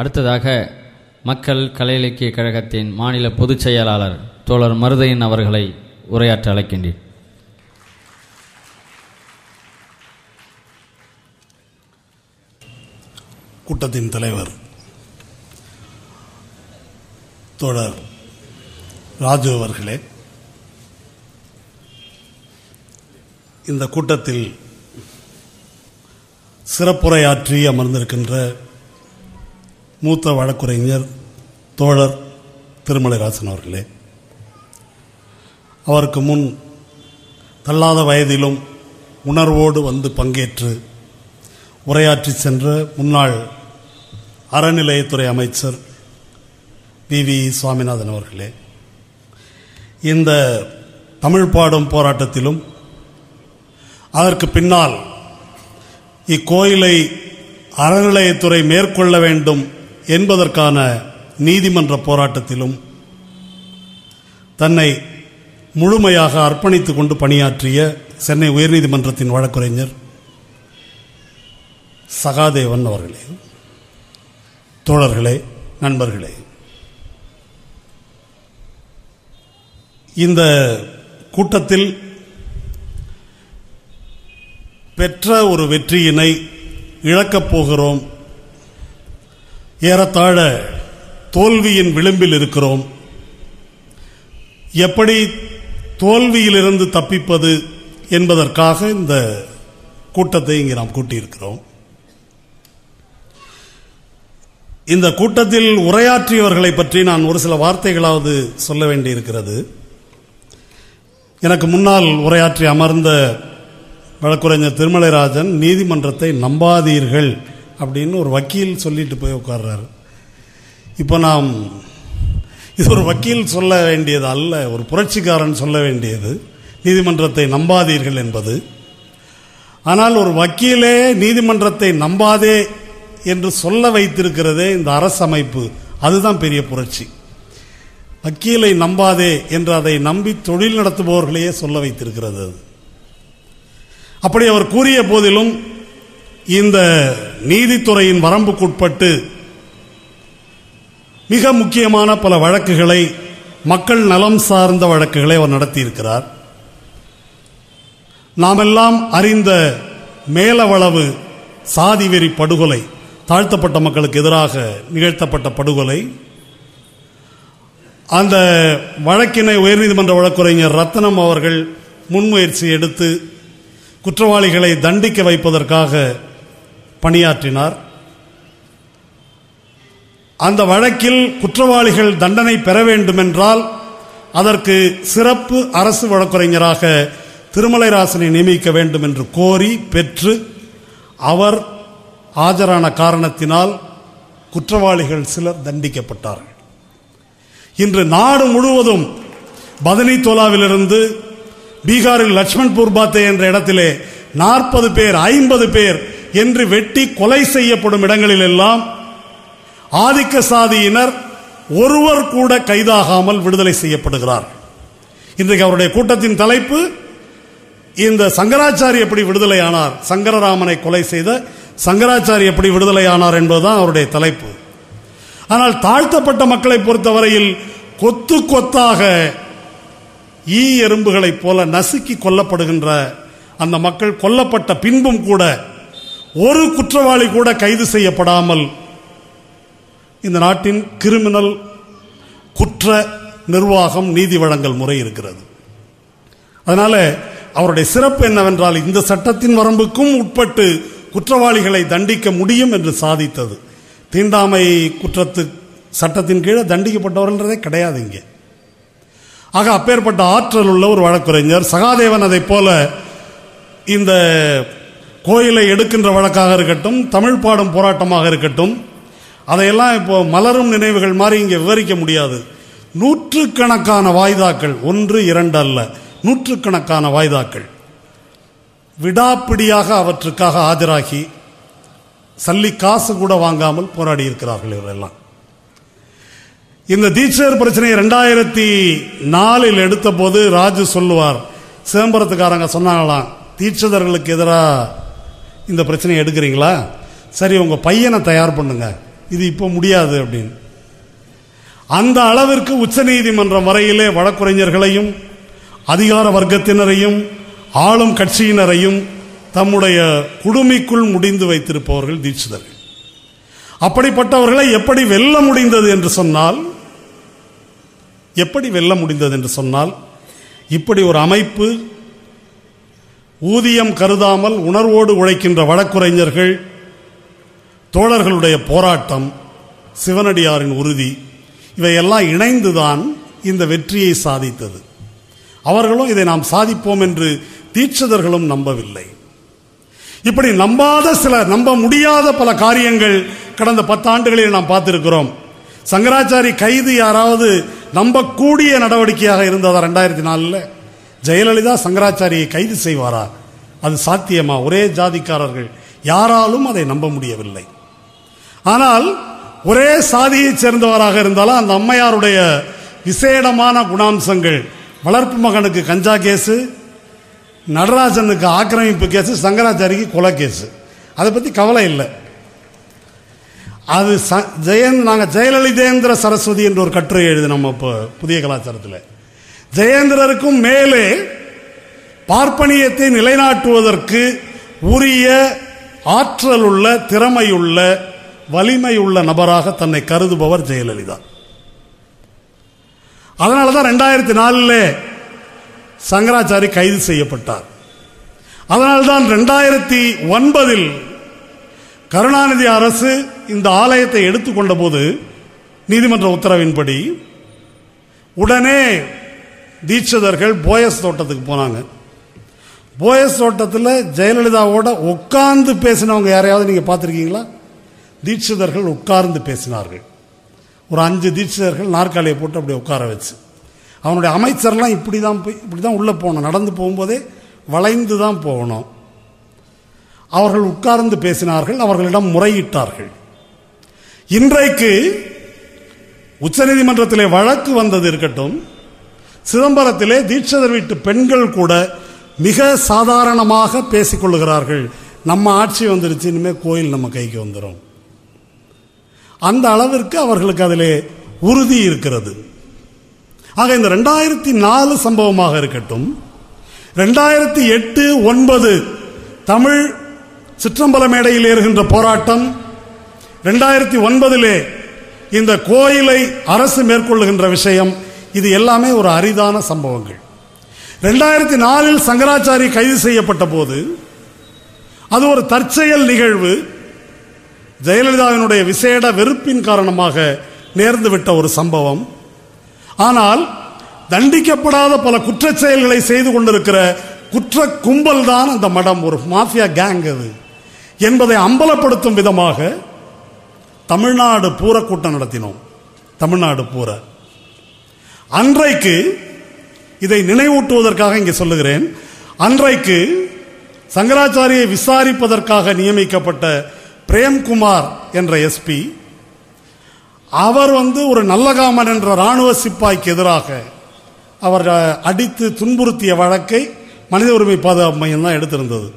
அடுத்ததாக மக்கள் கலை இலக்கிய கழகத்தின் மாநில பொதுச் செயலாளர் தோழர் மருதையன் அவர்களை உரையாற்ற அழைக்கின்றேன். கூட்டத்தின் தலைவர் தோழர் ராஜு அவர்களே, இந்த கூட்டத்தில் சிறப்புரையாற்றி அமர்ந்திருக்கின்ற மூத்த வழக்குரைஞர் தோழர் திருமலைராசன் அவர்களே, அவருக்கு முன் தள்ளாத வயதிலும் உணர்வோடு வந்து பங்கேற்று உரையாற்றி சென்ற முன்னாள் அறநிலையத்துறை அமைச்சர் விவி சுவாமிநாதன் அவர்களே, இந்த தமிழ் பாடும் போராட்டத்திலும் அதற்கு பின்னால் இக்கோயிலை அறநிலையத்துறை மேற்கொள்ள வேண்டும் என்பதற்கான நீதிமன்ற போராட்டத்திலும் தன்னை முழுமையாக அர்ப்பணித்து கொண்டு பணியாற்றிய சென்னை உயர்நீதிமன்றத்தின் வழக்கறிஞர் சகாதேவன் அவர்களே, தோழர்களே, நண்பர்களே, இந்த கூட்டத்தில் பெற்ற ஒரு வெற்றியினை இழக்கப் போகிறோம், ஏறத்தாழ தோல்வியின் விளிம்பில் இருக்கிறோம், எப்படி தோல்வியிலிருந்து தப்பிப்பது என்பதற்காக இந்த கூட்டத்தை இங்கே நாம் கூட்டியிருக்கிறோம். இந்த கூட்டத்தில் உரையாற்றியவர்களை பற்றி நான் ஒரு சில வார்த்தைகளாவது சொல்ல வேண்டியிருக்கிறது. எனக்கு முன்னால் உரையாற்றி அமர்ந்த வழக்குரைஞர் திருமலைராஜன் நீதிமன்றத்தை நம்பாதீர்கள் அப்படின்னு ஒரு வக்கீல் சொல்லிட்டு போய் உட்கார்றாரு. இப்போ நாம் இது ஒரு வக்கீல் சொல்ல வேண்டியது அல்ல, ஒரு புரட்சிக்காரன் சொல்ல வேண்டியது நீதிமன்றத்தை நம்பாதீர்கள் என்பது. ஆனால் ஒரு வக்கீலே நீதிமன்றத்தை நம்பாதே என்று சொல்ல வைத்திருக்கிறதே இந்த அரசமைப்பு, அதுதான் பெரிய புரட்சி. வக்கீலை நம்பாதே என்று அதை நம்பி தொழில் நடத்துபவர்களையே சொல்ல வைத்திருக்கிறது. அப்படி அவர் கூறிய போதிலும் இந்த நீதித்துறையின் வரம்புக்குட்பட்டு மிக முக்கியமான பல வழக்குகளை, மக்கள் நலம் சார்ந்த வழக்குகளை அவர் நடத்தியிருக்கிறார். நாமெல்லாம் அறிந்த மேலவளவு சாதி வெறி படுகொலை, தாழ்த்தப்பட்ட மக்களுக்கு எதிராக நிகழ்த்தப்பட்ட படுகொலை, அந்த வழக்கினை உயர்நீதிமன்ற வழக்குரைஞர் ரத்னம் அவர்கள் முன்முயற்சி எடுத்து குற்றவாளிகளை தண்டிக்க வைப்பதற்காக பணியாற்றினார். அந்த வழக்கில் குற்றவாளிகள் தண்டனை பெற வேண்டுமென்றால் அதற்கு சிறப்பு அரசு வழக்குரைஞராக திருமலைராசனை நியமிக்க வேண்டும் என்று கோரி பெற்று அவர் ஆஜரான காரணத்தினால் குற்றவாளிகள் சிலர் தண்டிக்கப்பட்டார்கள். இன்று நாடு முழுவதும் பதனித்தோலாவிலிருந்து பீகாரில் லட்சுமண்பூர் பாத்தே என்ற இடத்திலே 40 பேர் 50 பேர் என்று வெட்டி கொலை செய்யப்படும் இடங்களில் எல்லாம் ஆதிக்க சாதியினர் ஒருவர் கூட கைதாகாமல் விடுதலை செய்யப்படுகிறார். இன்றைக்கு அவருடைய கூட்டத்தின் தலைப்பு இந்த சங்கராச்சாரி எப்படி விடுதலையானார், சங்கரராமனை கொலை செய்த சங்கராச்சாரி எப்படி விடுதலையானார் என்பதுதான் அவருடைய தலைப்பு. ஆனால் தாழ்த்தப்பட்ட மக்களை பொறுத்தவரையில் கொத்து கொத்தாக ஈ எறும்புகளைப் போல நசுக்கி கொல்லப்படுகின்ற அந்த மக்கள் கொல்லப்பட்ட பின்பும் கூட ஒரு குற்றவாளி கூட கைது செய்யப்படாமல் இந்த நாட்டின் கிரிமினல் குற்ற நிர்வாகம், நீதி வழங்கல் முறை இருக்கிறது. அதனால அவருடைய சிறப்பு என்னவென்றால் இந்த சட்டத்தின் வரம்புக்கும் உட்பட்டு குற்றவாளிகளை தண்டிக்க முடியும் என்று சாதித்தது. தீண்டாமை குற்றத்து சட்டத்தின் கீழே தண்டிக்கப்பட்டவர்கள்ன்றதே கிடையாது இங்கே. ஆக அப்பேற்பட்ட ஆற்றல் உள்ள ஒரு வழக்குரைஞர் சகாதேவன் அதை போல இந்த கோயிலை எடுக்கின்ற வழக்காக இருக்கட்டும், தமிழ் பாடும் போராட்டமாக இருக்கட்டும், அதையெல்லாம் இப்போ மலரும் நினைவுகள் மாதிரி இங்கே விவரிக்க முடியாது. 100கணக்கான வாய்தாக்கள், 1 2 அல்ல, 100கணக்கான வாய்தாக்கள் விடாப்பிடியாக அவற்றுக்காக ஆஜராகி சல்லி காசு கூட வாங்காமல் போராடி இருக்கிறார்கள் இவரெல்லாம். இந்த டீச்சர் பிரச்சனையை 2004 எடுத்த போது ராஜு சொல்லுவார், சிதம்பரத்துக்காரங்க சொன்னாங்களாம், தீட்சிதர்களுக்கு எதிராக இந்த பிரச்சனையை எடுக்கிறீங்களா, சரி உங்கள் பையனை தயார் பண்ணுங்க, இது இப்போ முடியாது அப்படின்னு. அந்த அளவிற்கு உச்சநீதிமன்றம் வரையிலே வழக்குரைஞர்களையும் அதிகார வர்க்கத்தினரையும் ஆளும் கட்சியினரையும் தம்முடைய குடுமிக்குள் முடிந்து வைத்திருப்பவர்கள் தீட்சிதர்கள். அப்படிப்பட்டவர்களை எப்படி வெல்ல முடிந்தது என்று சொன்னால், இப்படி ஒரு அமைப்பு, ஊதியம் கருதாமல் உணர்வோடு உழைக்கின்ற வழக்குரைஞர்கள், தோழர்களுடைய போராட்டம், சிவனடியாரின் உறுதி, இவையெல்லாம் இணைந்துதான் இந்த வெற்றியை சாதித்தது. அவர்களும் இதை நாம் சாதிப்போம் என்று தீட்சிதர்களும் நம்பவில்லை. இப்படி நம்பாத சில, நம்ப முடியாத பல காரியங்கள் கடந்த 10 ஆண்டுகளில் நாம் பார்த்திருக்கிறோம். சங்கராச்சாரி கைது யாராவது நம்பக்கூடிய நடவடிக்கையாக இருந்ததா 2004? ஜெயலலிதா சங்கராச்சாரியை கைது செய்வாரா? அது சாத்தியமா? ஒரே ஜாதிக்காரர்கள், யாராலும் அதை நம்ப முடியவில்லை. ஆனால் ஒரே சாதியைச் சேர்ந்தவராக இருந்தாலும் அந்த அம்மையாருடைய விசேடமான குணாம்சங்கள், வளர்ப்பு மகனுக்கு கஞ்சா கேஸு, நடராஜனுக்கு ஆக்கிரமிப்பு கேஸு, சங்கராச்சாரிக்கு கொலை கேஸு, அதை பற்றி கவலை இல்லை. அது நாங்கள் ஜெயலலிதேந்திர சரஸ்வதி என்ற ஒரு கட்டுரை எழுதினோம் இப்போ புதிய கலாச்சாரத்தில். ஜெயேந்திரருக்கும் மேலே பார்ப்பனியத்தை நிலைநாட்டுவதற்கு உரிய ஆற்றலுள்ள, திறமையுள்ள, வலிமையுள்ள நபராக தன்னை கருதுபவர் ஜெயலலிதா. அதனால தான் 2004 சங்கராச்சாரி கைது செய்யப்பட்டார். அதனால்தான் 2009 கருணாநிதி அரசு இந்த ஆலயத்தை எடுத்துக்கொண்ட போது நீதிமன்ற உத்தரவின்படி உடனே தீட்சிதர்கள் போயஸ் தோட்டத்துக்கு போனாங்க. போயஸ் தோட்டத்தில் ஜெயலலிதாவோட உட்கார்ந்து பேசினவங்க யாரையாவது நீங்கள் பார்த்துருக்கீங்களா? தீட்சிதர்கள் உட்கார்ந்து பேசினார்கள். ஒரு 5 தீட்சிதர்கள் நாற்காலியை போட்டு அப்படி உட்கார வச்சு, அவனுடைய அமைச்சர்லாம் இப்படி தான் உள்ளே போகணும், நடந்து போகும்போதே வளைந்து தான் போகணும். அவர்கள் உட்கார்ந்து பேசினார்கள், அவர்களிடம் முறையிட்டார்கள். இன்றைக்கு உச்சநீதிமன்றத்திலே வழக்கு வந்தது இருக்கட்டும், சிதம்பரத்திலே தீட்சிதர் வீட்டு பெண்கள் கூட மிக சாதாரணமாக பேசிக்கொள்ளுகிறார்கள். நம்ம ஆட்சி வந்துருச்சு, இனிமேல் கோயில் நம்ம கைக்கு வந்துடும். அந்த அளவிற்கு அவர்களுக்கு அதிலே உறுதி இருக்கிறது. ஆக இந்த 2004 சம்பவமாக இருக்கட்டும், 2008-2009 தமிழ் சிற்றம்பல மேடையில் ஏறுகின்ற போராட்டம், 2009 இந்த கோயிலை அரசு மேற்கொள்ளுகின்ற விஷயம், இது எல்லாமே ஒரு அரிதான சம்பவங்கள். 2004 சங்கராச்சாரி கைது செய்யப்பட்ட போது அது ஒரு தற்செயல் நிகழ்வு, ஜெயலலிதாவினுடைய விசேட வெறுப்பின் காரணமாக நேர்ந்துவிட்ட ஒரு சம்பவம். ஆனால் தண்டிக்கப்படாத பல குற்ற செயல்களை செய்து கொண்டிருக்கிற குற்ற கும்பல் தான் அந்த மடம், ஒரு மாஃபியா கேங் அது என்பதை அம்பலப்படுத்தும் விதமாக தமிழ்நாடு பூர கூட்டம் நடத்தினோம். தமிழ்நாடு பூர அன்றைக்கு, இதை நினைவூட்டுவதற்காக இங்கே சொல்லுகிறேன், அன்றைக்கு சங்கராச்சாரியை விசாரிப்பதற்காக நியமிக்கப்பட்ட பிரேம்குமார் என்ற எஸ்பி, அவர் ஒரு நல்லகாமன் என்ற இராணுவ சிப்பாய்க்கு எதிராக அவர் அடித்து துன்புறுத்திய வழக்கை மனித உரிமை பாதுகாப்பு மையம் தான் எடுத்திருந்தது.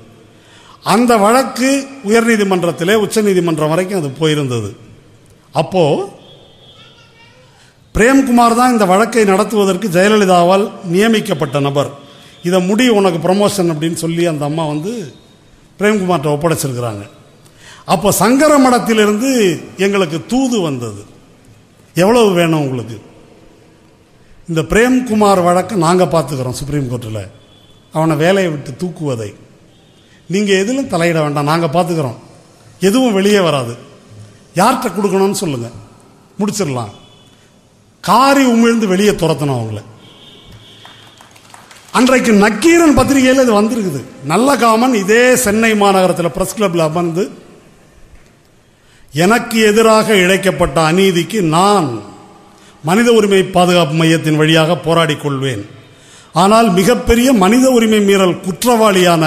அந்த வழக்கு உயர்நீதிமன்றத்திலே உச்சநீதிமன்றம் வரைக்கும் அது போயிருந்தது. அப்போது பிரேம்குமார் தான் இந்த வழக்கை நடத்துவதற்கு ஜெயலலிதாவால் நியமிக்கப்பட்ட நபர். இதை முடி, உனக்கு ப்ரமோஷன் அப்படின்னு சொல்லி அந்த அம்மா பிரேம்குமார்கிட்ட ஒப்படைச்சிருக்கிறாங்க. அப்போ சங்கர மடத்திலிருந்து எங்களுக்கு தூது வந்தது, எவ்வளவு வேணும் உங்களுக்கு, இந்த பிரேம்குமார் வழக்கை நாங்கள் பார்த்துக்கிறோம் சுப்ரீம் கோர்ட்டில், அவனை வேலையை விட்டு தூக்குவதை நீங்கள் எதிலும் தலையிட வேண்டாம், நாங்கள் பார்த்துக்கிறோம், எதுவும் வெளியே வராது, யார்கிட்ட கொடுக்கணும்னு சொல்லுங்கள், முடிச்சிடலாம். காரி உமிழ்ந்து வெளியே துரத்தணும் அவங்கள. அன்றைக்கு நக்கீரன் பத்திரிகையில் இது வந்திருக்குது. நல்லகாமன் இதே சென்னை மாநகரத்தில் பிரஸ் கிளப்பில் அமர்ந்து, எனக்கு எதிராக இழைக்கப்பட்ட அநீதிக்கு நான் மனித உரிமை பாதுகாப்பு மையத்தின் வழியாக போராடிக் கொள்வேன், ஆனால் மிகப்பெரிய மனித உரிமை மீறல் குற்றவாளியான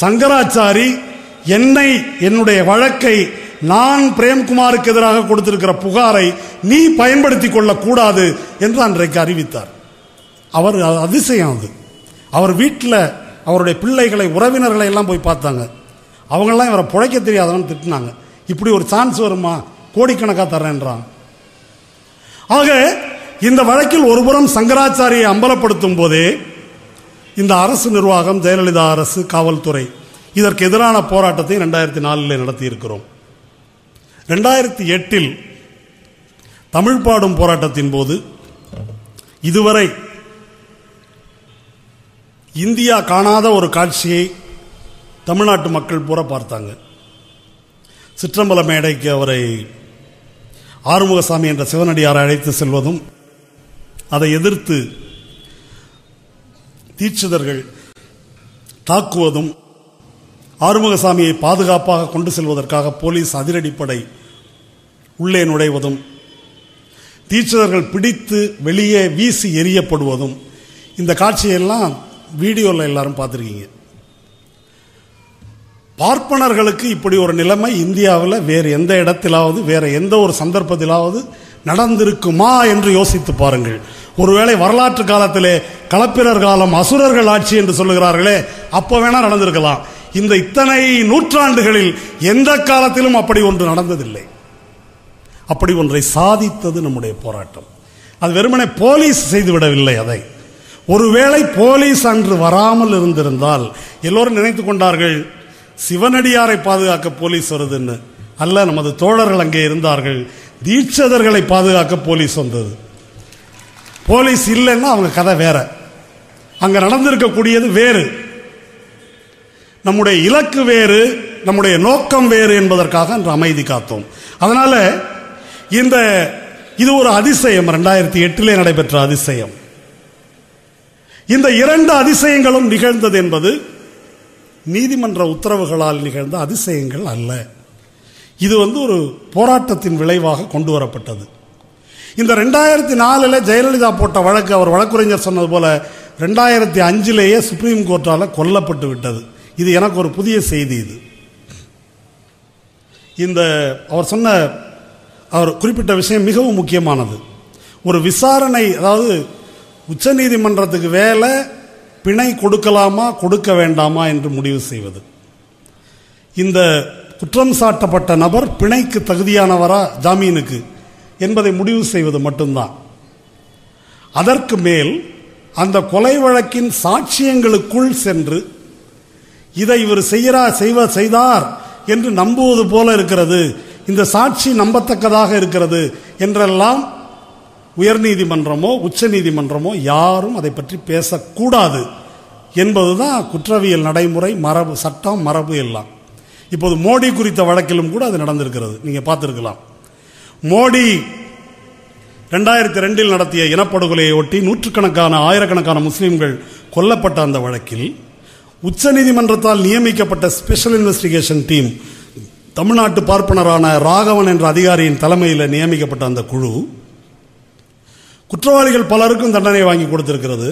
சங்கராச்சாரி என்னை, என்னுடைய வழக்கை, நான் பிரேம்குமாருக்கு எதிராக கொடுத்திருக்கிற புகாரை நீ பயன்படுத்தி கொள்ளக்கூடாது என்று அன்றைக்கு அறிவித்தார் அவர். அதிசயம் அது. அவர் வீட்டில் அவருடைய பிள்ளைகளை, உறவினர்களை எல்லாம் போய் பார்த்தாங்க. அவங்களாம் இவரை பிழைக்க தெரியாதவன்னு திட்டினாங்க. இப்படி ஒரு சான்ஸ் வருமா, கோடிக்கணக்காக தர்றேன்றான். ஆக இந்த வழக்கில் ஒருபுறம் சங்கராச்சாரியை அம்பலப்படுத்தும் போதே இந்த அரசு நிர்வாகம், ஜெயலலிதா அரசு, காவல்துறை இதற்கு எதிரான போராட்டத்தை 2004 நடத்தி இருக்கிறோம். 2008 தமிழ் பாடும் போராட்டத்தின் போது இதுவரை இந்தியா காணாத ஒரு காட்சியை தமிழ்நாட்டு மக்கள் பூரா பார்த்தாங்க. சிற்றம்பல மேடைக்கு அவரை ஆறுமுகசாமி என்ற சிவனடியாரை அழைத்து செல்வதும், அதை எதிர்த்து தீட்சிதர்கள் தாக்குவதும், ஆறுமுகசாமியை பாதுகாப்பாக கொண்டு செல்வதற்காக போலீஸ் அதிரடிப்படை உள்ளே நுழைவதும், தீட்சிதர்கள் பிடித்து வெளியே வீசி எரியப்படுவதும், இந்த காட்சியெல்லாம் வீடியோவில் எல்லாரும் பார்த்துருக்கீங்க. பார்ப்பனர்களுக்கு இப்படி ஒரு நிலைமை இந்தியாவில் வேறு எந்த இடத்திலாவது, வேறு எந்த ஒரு சந்தர்ப்பத்திலாவது நடந்திருக்குமா என்று யோசித்து பாருங்கள். ஒருவேளை வரலாற்று காலத்திலே களப்பிரர் காலம், அசுரர்கள் ஆட்சி என்று சொல்லுகிறார்களே, அப்போ வேணா நடந்திருக்கலாம். இந்த இத்தனை நூற்றாண்டுகளில் எந்த காலத்திலும் அப்படி ஒன்று நடந்ததில்லை. அப்படி ஒன்றை சாதித்தது நம்முடைய போராட்டம். அது வெறுமனே போலீஸ் செய்துவிடவில்லை. அதை ஒருவேளை போலீஸ் அன்று வராமல் இருந்திருந்தால் எல்லோரும் நினைத்து கொண்டார்கள் சிவனடியாரை பாதுகாக்க போலீஸ் வருதுன்னு. அல்ல, நமது தோழர்கள் அங்கே இருந்தார்கள், தீட்சிதர்களை பாதுகாக்க போலீஸ் வந்தது. போலீஸ் இல்லைன்னா அவங்க கதை வேற, அங்க நடந்திருக்கக்கூடியது வேறு. நம்முடைய இலக்கு வேறு, நம்முடைய நோக்கம் வேறு என்பதற்காக அன்று அமைதி காத்தோம். அதனால இது ஒரு அதிசயம், 2008 நடைபெற்ற அதிசயம். இந்த இரண்டு அதிசயங்களும் நிகழ்ந்தது என்பது நீதிமன்ற உத்தரவுகளால் நிகழ்ந்த அதிசயங்கள் அல்ல. இது ஒரு போராட்டத்தின் விளைவாக கொண்டு வரப்பட்டது. இந்த 2004 ஜெயலலிதா போட்ட வழக்கு, அவர் வழக்குரைஞர் சொன்னது போல 2005 சுப்ரீம் கோர்ட்டால் கொல்லப்பட்டு விட்டது. இது எனக்கு ஒரு புதிய செய்தி. இது இந்த அவர் குறிப்பிட்ட விஷயம் மிகவும் முக்கியமானது. ஒரு விசாரணை, அதாவது உச்ச நீதிமன்றத்துக்கு வேலை பிணை கொடுக்கலாமா கொடுக்க வேண்டாமா என்று முடிவு செய்வது. இந்த குற்றம் சாட்டப்பட்ட நபர் பிணைக்கு தகுதியானவரா ஜாமீனுக்கு என்பதை முடிவு செய்வது மட்டும்தான். அதற்கு மேல் அந்த கொலை வழக்கின் சாட்சியங்களுக்குள் சென்று இதை இவர் செய்தார் என்று நம்புவது போல இருக்கிறது, இந்த சாட்சி நம்பத்தக்கதாக இருக்கிறது என்றெல்லாம் உயர்நீதிமன்றமோ உச்ச நீதிமன்றமோ யாரும் அதை பற்றி பேசக்கூடாது என்பதுதான் குற்றவியல் நடைமுறை, மரபு, சட்டம், மரபு எல்லாம். இப்போது மோடி குறித்த வழக்கிலும் கூட அது நடந்திருக்கிறது, நீங்கள் பார்த்துருக்கலாம். மோடி 2002 நடத்திய இனப்படுகொலையை ஒட்டி நூற்றுக்கணக்கான ஆயிரக்கணக்கான முஸ்லீம்கள் கொல்லப்பட்ட அந்த வழக்கில் உச்ச நீதிமன்றத்தால் நியமிக்கப்பட்ட ஸ்பெஷல் இன்வெஸ்டிகேஷன் டீம், தமிழ்நாட்டு பார்ப்பனரான ராகவன் என்ற அதிகாரியின் தலைமையில் நியமிக்கப்பட்ட அந்த குழு குற்றவாளிகள் பலருக்கும் தண்டனை வாங்கி கொடுத்திருக்கிறது.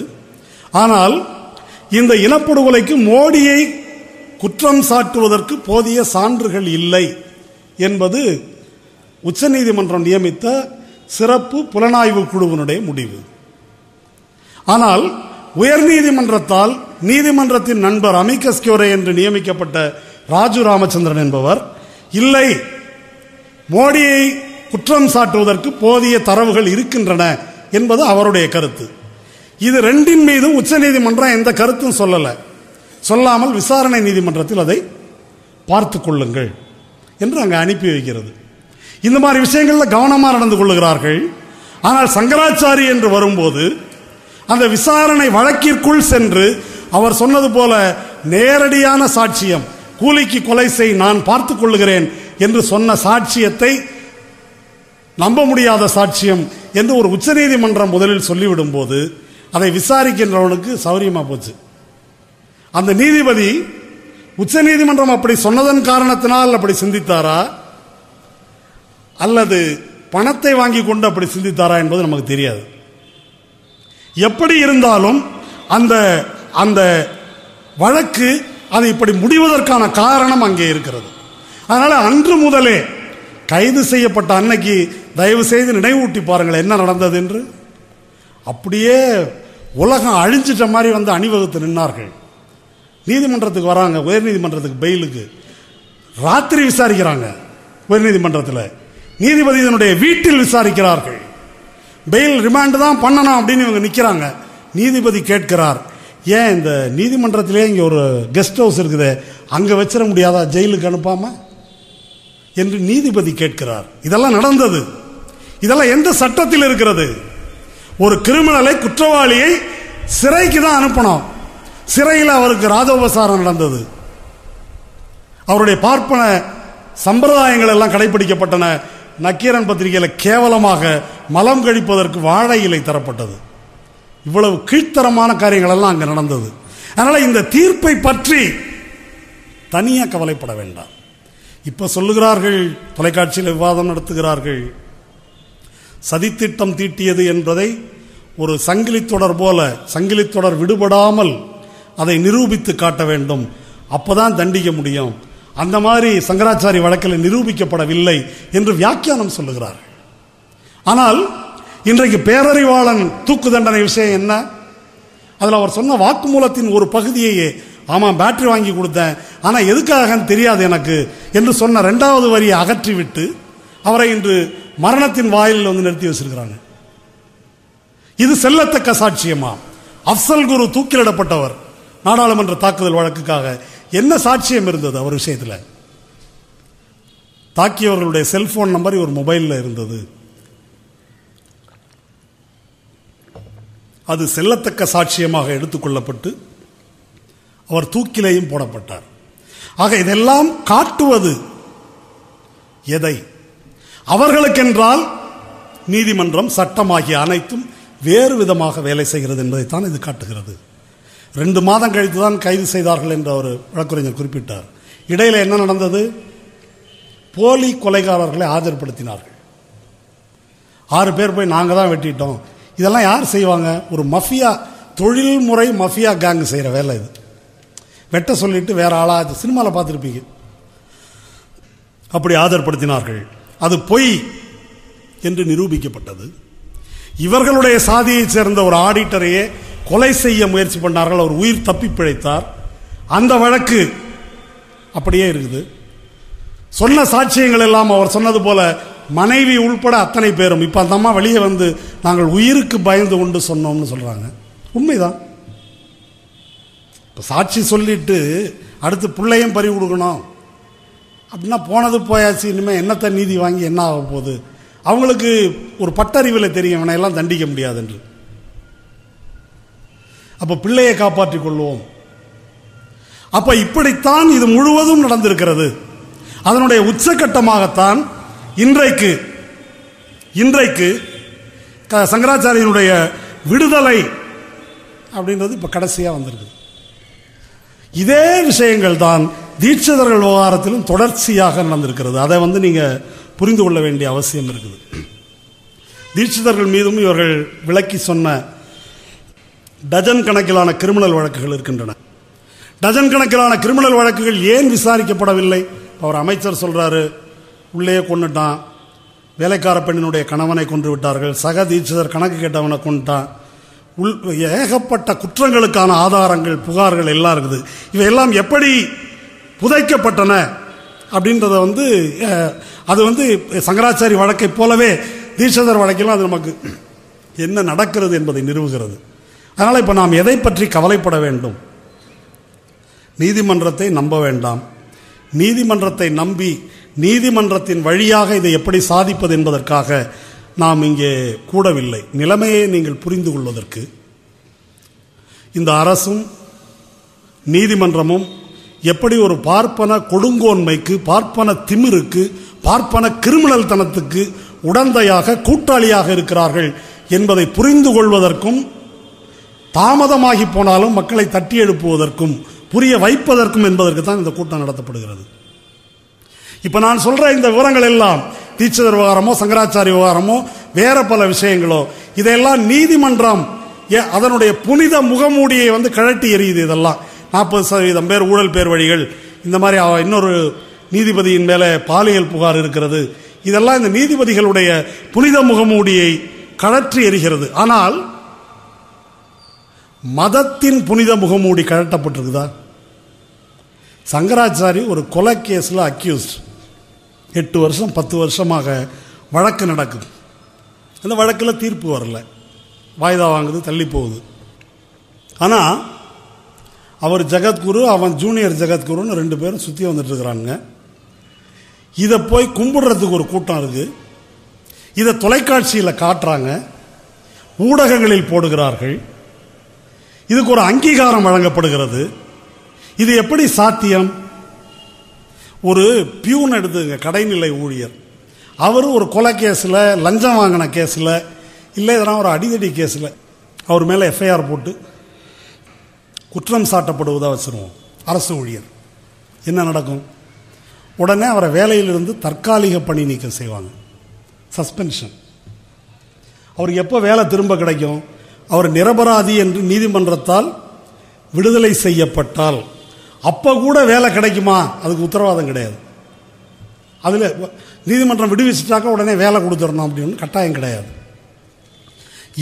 ஆனால் இந்த இனப்படுகொலைக்கு மோடியை குற்றம் சாட்டுவதற்கு போதிய சான்றுகள் இல்லை என்பது உச்சநீதிமன்றம் நியமித்த சிறப்பு புலனாய்வு குழுவினுடைய முடிவு. ஆனால் உயர்நீதிமன்றத்தால் நீதிமன்றத்தின் நண்பர் அமிக்கஸ் கியூரே என்று நியமிக்கப்பட்ட ராஜு ராமச்சந்திரன் என்பவர், இல்லை மோடியை குற்றம் சாட்டுவதற்கு போதிய தரவுகள் இருக்கின்றன என்பது அவருடைய கருத்து. இது ரெண்டின் மீதும் உச்சநீதிமன்றம் எந்த கருத்தும் சொல்லாமல் விசாரணை நீதிமன்றத்தில் அதை பார்த்து கொள்ளுங்கள் என்று அங்கே அனுப்பி வைக்கிறது. இந்த மாதிரி விஷயங்களில் கவனமாக நடந்து கொள்ளுகிறார்கள். ஆனால் சங்கராச்சாரி என்று வரும்போது அந்த விசாரணை வழக்கிற்குள் சென்று அவர் சொன்னது போல நேரடியான சாட்சியம், கூலிக்கு கொலை செய் நான் பார்த்து கொள்ளுகிறேன் என்று சொன்ன சாட்சியத்தை நம்ப முடியாத சாட்சியம் என்று ஒரு உச்சநீதிமன்றம் முதலில் சொல்லிவிடும் போது அதை விசாரிக்கின்றவனுக்கு சௌரியமா போச்சு. அந்த நீதிபதி உச்சநீதிமன்றம் அப்படி சொன்னதன் காரணத்தினால் அப்படி சிந்தித்தாரா அல்லது பணத்தை வாங்கி கொண்டு அப்படி சிந்தித்தாரா என்பது நமக்கு தெரியாது. எப்படி இருந்தாலும் அந்த அந்த வழக்கு அது இப்படி முடிவதற்கான காரணம் அங்கே இருக்கிறது. அதனால அன்று முதலே கைது செய்யப்பட்ட அன்னைக்கு தயவு செய்து நினைவூட்டி பாருங்கள் என்ன நடந்தது என்று. அப்படியே உலகம் அழிஞ்சிட்ட மாதிரி வந்து அணிவகுத்து நின்னார்கள். நீதிமன்றத்துக்கு வராங்க, உயர்நீதிமன்றத்துக்கு பெயிலுக்கு, ராத்திரி விசாரிக்கிறாங்க உயர்நீதிமன்றத்தில். நீதிபதியினுடைய வீட்டில் விசாரிக்கிறார்கள். பெயில் ரிமாண்ட் தான் பண்ணணும் அப்படின்னு இவங்க நிற்கிறாங்க. நீதிபதி கேட்கிறார், ஏன் இந்த நீதிமன்றத்திலே இங்கே ஒரு கெஸ்ட் ஹவுஸ் இருக்குது, அங்கே வச்சிட முடியாதா ஜெயிலுக்கு அனுப்பாமல் என்று நீதிபதி கேட்கிறார். இதெல்லாம் நடந்தது. இதெல்லாம் எந்த சட்டத்தில் இருக்கிறது? ஒரு கிரிமினலை, குற்றவாளியை சிறைக்கு தான் அனுப்பணும். சிறையில் அவருக்கு ராஜோபசாரம் நடந்தது, அவருடைய பார்ப்பன சம்பிரதாயங்கள் எல்லாம் கடைபிடிக்கப்பட்டன. நக்கீரன் பத்திரிகையில் கேவலமாக மலம் கழிப்பதற்கு வாழை இலை தரப்பட்டது. இவ்வளவு கீழ்த்தரமான காரியங்கள் எல்லாம் அங்கே நடந்தது. அதனால் இந்த தீர்ப்பை பற்றி தனியாக கவலைப்பட வேண்டாம். இப்போ சொல்லுகிறார்கள், தொலைக்காட்சியில் விவாதம் நடத்துகிறார்கள், சதித்திட்டம் தீட்டியது என்பதை ஒரு சங்கிலி தொடர் போல, சங்கிலி தொடர் விடுபடாமல் அதை நிரூபித்து காட்ட வேண்டும், அப்போதான் தண்டிக்க முடியும். அந்த மாதிரி சங்கராச்சாரி வழக்கில் நிரூபிக்கப்படவில்லை என்று வியாக்கியானம் சொல்லுகிறார். ஆனால் இன்றைக்கு பேரறிவாளன் தூக்கு தண்டனை விஷயம் என்ன, அதில் அவர் சொன்ன வாக்குமூலத்தின் ஒரு பகுதியையே, ஆமாம் பேட்டரி வாங்கி கொடுத்தேன் ஆனால் எதுக்காகன்னு தெரியாது எனக்கு என்று சொன்ன ரெண்டாவது வரியை அகற்றிவிட்டு அவரை இன்று மரணத்தின் வாயிலில் வந்து நிறுத்தி வச்சிருக்கிறாங்க. இது செல்லத்தக்க சாட்சியமா? அஃபசல் குரு தூக்கிலிடப்பட்டவர் நாடாளுமன்ற தாக்குதல் வழக்குக்காக என்ன சாட்சியம் இருந்தது அவர் விஷயத்தில்? தாக்கியவர்களுடைய செல்போன் நம்பர் இவர் மொபைலில் இருந்தது. அது செல்லத்தக்க சாட்சியமாக எடுத்துக்கொள்ளப்பட்டு அவர் தூக்கிலேயும் போடப்பட்டார். ஆக இதெல்லாம் காட்டுவது எதை? அவர்களுக்கென்றால் நீதிமன்றம், சட்டமாகிய அனைத்தும் வேறு விதமாக வேலை செய்கிறது என்பதைத்தான் இது காட்டுகிறது. 2 மாதம் கழித்து தான் கைது செய்தார்கள் என்று ஒரு வழக்கறிஞர் குறிப்பிட்டார். இடையில் என்ன நடந்தது? போலி கொலைகாரர்களை ஆஜர்படுத்தினார்கள். 6 பேர் போய் நாங்கள் தான் வெட்டிட்டோம். இதெல்லாம் யார் செய்வாங்க? ஒரு மஃபியா, தொழில்முறை மஃபியா கேங்கு செய்கிற வேலை இது. வெட்ட சொல்லிட்டு வேற ஆளாக, சினிமாவில் பார்த்துருப்பீங்க, அப்படி ஆஜர்படுத்தினார்கள். அது பொய் என்று நிரூபிக்கப்பட்டது. இவர்களுடைய சாதியைச் சேர்ந்த ஒரு ஆடிட்டரையே கொலை செய்ய முயற்சி பண்ணார்கள். அவர் உயிர் தப்பி பிழைத்தார். அந்த வழக்கு அப்படியே இருக்குது. சொன்ன சாட்சியங்கள் எல்லாம் அவர் சொன்னது போல, மனைவி உள்பட அத்தனை பேரும். இப்போ அந்த அம்மா வெளியே வந்து நாங்கள் உயிருக்கு பயந்து கொண்டு சொன்னோம்னு சொல்கிறாங்க. உண்மைதான். இப்போ சாட்சி சொல்லிட்டு அடுத்து பிள்ளையும் பறி கொடுக்கணும் அப்படின்னா போனது போயாச்சு, இனிமேல் என்னத்தை நீதி வாங்கி என்ன ஆக போகுது? அவங்களுக்கு ஒரு பட்டறிவில் தெரியும் இவனையெல்லாம் தண்டிக்க முடியாது என்று. அப்போ பிள்ளையை காப்பாற்றிக் கொள்வோம். அப்போ இப்படித்தான் இது முழுவதும் நடந்திருக்கிறது. அதனுடைய உச்சக்கட்டமாகத்தான் இன்றைக்கு சங்கராச்சாரியனுடைய விடுதலை அப்படின்றது இப்போ கடைசியாக வந்திருக்கு. இதே விஷயங்கள் தான் தீட்சிதர்கள் விவகாரத்திலும் தொடர்ச்சியாக நடந்திருக்கிறது. அதை வந்து நீங்கள் புரிந்து கொள்ள வேண்டிய அவசியம் இருக்குது. தீட்சிதர்கள் மீதும் இவர்கள் விளக்கி சொன்ன டஜன் கணக்கிலான கிரிமினல் வழக்குகள் இருக்கின்றன. டஜன் கணக்கிலான கிரிமினல் வழக்குகள் ஏன் விசாரிக்கப்படவில்லை? அவர் அமைச்சர் சொல்கிறாரு, உள்ளே கொண்டுட்டான், வேலைக்கார பெண்ணினுடைய கணவனை கொன்று விட்டார்கள், சக தீட்சிதர் கணக்கு கேட்டவனை கொண்டுட்டான், ஏகப்பட்ட குற்றங்களுக்கான ஆதாரங்கள், புகார்கள் எல்லாம் இருக்குது. இவையெல்லாம் எப்படி புதைக்கப்பட்டன அப்படின்றத வந்து அது வந்து சங்கராச்சாரி வழக்கை போலவே தீட்சிதர் வழக்கிலும் அது நமக்கு என்ன நடக்கிறது என்பதை நிறுவுகிறது. அதனால் இப்போ நாம் எதை பற்றி கவலைப்பட வேண்டும்? நீதிமன்றத்தை நம்ப வேண்டாம். நீதிமன்றத்தை நம்பி நீதிமன்றத்தின் வழியாக இதை எப்படி சாதிப்பது என்பதற்காக நாம் இங்கே கூடவில்லை. நிலைமையை நீங்கள் புரிந்து கொள்வதற்கு இந்த அரசும் நீதிமன்றமும் எப்படி ஒரு பார்ப்பன கொடுங்கோன்மைக்கு, பார்ப்பன திமிருக்கு, பார்ப்பன கிரிமினல் தனத்துக்கு உடந்தையாக, கூட்டாளியாக இருக்கிறார்கள் என்பதை புரிந்து கொள்வதற்கும், தாமதமாகி போனாலும் மக்களை தட்டி எழுப்புவதற்கும், புரிய வைப்பதற்கும் என்பதற்கு தான் இந்த கூட்டம் நடத்தப்படுகிறது. இப்போ நான் சொல்கிற இந்த விவரங்கள் எல்லாம், தீட்சிதர் விவகாரமோ சங்கராச்சாரிய விவகாரமோ வேற பல விஷயங்களோ, இதையெல்லாம் நீதிமன்றம் அதனுடைய புனித முகமூடியை வந்து கழட்டி எறியுது. இதெல்லாம் 40% பேர் ஊழல் பேர் வழிகள், இந்த மாதிரி இன்னொரு நீதிபதியின் மேலே பாலியல் புகார் இருக்கிறது, இதெல்லாம் இந்த நீதிபதிகளுடைய புனித முகமூடியை கழற்றி எறிகிறது. ஆனால் மதத்தின் புனித முகமூடி கழட்டப்பட்டிருக்குதா? சங்கராச்சாரி ஒரு கொலை கேஸில் அக்யூஸ்ட், 8 வருஷம் 10 வருஷமாக வழக்கு நடக்குது. அந்த வழக்கில் தீர்ப்பு வரல, வாய்தா வாங்குது, தள்ளி போகுது. ஆனால் அவர் ஜெகத்குரு, அவன் ஜூனியர் ஜெகத்குருன்னு ரெண்டு பேரும் சுற்றி வந்துட்டுருக்கிறாங்க. இதை போய் கும்பிடுறதுக்கு ஒரு கூட்டம் இருக்குது. இதை தொலைக்காட்சியில் காட்டுறாங்க, ஊடகங்களில் போடுகிறார்கள், இதுக்கு ஒரு அங்கீகாரம் வழங்கப்படுகிறது. இது எப்படி சாத்தியம்? ஒரு பியூன் எடுத்துங்க, கடைநிலை ஊழியர், அவர் ஒரு கொலை கேஸில், லஞ்சம் வாங்கின கேஸில், இல்லை இதெல்லாம் ஒரு அடிதடி கேஸில் அவர் மேலே எஃப்ஐஆர் போட்டு குற்றம் சாட்டப்படுவதாக வச்சுருவோம். அரசு ஊழியர் என்ன நடக்கும்? உடனே அவரை வேலையிலிருந்து தற்காலிக பணி நீக்கம் செய்வாங்க, சஸ்பென்ஷன். அவருக்கு எப்போ வேலை திரும்ப கிடைக்கும்? அவர் நிரபராதி என்று நீதிமன்றத்தால் விடுதலை செய்யப்பட்டால். அப்போ கூட வேலை கிடைக்குமா? அதுக்கு உத்தரவாதம் கிடையாது. அதில் நீதிமன்றம் விடுவிச்சுட்டாக்க உடனே வேலை கொடுத்துடணும் அப்படின்னு கட்டாயம் கிடையாது.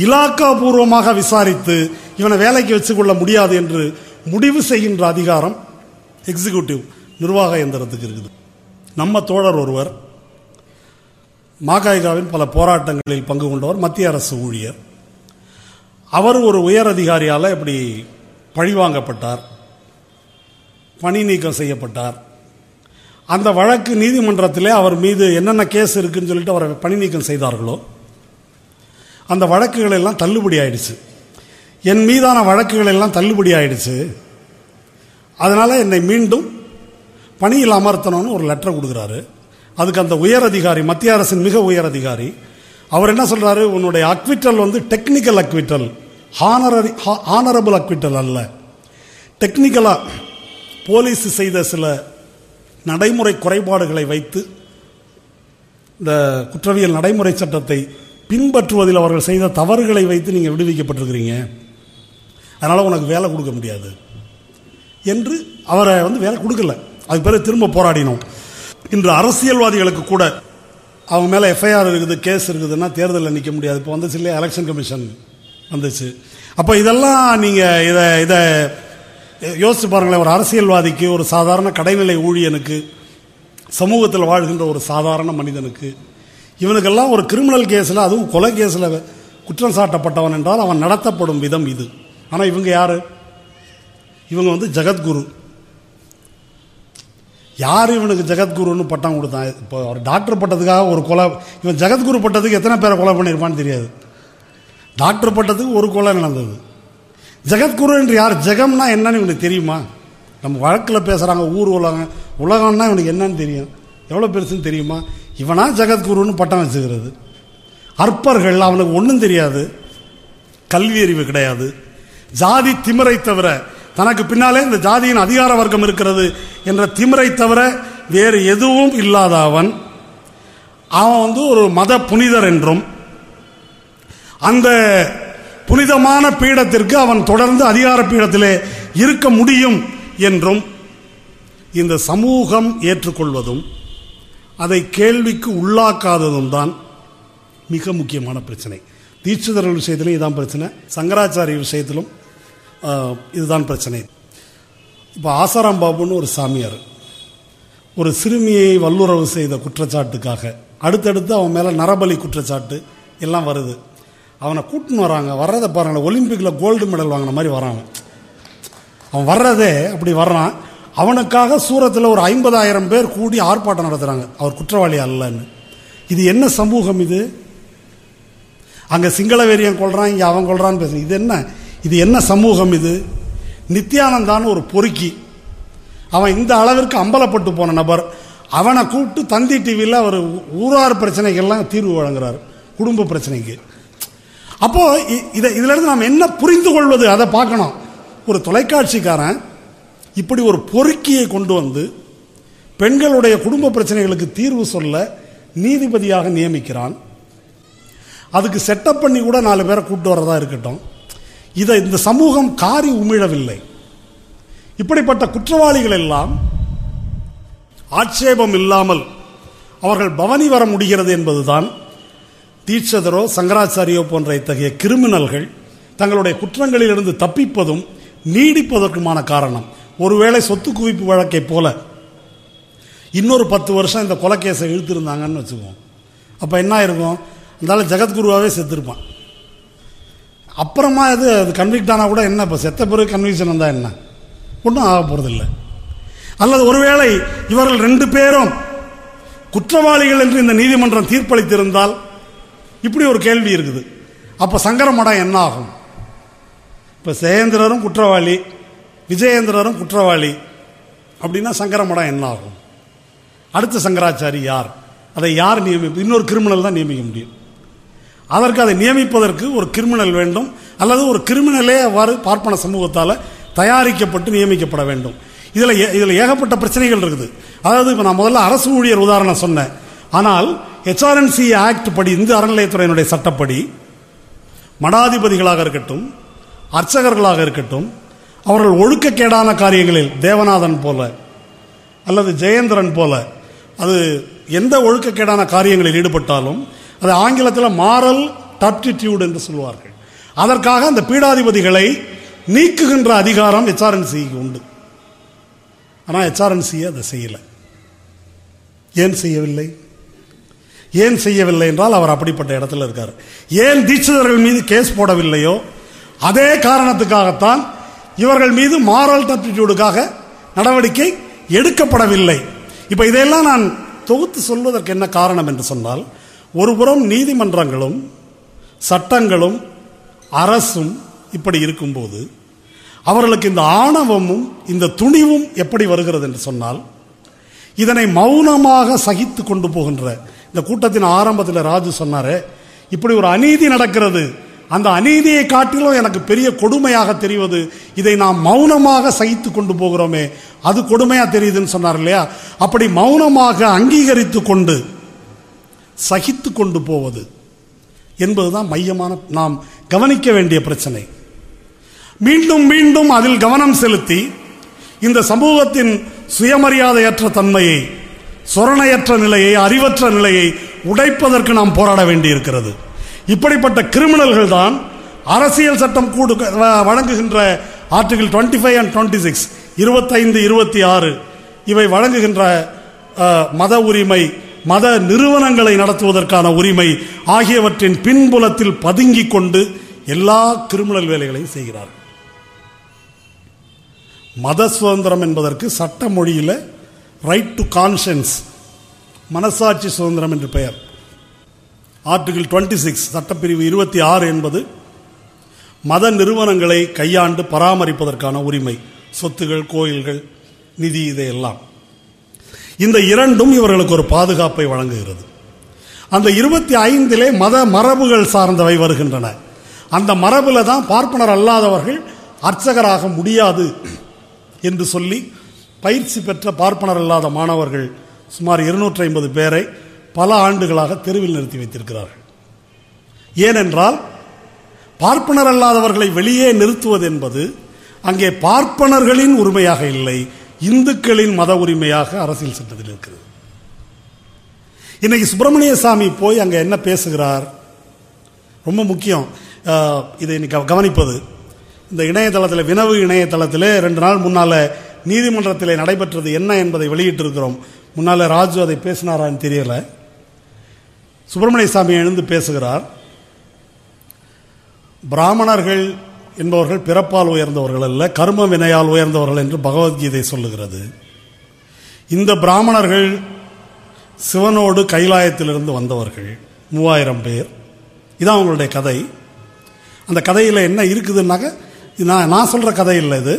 இலாக்காபூர்வமாக விசாரித்து இவனை வேலைக்கு வச்சுக்கொள்ள முடியாது என்று முடிவு செய்கின்ற அதிகாரம் எக்ஸிக்யூட்டிவ், நிர்வாக இயந்திரத்துக்கு இருக்குது. நம்ம தோழர் ஒருவர், மாகாய்காவின் பல போராட்டங்களில் பங்கு கொண்டவர், மத்திய அரசு ஊழியர், அவர் ஒரு உயர் அதிகாரியால் இப்படி பழிவாங்கப்பட்டார், பணி நீக்கம் செய்யப்பட்டார். அந்த வழக்கு நீதிமன்றத்திலே அவர் மீது என்னென்ன கேஸ் இருக்குதுன்னு சொல்லிட்டு அவரை பணி நீக்கம் செய்தார்களோ அந்த வழக்குகள் எல்லாம் தள்ளுபடி ஆயிடுச்சு. என் மீதான வழக்குகள் எல்லாம் தள்ளுபடி ஆயிடுச்சு, அதனால் என்னை மீண்டும் பணியில் அமர்த்தணும்னு ஒரு லெட்டர் கொடுக்குறாரு. அதுக்கு அந்த உயர் அதிகாரி, மத்திய அரசின் மிக உயர் அதிகாரி, அவர் என்ன சொல்கிறாரு? உன்னுடைய அக்விட்டல் வந்து டெக்னிக்கல் அக்விட்டல், ஹானரபிள் அக்விட்டல் அல்ல. டெக்னிக்கலாக போலீஸ் செய்த சில நடைமுறை குறைபாடுகளை வைத்து இந்த குற்றவியல் நடைமுறை சட்டத்தை பின்பற்றுவதில் அவர்கள் செய்த தவறுகளை வைத்து நீங்கள் விடுவிக்கப்பட்டிருக்கிறீங்க, அதனால் உனக்கு வேலை கொடுக்க முடியாது என்று அவரை வந்து வேலை கொடுக்கல. அது பேர் திரும்ப போராடினோம். இன்று அரசியல்வாதிகளுக்கு கூட அவங்க மேலே எஃப்ஐஆர் இருக்குது, கேஸ் இருக்குதுன்னா தேர்தலில் நிற்க முடியாது. இப்போ வந்துச்சு இல்லையா, எலெக்ஷன் கமிஷன் வந்துச்சு. அப்போ இதெல்லாம் நீங்கள் இதை யோசிச்சு பாருங்களேன். ஒரு அரசியல்வாதிக்கு, ஒரு சாதாரண கடைநிலை ஊழியனுக்கு, சமூகத்தில் வாழ்கின்ற ஒரு சாதாரண மனிதனுக்கு, இவனுக்கெல்லாம் ஒரு கிரிமினல் கேஸில், அதுவும் கொலை கேஸில் குற்றம் சாட்டப்பட்டவன் என்றால் அவன் நடத்தப்படும் விதம் இது. ஆனால் இவங்க யார்? இவங்க வந்து ஜெகத்குரு. யார் இவனுக்கு ஜெகத்குருன்னு பட்டம் கொடுத்தான்? இப்போ ஒரு டாக்டர் பட்டத்துக்காக ஒரு கொலை, இவன் ஜெகத்குரு பட்டத்துக்கு எத்தனை பேரை கொலை பண்ணியிருப்பான்னு தெரியாது. டாக்டர் பட்டத்துக்கு ஒரு கொலை நடந்தது. ஜெகத்குரு என்று யார்? ஜெகம்னா என்னன்னு இவனுக்கு தெரியுமா? நம்ம வழக்கில் பேசுகிறாங்க, ஊர் உலகம், உலகம்னா இவனுக்கு என்னன்னு தெரியும், எவ்வளோ பெருசுன்னு தெரியுமா? இவனா ஜெகத்குருன்னு பட்டம் வச்சுக்கிறது. அற்பர்கள், அவனுக்கு ஒன்றும் தெரியாது, கல்வி அறிவு கிடையாது, ஜாதி திமிரை தவிர, தனக்கு பின்னாலே இந்த ஜாதியின் அதிகார வர்க்கம் இருக்கிறது என்ற திமிரை தவிர வேறு எதுவும் இல்லாத அவன், அவன் வந்து ஒரு மத புனிதர் என்றும் அந்த புனிதமான பீடத்திற்கு அவன் தொடர்ந்து அதிகார பீடத்திலே இருக்க முடியும் என்றும் இந்த சமூகம் ஏற்றுக்கொள்வதும் அதை கேள்விக்கு உள்ளாக்காததும் தான் மிக முக்கியமான பிரச்சனை. தீட்சிதர்கள் விஷயத்திலும் இதுதான் பிரச்சனை, சங்கராச்சாரிய விஷயத்திலும் இதுதான் பிரச்சனை. இப்போ ஆசாராம் பாபுன்னு ஒரு சாமியார் ஒரு சிறுமியை வல்லுறவு செய்த குற்றச்சாட்டுக்காக அடுத்தடுத்து அவன் மேலே நரபலி குற்றச்சாட்டு எல்லாம் வருது. அவனை கூட்டின்னு வராங்க, வர்றதை பாருங்கள், ஒலிம்பிக்கில் கோல்டு மெடல் வாங்கின மாதிரி வரான் அவன், வர்றதே அப்படி வர்றான். அவனுக்காக சூரத்தில் ஒரு 50,000 பேர் கூடி ஆர்ப்பாட்டம் நடத்துகிறாங்க, அவர் குற்றவாளி அல்லன்னு. இது என்ன சமூகம் இது? அங்கே சிங்கள வேரியன் கொள்கிறான், இங்கே அவன் கொள்கிறான்னு பேசுகிறான். இது என்ன சமூகம் இது? நித்யானந்தான்னு ஒரு பொறுக்கி, அவன் இந்த அளவிற்கு அம்பலப்பட்டு போன நபர், அவனை கூப்பிட்டு தந்தி டிவியில் அவர் ஊரார் பிரச்சனைகள்லாம் தீர்வு வழங்குறார், குடும்ப பிரச்சனைக்கு. அப்போது இதிலிருந்து நாம் என்ன புரிந்து கொள்வது, அதை பார்க்கணும். ஒரு தொலைக்காட்சிக்காரன் இப்படி ஒரு பொறுக்கியை கொண்டு வந்து பெண்களுடைய குடும்ப பிரச்சனைகளுக்கு தீர்வு சொல்ல நீதிபதியாக நியமிக்கிறான். அதுக்கு செட்டப் பண்ணி கூட 4 பேரை கூப்பிட்டு வரதா இருக்கட்டும். இதை இந்த சமூகம் காரி உமிழவில்லை. இப்படிப்பட்ட குற்றவாளிகள் எல்லாம் ஆட்சேபம் இல்லாமல் அவர்கள் பவனி வர முடிகிறது என்பதுதான் தீட்சதரோ சங்கராச்சாரியோ போன்ற இத்தகைய கிரிமினல்கள் தங்களுடைய குற்றங்களிலிருந்து தப்பிப்பதும் நீடிப்பதற்குமான காரணம். ஒருவேளை சொத்து குவிப்பு வழக்கை போல இன்னொரு 10 வருஷம் இந்த கொலை கேஸை இழுத்திருந்தாங்கன்னு வச்சுக்கோம், அப்போ என்ன ஆயிருக்கும், அதனால ஜெகத்குருவாகவே செத்துருப்பான். அப்புறமா இது அது கன்விக்ட் ஆனால் கூட என்ன, இப்போ செத்த பிறகு கன்விக்ஷன் வந்தால் என்ன, ஒன்றும் ஆக போகிறதில்லை. அல்லது ஒருவேளை இவர்கள் ரெண்டு பேரும் குற்றவாளிகள் என்று இந்த நீதிமன்றம் தீர்ப்பளித்திருந்தால், இப்படி ஒரு கேள்வி இருக்குது. அப்போ சங்கரமடம் என்ன ஆகும்? இப்போ ஜெயேந்திரரும் குற்றவாளி, விஜயேந்திரரும் குற்றவாளி அப்படின்னா சங்கரமடம் என்ன ஆகும்? அடுத்த சங்கராச்சாரி யார்? அதை யார் நியமிப்பது? இன்னொரு கிரிமினல் தான் நியமிக்க முடியும். அதற்கு அதை நியமிப்பதற்கு ஒரு கிரிமினல் வேண்டும், அல்லது ஒரு கிரிமினலே அவ்வாறு பார்ப்பன சமூகத்தால் தயாரிக்கப்பட்டு நியமிக்கப்பட வேண்டும். இதில் ஏகப்பட்ட பிரச்சனைகள் இருக்குது. அதாவது இப்போ நான் முதல்ல அரசு ஊழியர் உதாரணம் சொன்னேன். ஆனால் HRNC ஆக்ட் படி, இந்து அறநிலையத்துறையினுடைய சட்டப்படி, மடாதிபதிகளாக இருக்கட்டும், அர்ச்சகர்களாக இருக்கட்டும், அவர்கள் ஒழுக்கக்கேடான காரியங்களில் தேவநாதன் போல அல்லது ஜெயேந்திரன் போல, அது எந்த ஒழுக்கக்கேடான காரியங்களில் ஈடுபட்டாலும் அது ஆங்கிலத்தில் மாரல் டாப்டிடியூட் என்று சொல்வார்கள். அதற்காக அந்த பீடாதிபதிகளை நீக்குகின்ற அதிகாரம் HRNC-க்கு உண்டு. ஆனால் HRNC அதை செய்யலை. ஏன் செய்யவில்லை? ஏன் செய்யவில்லை என்றால் அவர் அப்படிப்பட்ட இடத்துல இருக்கார். ஏன் தீட்சிதர்கள் மீது கேஸ் போடவில்லையோ அதே காரணத்துக்காகத்தான் இவர்கள் மீது மாரல் டாப்டிடியூடுக்காக நடவடிக்கை எடுக்கப்படவில்லை. இப்போ இதையெல்லாம் நான் தொகுத்து சொல்வதற்கு என்ன காரணம் என்று சொன்னால், ஒருபுறம் நீதிமன்றங்களும் சட்டங்களும் அரசும் இப்படி இருக்கும்போது அவர்களுக்கு இந்த ஆணவமும் இந்த துணிவும் எப்படி வருகிறது என்று சொன்னால், இதனை மௌனமாக சகித்து கொண்டு போகின்ற, இந்த கூட்டத்தின் ஆரம்பத்தில் ராஜு சொன்னாரே, இப்படி ஒரு அநீதி நடக்கிறது, அந்த அநீதியை காட்டிலும் எனக்கு பெரிய கொடுமையாக தெரிவது, இதை நாம் மௌனமாக சகித்து கொண்டு போகிறோமே அது கொடுமையாக தெரியுதுன்னு சொன்னார் இல்லையா? அப்படி மௌனமாக அங்கீகரித்து கொண்டு சகித்து கொண்டு போவது என்பதுதான் மையமான நாம் கவனிக்க வேண்டிய பிரச்சனை. மீண்டும் மீண்டும் அதில் கவனம் செலுத்தி இந்த சமூகத்தின் சுயமரியாதையற்ற தன்மையை, சொரணையற்ற நிலையை, அறிவற்ற நிலையை உடைப்பதற்கு நாம் போராட வேண்டியிருக்கிறது. இப்படிப்பட்ட கிரிமினல்கள் தான் அரசியல் சட்டம் வழங்குகின்ற ஆர்டிகிள் 25 and 26, 25, 26 இவை வழங்குகின்ற மத உரிமை, மத நிறுவனங்களை நடத்துவதற்கான உரிமை ஆகியவற்றின் பின்புலத்தில் பதுங்கி கொண்டு எல்லா கிரிமினல் வேலைகளையும் செய்கிறார்கள். மத சுதந்திரம் என்பதற்கு சட்ட மொழியில் ரைட் டு கான்ஷியன்ஸ், மனசாட்சி சுதந்திரம் என்று பெயர். ஆர்டிகிள் 26 சட்டப்பிரிவு 26 என்பது மத நிறுவனங்களை கையாண்டு பராமரிப்பதற்கான உரிமை, சொத்துகள், கோயில்கள், நிதி, இதையெல்லாம். இந்த இரண்டும் இவர்களுக்கு ஒரு பாதுகாப்பை வழங்குகிறது. அந்த 25 மத மரபுகள் சார்ந்தவை வருகின்றன. அந்த மரபில் தான் பார்ப்பனர் அல்லாதவர்கள் அர்ச்சகராக முடியாது என்று சொல்லி பயிற்சி பெற்ற பார்ப்பனர் அல்லாத மாணவர்கள் சுமார் 250 பேரை பல ஆண்டுகளாக தெருவில் நிறுத்தி வைத்திருக்கிறார்கள். ஏனென்றால் பார்ப்பனர் அல்லாதவர்களை வெளியே நிறுத்துவது என்பது அங்கே பார்ப்பனர்களின் உரிமையாக இல்லை, இந்துக்களின் மத உரிமையாக அரசியல் சட்டத்தில் இருக்கிறது. இன்னைக்கு சுப்பிரமணிய சுவாமி போய் அங்கே என்ன பேசுகிறார், ரொம்ப முக்கியம் இதை இன்னைக்கு கவனிப்பது. இந்த இணையதளத்தில், வினவு இணையதளத்தில் 2 நாள் முன்னால் நீதிமன்றத்தில் நடைபெற்றது என்ன என்பதை வெளியிட்டிருக்கிறோம். முன்னால் ராஜு அதை பேசினாரான்னு தெரியலை. சுப்பிரமணிய சுவாமி எழுந்து பேசுகிறார், பிராமணர்கள் என்பவர்கள் பிறப்பால் உயர்ந்தவர்கள் அல்ல, கர்ம வினையால் உயர்ந்தவர்கள் என்று பகவத்கீதை சொல்லுகிறது. இந்த பிராமணர்கள் சிவனோடு கைலாயத்திலிருந்து வந்தவர்கள் 3000 பேர். இதான் அவங்களுடைய கதை. அந்த கதையில் என்ன இருக்குதுன்னாக்க, நான் சொல்கிற கதை இல்லை இது,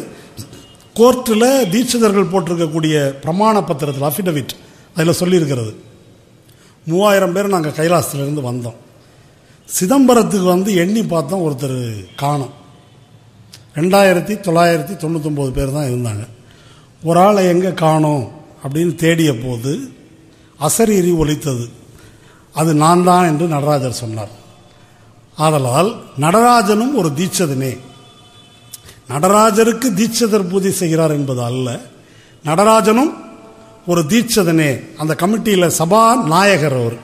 கோர்ட்டில் தீட்சிதர்கள் போட்டிருக்கக்கூடிய பிரமாண பத்திரத்தில், அஃபிடவிட், அதில் சொல்லியிருக்கிறது 3000 பேர் நாங்கள் கைலாசத்திலிருந்து வந்தோம். சிதம்பரத்துக்கு வந்து எண்ணி பார்த்தோம், ஒருத்தர் காணோம். 2999 பேர் தான் இருந்தாங்க. ஒரு ஆளை எங்கே காணோம் அப்படின்னு தேடிய போது அசரீரி ஒலித்தது. அது நான் தான் என்று நடராஜர் சொன்னார். ஆதலால் நடராஜனும் ஒரு தீட்சதனே. நடராஜருக்கு தீட்சதர் பூஜை செய்கிறார் என்பது அல்ல, நடராஜனும் ஒரு தீட்சதனே. அந்த கமிட்டியில் சபா நாயகர், ஒரு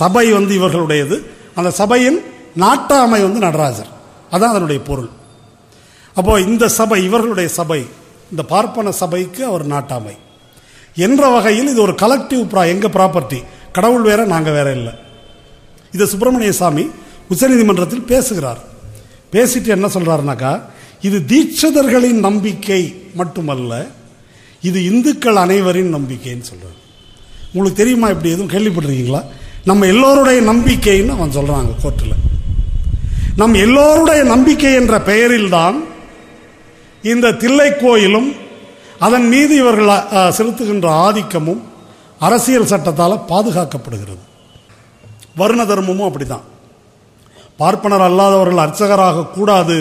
சபை வந்து இவர்களுடையது, அந்த சபையின் நாட்டாமை வந்து நடராஜர், அதான் அதனுடைய பொருள். அப்போது இந்த சபை, இவர்களுடைய சபை, இந்த பார்ப்பன சபைக்கு அவர் நாட்டாமை என்ற வகையில் இது ஒரு கலெக்டிவ் எங்கள் ப்ராப்பர்ட்டி, கடவுள் வேற நாங்கள் வேற இல்லை. இதை சுப்பிரமணிய சுவாமி உச்சநீதிமன்றத்தில் பேசுகிறார். பேசிட்டு என்ன சொல்கிறாருனாக்கா, இது தீட்சிதர்களின் நம்பிக்கை மட்டுமல்ல, இது இந்துக்கள் அனைவரின் நம்பிக்கைன்னு சொல்கிறார். உங்களுக்கு தெரியுமா, இப்படி எதுவும் கேள்விப்பட்டிருக்கீங்களா? நம்ம எல்லோருடைய நம்பிக்கைன்னு அவன் சொல்கிறாங்க கோர்ட்டில். நம் எல்லோருடைய நம்பிக்கை என்ற பெயரில்தான் இந்த தில்லை கோயிலும் அதன் மீது இவர்கள் செலுத்துகின்ற ஆதிக்கமும் அரசியல் சட்டத்தால் பாதுகாக்கப்படுகிறது. வருண தர்மமும் அப்படிதான். பார்ப்பனர் அல்லாதவர்கள் அர்ச்சகராக கூடாது,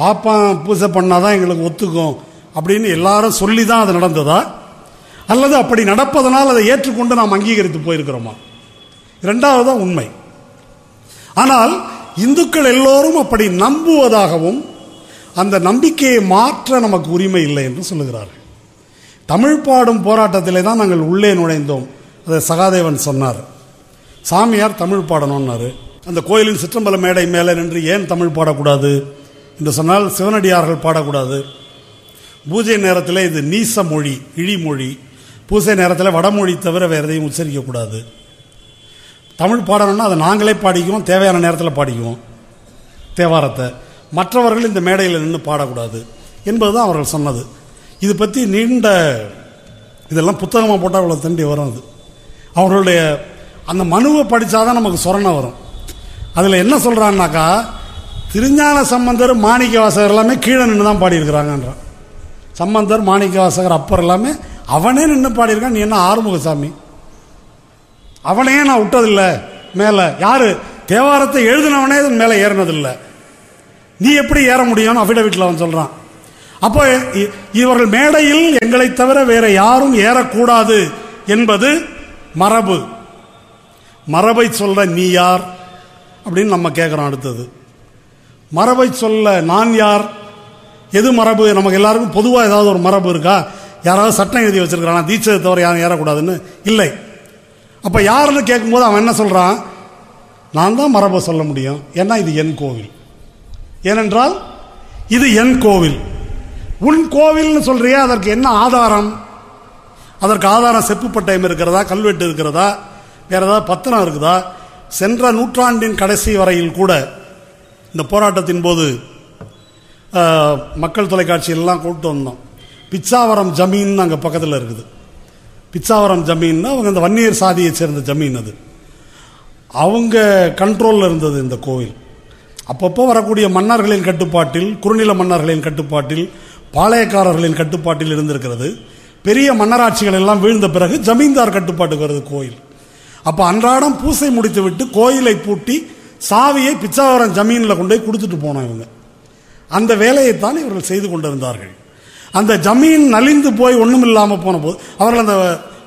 பாப்பான் பூஜை பண்ணாதான் எங்களுக்கு ஒத்துக்கும் அப்படின்னு எல்லாரும் சொல்லி தான் அது நடந்ததா, அல்லது அப்படி நடப்பதனால் அதை ஏற்றுக்கொண்டு நாம் அங்கீகரித்து போயிருக்கிறோமா? இரண்டாவதுதான் உண்மை. ஆனால் இந்துக்கள் எல்லோரும் அப்படி நம்புவதாகவும் அந்த நம்பிக்கையை மாற்ற நமக்கு உரிமை இல்லை என்று சொல்லுகிறார்கள். தமிழ் பாடும் போராட்டத்திலே தான் நாங்கள் உள்ளே நுழைந்தோம். அதை சகாதேவன் சொன்னார். சாமியார் தமிழ் பாடணும்னாரு. அந்த கோயிலின் சிற்றம்பல மேடை மேலே நின்று ஏன் தமிழ் பாடக்கூடாது என்று சொன்னால், சிவனடியார்கள் பாடக்கூடாது, பூஜை நேரத்தில் இது நீச மொழி, இழிமொழி, பூஜை நேரத்தில் வடமொழி தவிர வேறு எதையும் உச்சரிக்கக்கூடாது, தமிழ் பாடணும்னா அதை நாங்களே பாடிக்குவோம், தேவையான நேரத்தில் பாடிக்குவோம் தேவாரத்தை, மற்றவர்கள் இந்த மேடையில் நின்று பாடக்கூடாது என்பது தான் அவர்கள் சொன்னது. இது பற்றி நீண்ட இதெல்லாம் புத்தகமாக போட்டால் அவ்வளோ தண்டி வரும். அது அவர்களுடைய அந்த மனுவை படித்தாதான் நமக்கு சொரணை வரும். அதில் என்ன சொல்கிறான்னாக்கா, திருஞான சம்பந்தர் மாணிக்க வாசகர் எல்லாமே கீழே நின்று தான் பாடியிருக்கிறாங்கன்றான். சம்பந்தர் மாணிக்க வாசகர் அப்பர் எல்லாமே அவனே நின்று பாடியிருக்கான். நீ என்ன ஆறுமுகசாமி, அவனையே நான் விட்டதில்லை மேலே, யார் தேவாரத்தை எழுதினவனே இது மேலே ஏறினதில்லை, நீ எப்படி ஏற முடியும்னு அஃபிடவிட்டில் அவன் சொல்கிறான். அப்போ இவர்கள் மேடையில் எங்களை தவிர வேற யாரும் ஏறக்கூடாது என்பது மரபு. மரபை சொல்ல நீ யார் அப்படின்னு நம்ம கேட்குறோம். அடுத்தது மரபை சொல்ல நான் யார்? எது மரபு? நமக்கு எல்லாருக்கும் பொதுவாக ஏதாவது ஒரு மரபு இருக்கா? யாராவது சட்டம் எழுதி வச்சிருக்கிறானா தீட்சை தவிர யாரும் ஏறக்கூடாதுன்னு? இல்லை. அப்போ யாருன்னு கேட்கும்போது அவன் என்ன சொல்கிறான், நான் தான் மரபை சொல்ல முடியும், ஏன்னா இது என் கோவில், ஏனென்றால் இது என் கோவில். உன் கோவில்னு சொல்றியா, அதற்கு என்ன ஆதாரம்? அதற்கு ஆதாரம் செப்பு பட்டயம் இருக்கிறதா, கல்வெட்டு இருக்கிறதா, வேற ஏதாவது பத்திரம் இருக்குதா? சென்ற நூற்றாண்டின் கடைசி வரையில் கூட இந்த போராட்டத்தின் போது மக்கள் தொலைக்காட்சியெல்லாம் கூப்பிட்டு வந்தோம். பிச்சாவரம் ஜமீன் அங்கே பக்கத்தில் இருக்குது. பிச்சாவரம் ஜமீன்னா அவங்க அந்த வன்னியர் சாதியை சேர்ந்த ஜமீன், அது அவங்க கண்ட்ரோலில் இருந்தது இந்த கோவில். அப்பப்போ வரக்கூடிய மன்னர்களின் கட்டுப்பாட்டில், குறுநில மன்னர்களின் கட்டுப்பாட்டில், பாளையக்காரர்களின் கட்டுப்பாட்டில் இருந்திருக்கிறது. பெரிய மன்னராட்சிகள் எல்லாம் வீழ்ந்த பிறகு ஜமீன்தார் கட்டுப்பாட்டுக்கு வருது கோயில். அப்போ அன்றாடம் பூசை முடித்து விட்டு கோயிலை பூட்டி சாவியை பிச்சாவரம் ஜமீனில் கொண்டு போய் கொடுத்துட்டு போனோம். இவங்க அந்த வேலையைத்தான் இவர்கள் செய்து கொண்டிருந்தார்கள். அந்த ஜமீன் நலிந்து போய் ஒன்றும் இல்லாமல் போன போது அவர்கள் அந்த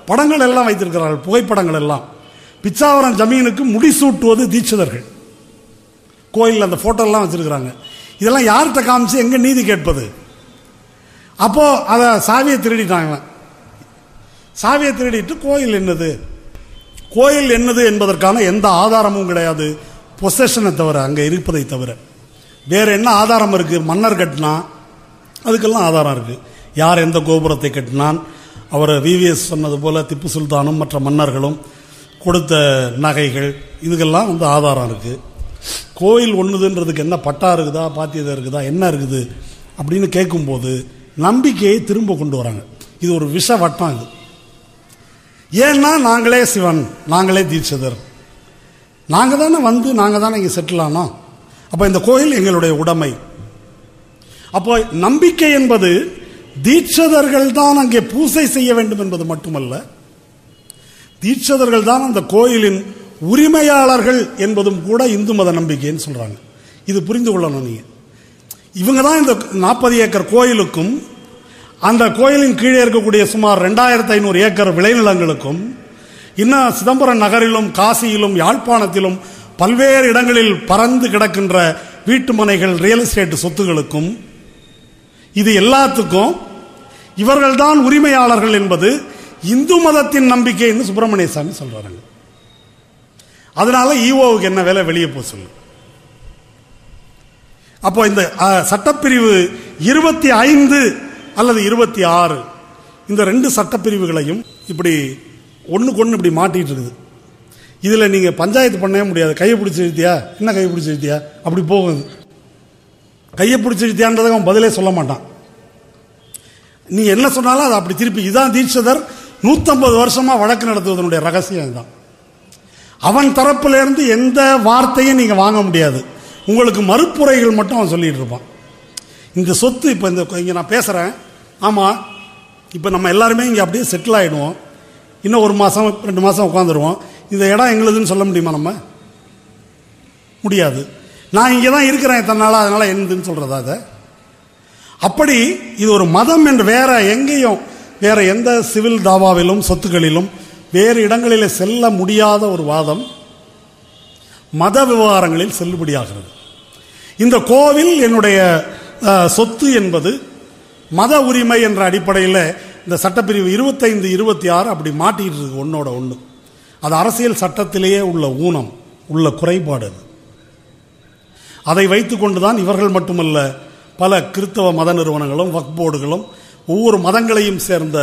படங்கள் எல்லாம் வைத்திருக்கிறார்கள், புகைப்படங்கள் எல்லாம். பிச்சாவரம் ஜமீனுக்கு முடிசூட்டுவது தீட்சிதர்கள். கோயிலில் அந்த ஃபோட்டோலாம் வச்சுருக்கிறாங்க. இதெல்லாம் யார்கிட்ட காமிச்சு எங்கே நீதி கேட்பது? அப்போது அதை சாவியை திருடிட்டாங்க. சாவியை திருடிட்டு கோயில் என்னது, கோயில் என்னது என்பதற்கான எந்த ஆதாரமும் கிடையாது, பொசஷனை தவிர, அங்கே இருப்பதை தவிர. வேறு என்ன ஆதாரம் இருக்குது? மன்னர் கட்டினா அதுக்கெல்லாம் ஆதாரம் இருக்குது. யார் எந்த கோபுரத்தை கட்டினான், அவர் விவிஎஸ் சொன்னது போல் திப்பு சுல்தானும் மற்ற மன்னர்களும் கொடுத்த நகைகள், இதுக்கெல்லாம் வந்து ஆதாரம் இருக்குது. கோயில் ஒன்றுதுன்றதுக்கு என்ன பட்டா இருக்குதா, பாத்தியதா இருக்குதா, என்ன இருக்குது அப்படின்னு கேட்கும்போது நம்பிக்கையை திரும்ப கொண்டு வராங்க. இது ஒரு விஷ வட்டம். இது ஏன்னா நாங்களே சிவன், நாங்களே தீட்சிதர், நாங்கள் தானே வந்து நாங்கள் தானே இங்கே செட்டில் ஆனோம், அப்போ இந்த கோயில் எங்களுடைய உடைமை. அப்போ நம்பிக்கை என்பது தீட்சிதர்கள் தான் அங்கே பூசை செய்ய வேண்டும் என்பது மட்டுமல்ல, தீட்சிதர்கள் தான் அந்த கோயிலின் உரிமையாளர்கள் என்பதும் கூட இந்து மத நம்பிக்கைன்னு சொல்கிறாங்க. இது புரிந்து கொள்ளணும். நீங்கள் இவங்க தான் இந்த 40 ஏக்கர் கோயிலுக்கும் அந்த கோயிலின் கீழே இருக்கக்கூடிய சுமார் 2500 ஏக்கர் விளைநிலங்களுக்கும் இன்னும் சிதம்பரம் நகரிலும் காசியிலும் யாழ்ப்பாணத்திலும் பல்வேறு இடங்களில் பறந்து கிடக்கின்ற வீட்டு மனைகள், ரியல் எஸ்டேட் சொத்துகளுக்கும், இது எல்லாத்துக்கும் இவர்கள்தான் உரிமையாளர்கள் என்பது இந்து மதத்தின் நம்பிக்கைன்னு சுப்பிரமணிய சுவாமி சொல்கிறாங்க. அதனால ஈஓவுக்கு என்ன வேலை, வெளியே போக சொல்லு. அப்போ இந்த சட்டப்பிரிவு 25 அல்லது 26 இந்த 2 சட்டப்பிரிவுகளையும் இப்படி ஒன்றுக்கு ஒன்று இப்படி மாட்டிகிட்டு இருக்குது. இதில் நீங்கள் பஞ்சாயத்து பண்ணவே முடியாது. கையை பிடிச்சி இழுத்தியா, என்ன கையை பிடிச்சி இழுத்தியா, அப்படி போகுது. கையை பிடிச்சி இழுத்தியான்றதுக்கு அவன் பதிலே சொல்ல மாட்டான். நீங்கள் என்ன சொன்னாலும் அதை அப்படி திருப்பி. இதான் தீட்சிதர் 150 வருஷமாக வழக்கு நடத்துவதனுடைய ரகசியம். இதுதான். அவன் தரப்பிலேருந்து எந்த வார்த்தையும் நீங்கள் வாங்க முடியாது. உங்களுக்கு மறுப்புரைகள் மட்டும் அவன் சொல்லிகிட்டு இருப்பான். இந்த சொத்து இப்போ இங்கே நான் பேசுகிறேன். ஆமாம், இப்போ நம்ம எல்லாருமே இங்கே அப்படியே செட்டில் ஆகிடுவோம். இன்னும் 1 மாதம் 2 மாதம் உட்காந்துருவோம். இந்த இடம் எங்களுதுன்னு சொல்ல முடியுமா? நம்ம முடியாது. நான் இங்கே தான் இருக்கிறேன் இத்தனால, அதனால் என்னதுன்னு சொல்கிறதா? அதை அப்படி இது ஒரு மதம் என்று வேறு எங்கேயும், வேறு எந்த சிவில் தாவாவிலும் சொத்துக்களிலும் வேறு இடங்களிலே செல்ல முடியாத ஒரு வாதம் மத விவகாரங்களில் செல்லுபடியாகிறது. இந்த கோவில் என்னுடைய சொத்து என்பது மத உரிமை என்ற அடிப்படையில் இந்த சட்டப்பிரிவு 25, 26 அப்படி மாட்டிகிட்டு இருக்கு ஒன்றோட ஒன்று. அது அரசியல் சட்டத்திலேயே உள்ள ஊனம், உள்ள குறைபாடு. அதை வைத்து கொண்டு தான் இவர்கள் மட்டுமல்ல, பல கிறித்தவ மத நிறுவனங்களும் வக்ஃப் போர்டுகளும் ஒவ்வொரு மதங்களையும் சேர்ந்த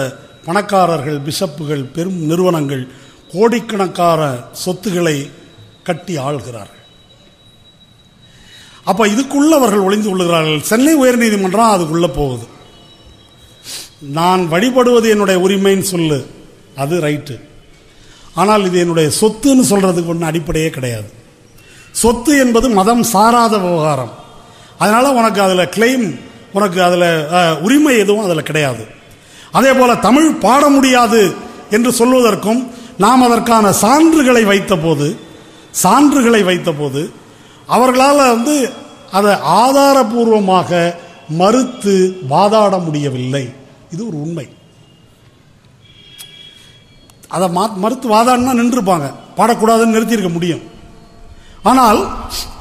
பணக்காரர்கள், பிஷப்புகள், பெரும் நிறுவனங்கள் கோடிக்கணக்கான சொத்துக்களை கட்டி ஆள்கிறார்கள். அப்போ இதுக்குள்ள அவர்கள் ஒளிந்து கொள்கிறார்கள். சென்னை உயர்நீதிமன்றம் அதுக்குள்ளே போகுது. நான் வழிபடுவது என்னுடைய உரிமைன்னு சொல்லு, அது ரைட்டு. ஆனால் இது என்னுடைய சொத்துன்னு சொல்கிறதுக்கு ஒன்றும் அடிப்படையே கிடையாது. சொத்து என்பது மதம் சாராத விவகாரம். அதனால் உனக்கு அதில் கிளைம், உனக்கு அதில் உரிமை எதுவும் அதில் கிடையாது. அதே போல் தமிழ் பாட முடியாது என்று சொல்வதற்கும் நாம் அதற்கான சான்றுகளை வைத்தபோது அவர்களால் அதை ஆதாரபூர்வமாக மறுத்து வாதாட முடியவில்லை. இது ஒரு உண்மை. அதை மறுத்து வாதாடினா நின்றுப்பாங்க, பாடக்கூடாதுன்னு நிறுத்தியிருக்க முடியும். ஆனால்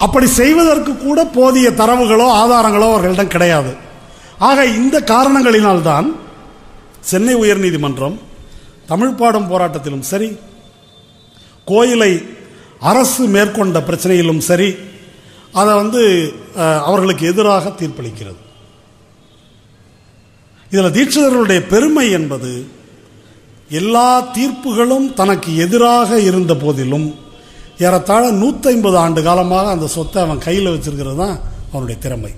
அப்படி செய்வதற்கு கூட போதிய தரவுகளோ ஆதாரங்களோ அவர்களிடம் கிடையாது. ஆக இந்த காரணங்களினால்தான் சென்னை உயர்நீதிமன்றம் தமிழ் பாடம் போராட்டத்திலும் சரி, கோயிலை அரசு மேற்கொண்ட பிரச்சனையிலும் சரி, அதை அவர்களுக்கு எதிராக தீர்ப்பளிக்கிறது. இதில் தீட்சிதர்களுடைய பெருமை என்பது எல்லா தீர்ப்புகளும் தனக்கு எதிராக இருந்த போதிலும் ஏறத்தாழ 150 ஆண்டு காலமாக அந்த சொத்தை அவன் கையில் வச்சிருக்கிறது தான் அவனுடைய திறமை.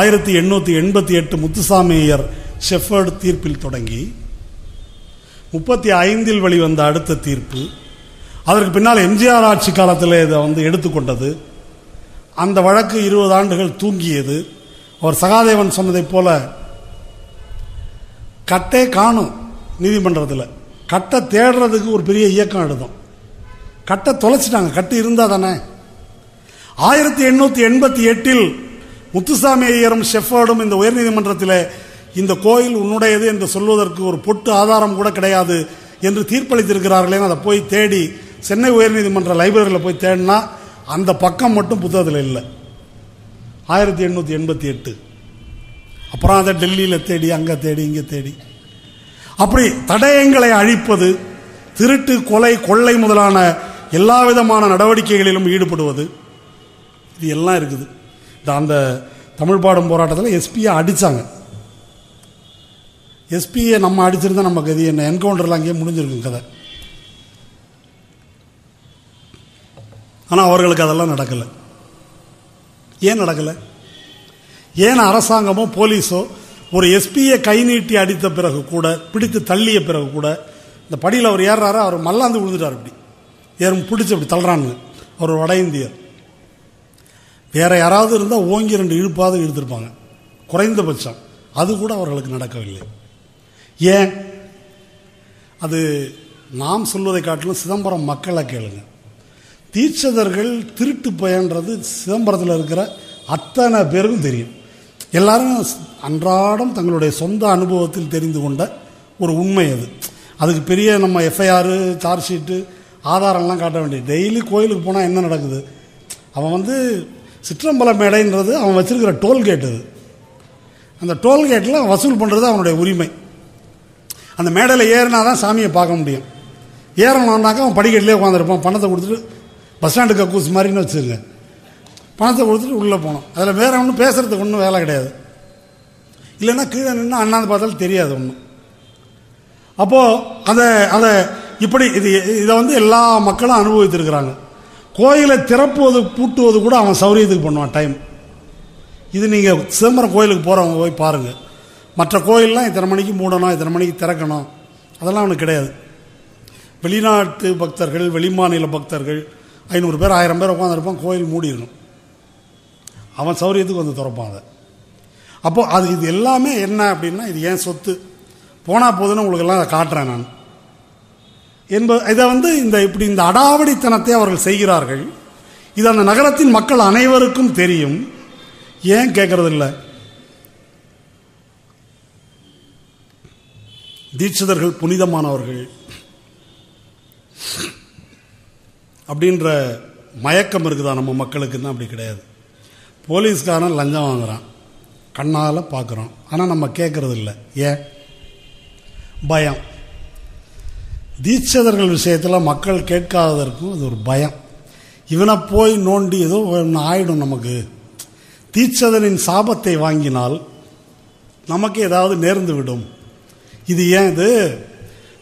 1888 முத்துசாமியர் ஷெஃபர்ட் தீர்ப்பில் தொடங்கி 35 வெளிவந்த அடுத்த தீர்ப்பு, அதற்கு பின்னால் எம்ஜிஆர் ஆட்சி காலத்தில் இதை எடுத்துக்கொண்டது, அந்த வழக்கு 20 ஆண்டுகள் தூங்கியது. அவர் சகாதேவன் சொன்னதைப் போல கட்டே காணும் நீதிமன்றத்தில். கட்டை தேடுறதுக்கு ஒரு பெரிய இயக்கம் எடுத்தோம். கட்டை தொலைச்சிட்டாங்க. கட்டு இருந்தால் தானே. 1888 முத்துசாமி ஐயரும் ஷெஃபர்டும் இந்த உயர்நீதிமன்றத்தில் இந்த கோயில் உன்னுடையது என்று சொல்வதற்கு ஒரு பொட்டு ஆதாரம் கூட கிடையாது என்று தீர்ப்பளித்திருக்கிறார்களே. அதை போய் தேடி சென்னை உயர்நீதிமன்ற லைப்ரரியில் போய் தேடினா அந்த பக்கம் மட்டும் புத்தகத்தில் இல்லை. 1888. அப்புறம் அதை டெல்லியில் தேடி, அங்கே தேடி, இங்கே தேடி, அப்படி தடயங்களை அழிப்பது, திருட்டு, கொலை, கொள்ளை முதலான எல்லா விதமான நடவடிக்கைகளிலும் ஈடுபடுவது, இது எல்லாம் இருக்குது. அந்த தமிழ் பாடம் போராட்டத்தில் எஸ்பியை அடித்தாங்க. எஸ்பியை நம்ம அடிச்சிருந்தா நம்ம கதி என்ன? என்கவுண்டரில் அங்கேயே முடிஞ்சிருக்கும் கதை. ஆனால் அவர்களுக்கு அதெல்லாம் நடக்கலை. ஏன் நடக்கலை? ஏன் அரசாங்கமோ போலீஸோ ஒரு எஸ்பியை கை நீட்டி அடித்த பிறகு கூட, பிடித்து தள்ளிய பிறகு கூட, இந்த படியில் அவர் ஏறுறாரு, அவர் மல்லாந்து விழுந்துட்டார், இப்படி ஏறும் பிடிச்சி அப்படி தள்ளுறானுங்க. அவர் வட இந்தியர். வேறு யாராவது இருந்தால் ஓங்கி 2 இழுப்பாவது இழுத்துருப்பாங்க குறைந்தபட்சம். அது கூட அவர்களுக்கு நடக்கவில்லை. ஏன்? அது நாம் சொல்வதை காட்டிலும் சிதம்பரம் மக்களை கேளுங்க. தீட்சிதர்கள் திருட்டு பயன்றது சிதம்பரத்தில் இருக்கிற அத்தனை பேருக்கும் தெரியும். எல்லாரும் அன்றாடம் தங்களுடைய சொந்த அனுபவத்தில் தெரிந்து கொண்ட ஒரு உண்மை அது. அதுக்கு பெரிய நம்ம எஃப்ஐஆர், சார்ஜ் ஷீட்டு, ஆதாரம்லாம் காட்ட வேண்டியது. டெய்லி கோயிலுக்கு போனால் என்ன நடக்குது? அவன் சிற்றம்பல மேடைன்றது அவன் வச்சிருக்கிற டோல்கேட். அது அந்த டோல்கேட்டில் வசூல் பண்ணுறது அவனுடைய உரிமை. அந்த மேடையில் ஏறினா தான் சாமியை பார்க்க முடியும். ஏறணுன்னாக்கா அவன் படிக்கட்டிலே உட்காந்துருப்பான். பணத்தை கொடுத்துட்டு பஸ் ஸ்டாண்டுக்கு கக்கூஸ் மாதிரின்னு வச்சுருங்க, பணத்தை கொடுத்துட்டு உள்ளே போனோம். அதில் வேறு ஒன்றும் பேசுகிறதுக்கு ஒன்றும் வேலை கிடையாது. இல்லைன்னா கீழே நின்று அண்ணாந்து பார்த்தாலும் தெரியாது ஒன்றும். அப்போது அதை அதை இப்படி இதை வந்து எல்லா மக்களும் அனுபவித்திருக்கிறாங்க. கோயிலை திறப்புவது பூட்டுவது கூட அவன் சௌரியத்துக்கு பண்ணுவான் டைம். இது நீங்கள் சிதம்பரம் கோயிலுக்கு போகிறவங்க போய் பாருங்கள். மற்ற கோயிலெலாம் இத்தனை மணிக்கு மூடணும், இத்தனை மணிக்கு திறக்கணும், அதெல்லாம் அவனுக்கு கிடையாது. வெளிநாட்டு பக்தர்கள், வெளிமாநில பக்தர்கள் 500 பேர் 1000 பேர் உட்காந்துருப்பான், கோயில் மூடிடணும், அவன் சௌரியத்துக்கு வந்து திறப்பான் அதை. அப்போது அது இது எல்லாமே என்ன அப்படின்னா, இது ஏன் சொத்து, போனால் போதுன்னு உங்களுக்கெல்லாம் அதை காட்டுறேன் நான் என்பது. இதை வந்து இந்த அடாவடித்தனத்தை அவர்கள் செய்கிறார்கள். இது அந்த நகரத்தின் மக்கள் அனைவருக்கும் தெரியும், ஏன் கேட்கறதில்லை? தீட்சிதர்கள் புனிதமானவர்கள் அப்படின்ற மயக்கம் இருக்குதா நம்ம மக்களுக்குன்னா? அப்படி கிடையாது. போலீஸ்காரன் லஞ்சம் வாங்குகிறான், கண்ணால் பார்க்குறோம், ஆனால் நம்ம கேட்கறதில்லை. ஏன்? பயம். தீட்சிதர்கள் விஷயத்தில் மக்கள் கேட்காததற்கும் அது ஒரு பயம். இவனை போய் நோண்டி ஏதோ ஆயிடும் நமக்கு, தீட்சிதனின் சாபத்தை வாங்கினால் நமக்கு ஏதாவது நேர்ந்து விடும். இது ஏன்? இது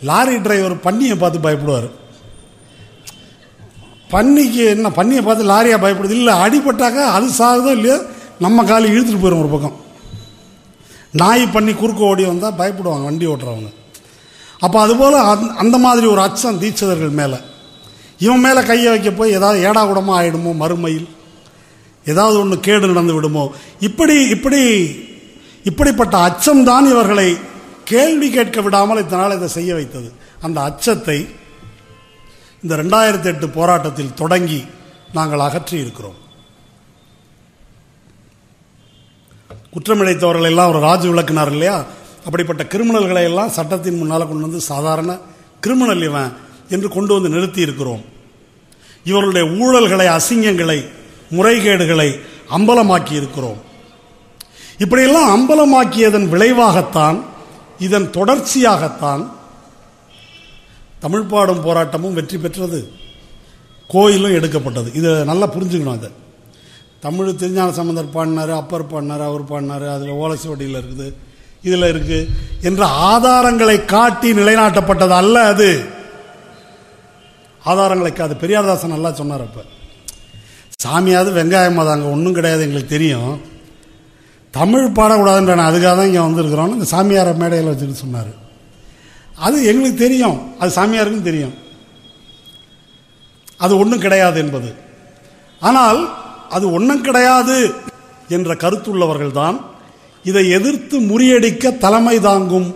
லாரி டிரைவர் பன்னியை பார்த்து பயப்படுவார். பன்னிக்கு என்ன, பன்னியை பார்த்து லாரியாக பயப்படுது? இல்லை, அடிபட்டாக்கா அது சாகுதோ இல்லையோ நம்ம காலி இழுத்துட்டு போயிடும். ஒரு பக்கம் நாய் பண்ணி குறுக்க ஓடி வந்தால் பயப்படுவாங்க வண்டி ஓட்டுறவங்க. அப்போ அதுபோல் அந்த மாதிரி ஒரு அச்சம் தீட்சிதர்கள் மேலே. இவன் மேலே கையை வைக்க போய் ஏதாவது ஏடா கூடமோ ஆகிடுமோ, மறுமையில் ஏதாவது ஒன்று கேடு நடந்து விடுமோ, இப்படிப்பட்ட அச்சம்தான் இவர்களை கேள்வி கேட்க விடாமல் இதனால் இதை செய்ய வைத்தது. அந்த அச்சத்தை இந்த 2008 போராட்டத்தில் தொடங்கி நாங்கள் அகற்றி இருக்கிறோம். குற்றமிழைத்தவர்கள் எல்லாம் ஒரு ராஜு விளக்குனார் இல்லையா, அப்படிப்பட்ட கிரிமினல்களை எல்லாம் சட்டத்தின் முன்னால் கொண்டு வந்து சாதாரண கிரிமினல் இவன் என்று கொண்டு வந்து நிறுத்தி இருக்கிறோம். இவர்களுடைய ஊழல்களை, அசிங்கங்களை, முறைகேடுகளை அம்பலமாக்கி இருக்கிறோம். இப்படியெல்லாம் அம்பலமாக்கியதன் விளைவாகத்தான், இதன் தொடர்ச்சியாகத்தான் தமிழ் பாடும் போராட்டமும் வெற்றி பெற்றது, கோயிலும் எடுக்கப்பட்டது. இதை நல்லா புரிஞ்சுக்கணும். அதை தமிழ் திருஞான சம்பந்தர் பாடினார், அப்பர் பாடினார், அவர் பாடினார், அதில் ஓலைச்சுவடியில் இருக்குது, இதில் இருக்குது என்ற ஆதாரங்களை காட்டி நிலைநாட்டப்பட்டது அல்ல அது. ஆதாரங்களை காது பெரியார்தாசன் நல்லா சொன்னார். அப்போ சாமியாவது வெங்காயமாக தாங்க, ஒன்றும் கிடையாது, எங்களுக்கு தெரியும், தமிழ் பாடக்கூடாதுன்ற நான் அதுக்காக தான் இங்கே வந்திருக்கிறோன்னு இந்த சாமியாரை மேடையில் வச்சுட்டு சொன்னார். அது எங்களுக்கு தெரியும், அது சாமியாருக்கும் தெரியும், அது ஒன்றும் கிடையாது என்பது. ஆனால் அது ஒன்றும் கிடையாது என்ற கருத்துள்ளவர்கள்தான் இதை எதிர்த்து முறியடிக்க தலைமை தாங்கும்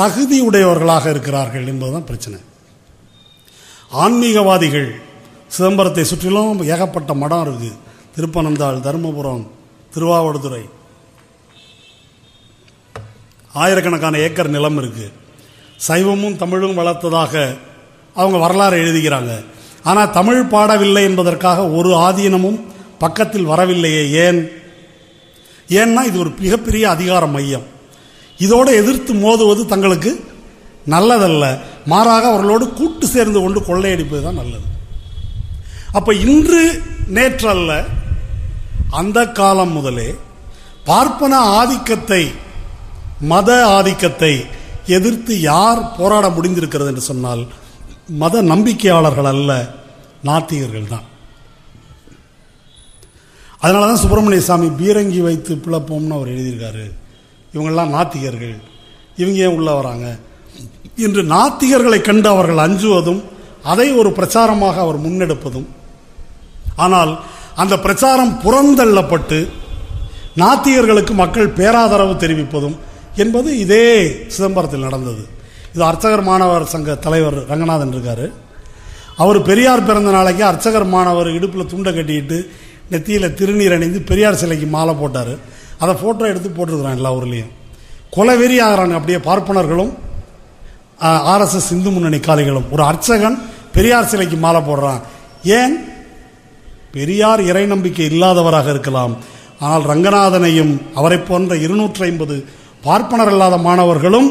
தகுதியுடையவர்களாக இருக்கிறார்கள் என்பதுதான் பிரச்சனை. ஆன்மீகவாதிகள் சிதம்பரத்தை சுற்றிலும் ஏகப்பட்ட மடம் இருக்குது. திருப்பனந்தாள், தருமபுரம், திருவாவடுதுறை, ஆயிரக்கணக்கான ஏக்கர் நிலம் இருக்குது. சைவமும் தமிழும் வளர்த்ததாக அவங்க வரலாறு எழுதுகிறாங்க. ஆனால் தமிழ் பாடவில்லை என்பதற்காக ஒரு ஆதீனமும் பக்கத்தில் வரவில்லையே ஏன்? ஏன்னா இது ஒரு மிகப்பெரிய அதிகார மையம். இதோடு எதிர்த்து மோதுவது தங்களுக்கு நல்லதல்ல, மாறாக அவர்களோடு கூட்டு சேர்ந்து கொண்டு கொள்ளையடிப்பது தான் நல்லது. அப்போ இன்று நேற்றல்ல, அந்த காலம் முதலே பார்ப்பன ஆதிக்கத்தை, மத ஆதிக்கத்தை எதிர்த்து யார் போராட முடிந்திருக்கிறது என்று சொன்னால் மத நம்பிக்கையாளர்கள் அல்ல, நாத்திகர்கள் தான். அதனால தான் சுப்பிரமணிய சுவாமி பீரங்கி வைத்து பிளப்போம்னு அவர் எழுதியிருக்காரு. இவங்கெல்லாம் நாத்திகர்கள், இவங்க ஏன் உள்ளே வராங்க என்று நாத்திகர்களை கண்டு அவர்கள் அஞ்சுவதும், அதை ஒரு பிரச்சாரமாக அவர் முன்னெடுப்பதும். ஆனால் அந்த பிரச்சாரம் புறந்தள்ளப்பட்டு நாத்திகர்களுக்கு மக்கள் பேராதரவு தெரிவிப்பதும் என்பது இதே சிதம்பரத்தில் நடந்தது. இது அர்ச்சகர் மாணவர் சங்க தலைவர் ரங்கநாதன் இருக்கார். அவர் பெரியார் பிறந்த நாளைக்கு அர்ச்சகர் மாணவர் இடுப்பில் துண்டை கட்டிக்கிட்டு நெத்தியில் திருநீர் அணிந்து பெரியார் சிலைக்கு மாலை போட்டார். அதை ஃபோட்டோ எடுத்து போட்டிருக்கிறான் எல்லா ஊர்லேயும். கொலைவெறி ஆகிறாங்க அப்படியே பார்ப்பனர்களும் ஆர்எஸ்எஸ் இந்து முன்னணி காலிகளும். ஒரு அர்ச்சகன் பெரியார் சிலைக்கு மாலை போடுறான். ஏன்? பெரியார் இறை நம்பிக்கை இல்லாதவராக இருக்கலாம், ஆனால் ரங்கநாதனையும் அவரை போன்ற 250 பார்ப்பனர் அல்லாத மாணவர்களும்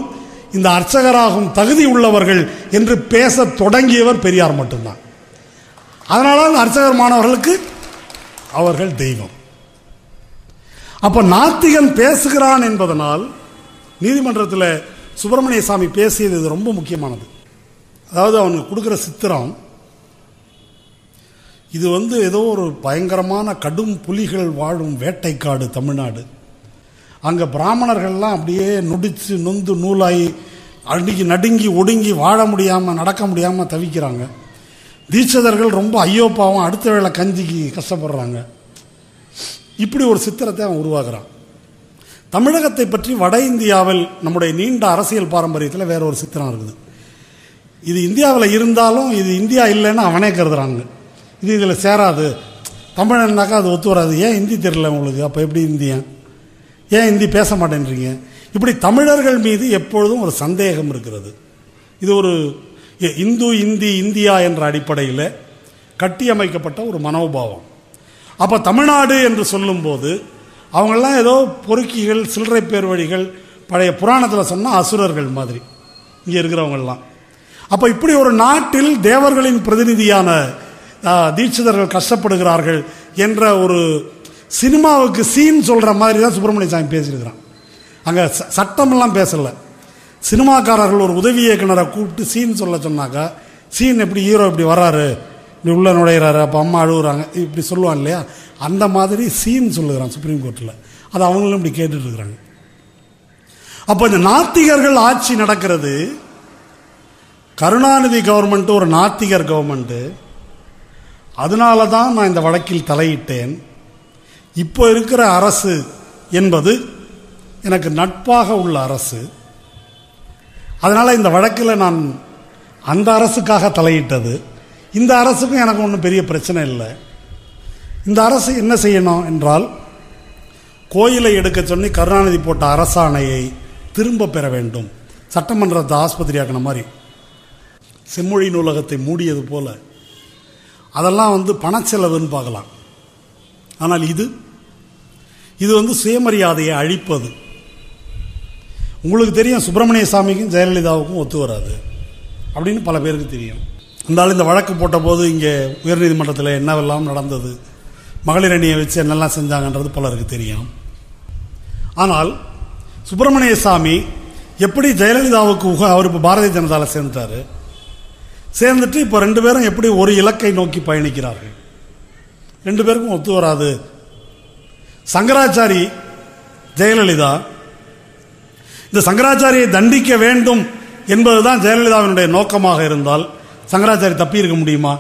இந்த அர்ச்சகராகும் தகுதி உள்ளவர்கள் என்று பேச தொடங்கியவர் பெரியார் மட்டும்தான். அதனால் அர்ச்சகர் மாணவர்களுக்கு அவர்கள் தெய்வம். அப்போ நாத்திகன் பேசுகிறான் என்பதனால் நீதிமன்றத்தில் சுப்பிரமணிய சுவாமி பேசியது ரொம்ப முக்கியமானது. அதாவது அவனுக்கு கொடுக்குற சித்திரம் இது வந்து ஏதோ ஒரு பயங்கரமான கடும் புலிகள் வாழும் வேட்டைக்காடு தமிழ்நாடு. அங்கே பிராமணர்கள்லாம் அப்படியே நொடித்து நொந்து நூலாகி அடுங்கி நடுங்கி ஒடுங்கி வாழ முடியாமல் நடக்க முடியாமல் தவிக்கிறாங்க. தீட்சிதர்கள் ரொம்ப ஐயோ பாவம் அடுத்த வேளை கஞ்சிக்கு கஷ்டப்படுறாங்க. இப்படி ஒரு சித்திரத்தை அவன் உருவாக்குறான். தமிழகத்தை பற்றி வட இந்தியாவில் நம்முடைய நீண்ட அரசியல் பாரம்பரியத்தில் வேற ஒரு சித்திரம் இருக்குது. இது இந்தியாவில் இருந்தாலும் இது இந்தியா இல்லைன்னு அவனே கருதுறாங்க. இது இதில் சேராது, தமிழன்னாக்கா அது ஒத்து வராது, ஏன் ஹிந்தி தெரியல உங்களுக்கு, அப்போ எப்படி இந்தியா, ஏன் ஹிந்தி பேச மாட்டேன்றீங்க. இப்படி தமிழர்கள் மீது எப்பொழுதும் ஒரு சந்தேகம் இருக்கிறது. இது ஒரு இந்து இந்தி இந்தியா என்ற அடிப்படையில் கட்டியமைக்கப்பட்ட ஒரு மனோபாவம். அப்போ தமிழ்நாடு என்று சொல்லும்போது அவங்களாம் ஏதோ பொறுக்கிகள் சில்லறை பேர் வழிகள், பழைய புராணத்தில் சொன்னால் அசுரர்கள் மாதிரி இங்கே இருக்கிறவங்கெல்லாம். அப்போ இப்படி ஒரு நாட்டில் தேவர்களின் பிரதிநிதியான தீட்சிதர்கள் கஷ்டப்படுகிறார்கள் என்ற ஒரு சினிமாவுக்கு சீன் சொல்கிற மாதிரி தான் சுப்பிரமணிய சுவாமி பேசியிருக்கிறான். அங்கே சட்டமெல்லாம் பேசலை, சினிமாக்காரர்கள் ஒரு உதவி இயக்குனரை கூப்பிட்டு சீன் சொல்ல சொன்னாக்கா சீன் எப்படி ஹீரோ இப்படி வராரு இப்படி உள்ள நுழையிறாரு அப்போ அம்மா அழுகுறாங்க இப்படி சொல்லுவான் இல்லையா, அந்த மாதிரி சீன் சொல்லுகிறான் சுப்ரீம் கோர்ட்டில். அது அவங்களும் இப்படி கேட்டுட்ருக்குறாங்க. அப்போ இந்த நாத்திகர்கள் ஆட்சி நடக்கிறது. கருணாநிதி கவர்மெண்ட்டு ஒரு நாத்திகர் கவர்மெண்ட்டு. அதனால தான் நான் இந்த வழக்கில் தலையிட்டேன். இப்போ இருக்கிற அரசு என்பது எனக்கு நட்பாக உள்ள அரசு. அதனால் இந்த வழக்கில் நான் அந்த அரசுக்காக தலையிட்டது. இந்த அரசுக்கும் எனக்கு ஒன்றும் பெரிய பிரச்சனை இல்லை. இந்த அரசு என்ன செய்யணும் என்றால் கோயிலை எடுக்க சொல்லி கருணாநிதி போட்ட அரசாணையை திரும்ப பெற வேண்டும். சட்டமன்றத்தை ஆஸ்பத்திரி ஆக்கின மாதிரி, செம்மொழி நூலகத்தை மூடியது போல், அதெல்லாம் வந்து பணச்செலவுன்னு பார்க்கலாம். ஆனால் இது இது வந்து சுயமரியாதையை அழிப்பது. உங்களுக்கு தெரியும் சுப்பிரமணிய சுவாமிக்கும் ஜெயலலிதாவுக்கும் ஒத்து வராது அப்படின்னு பல பேருக்கு தெரியும். இருந்தாலும் இந்த வழக்கு போட்டபோது இங்கே உயர்நீதிமன்றத்தில் என்னவெல்லாம் நடந்தது, மகளிர் அணியை வச்சு என்னெல்லாம் செஞ்சாங்கன்றது பலருக்கு தெரியும். ஆனால் சுப்பிரமணிய சுவாமி எப்படி ஜெயலலிதாவுக்கு அவர் இப்போ பாரதிய ஜனதாவில் சேர்ந்துட்டார், சேர்ந்துட்டு இப்போ ரெண்டு பேரும் எப்படி ஒரு இலக்கை நோக்கி பயணிக்கிறார்கள், ரெண்டு பேருக்கும் ஒத்து வராது. சங்கராச்சாரி ஜெயலலிதா, இந்த சங்கராச்சாரியை தண்டிக்க வேண்டும் என்பதுதான் ஜெயலலிதாவினுடைய நோக்கமாக இருந்தால் சங்கராச்சாரி தப்பி இருக்க முடியுமா?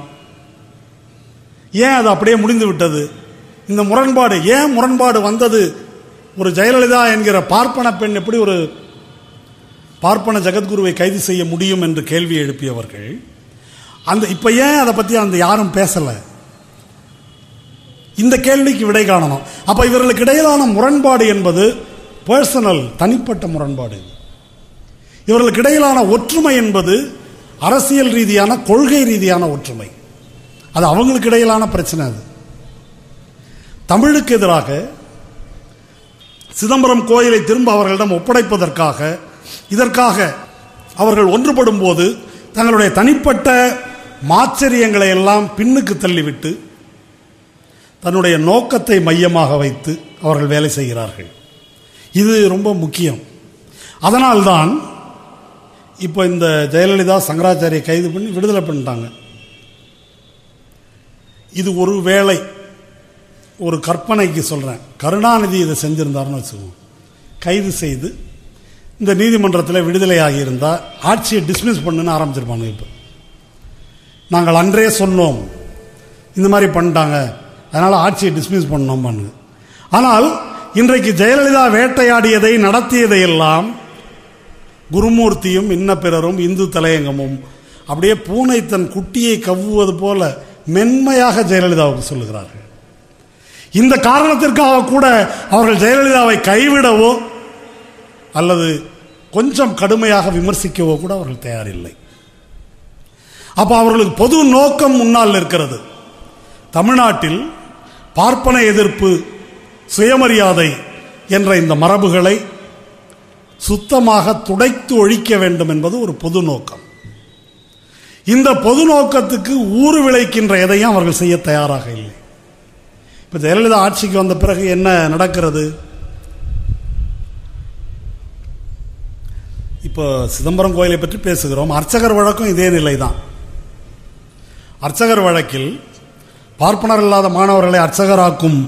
ஏன் அது அப்படியே முடிந்து விட்டது? இந்த முரண்பாடு ஏன் முரண்பாடு வந்தது? ஒரு ஜெயலலிதா என்கிற பார்ப்பன பெண் எப்படி ஒரு பார்ப்பன ஜெகத்குருவை கைது செய்ய முடியும் என்று கேள்வி எழுப்பியவர்கள் அந்த இப்போ ஏன் அதை பற்றி அந்த யாரும் பேசலை? இந்த கேள்விக்கு விடை காணணும். அப்போ இவர்களுக்கு இடையிலான முரண்பாடு என்பது பர்சனல், தனிப்பட்ட முரண்பாடு. இவர்களுக்கு இடையிலான ஒற்றுமை என்பது அரசியல் ரீதியான கொள்கை ரீதியான ஒற்றுமை. அது அவங்களுக்கு இடையிலான பிரச்சனை. அது தமிழுக்கு எதிராக சிதம்பரம் கோயிலை திரும்ப அவர்களிடம் ஒப்படைப்பதற்காக, இதற்காக அவர்கள் ஒன்றுபடும் போது தங்களுடைய தனிப்பட்ட மாச்சரியங்களை எல்லாம் பின்னுக்கு தள்ளிவிட்டு தன்னுடைய நோக்கத்தை மையமாக வைத்து அவர்கள் வேலை செய்கிறார்கள். இது ரொம்ப முக்கியம். அதனால்தான் இப்போ இந்த ஜெயலலிதா சங்கராச்சாரியை கைது பண்ணி விடுதலை பண்ணிட்டாங்க. இது ஒரு வேளை, ஒரு கற்பனைக்கு சொல்கிறேன், கருணாநிதி இதை செஞ்சுருந்தார்னு வச்சுக்கோங்க, கைது செய்து இந்த நீதிமன்றத்தில் விடுதலை ஆகியிருந்தால் ஆட்சியை டிஸ்மிஸ் பண்ணுன்னு ஆரம்பிச்சிருப்பாங்க. இப்போ நாங்கள் அன்றே சொன்னோம் இந்த மாதிரி பண்ணிட்டாங்க, அதனால் ஆட்சியை டிஸ்மிஸ் பண்ணோம் பண்ணுங்க. ஆனால் இன்றைக்கு ஜெயலலிதா வேட்டையாடியதை நடத்தியதையெல்லாம் குருமூர்த்தியும் இன்ன பிறரும் இந்து தலையங்கமும் அப்படியே பூனை தன் குட்டியை கவ்வுவது போல மென்மையாக ஜெயலலிதாவுக்கு சொல்லுகிறார்கள். இந்த காரணத்திற்காக கூட அவர்கள் ஜெயலலிதாவை கைவிடவோ அல்லது கொஞ்சம் கடுமையாக விமர்சிக்கவோ கூட அவர்கள் தயாரில்லை. அப்போ அவர்களுக்கு பொது நோக்கம் முன்னால் இருக்கிறது. தமிழ்நாட்டில் பார்ப்பன எதிர்ப்பு, சுயமரியாதை என்ற இந்த மரபுகளை சுத்தமாக துடைத்து ஒழிக்க வேண்டும் என்பது ஒரு பொது நோக்கம். இந்த பொது நோக்கத்துக்கு ஊறு விளைக்கின்ற எதையும் அவர்கள் செய்ய தயாராக இல்லை. இப்போ ஜெயலலிதா ஆட்சிக்கு வந்த பிறகு என்ன நடக்கிறது? இப்போ சிதம்பரம் கோயிலை பற்றி பேசுகிறோம். அர்ச்சகர் வழக்கும் இதே நிலைதான். அர்ச்சகர் வழக்கில் பார்ப்பனர் இல்லாத மாணவர்களை அர்ச்சகராக்கும்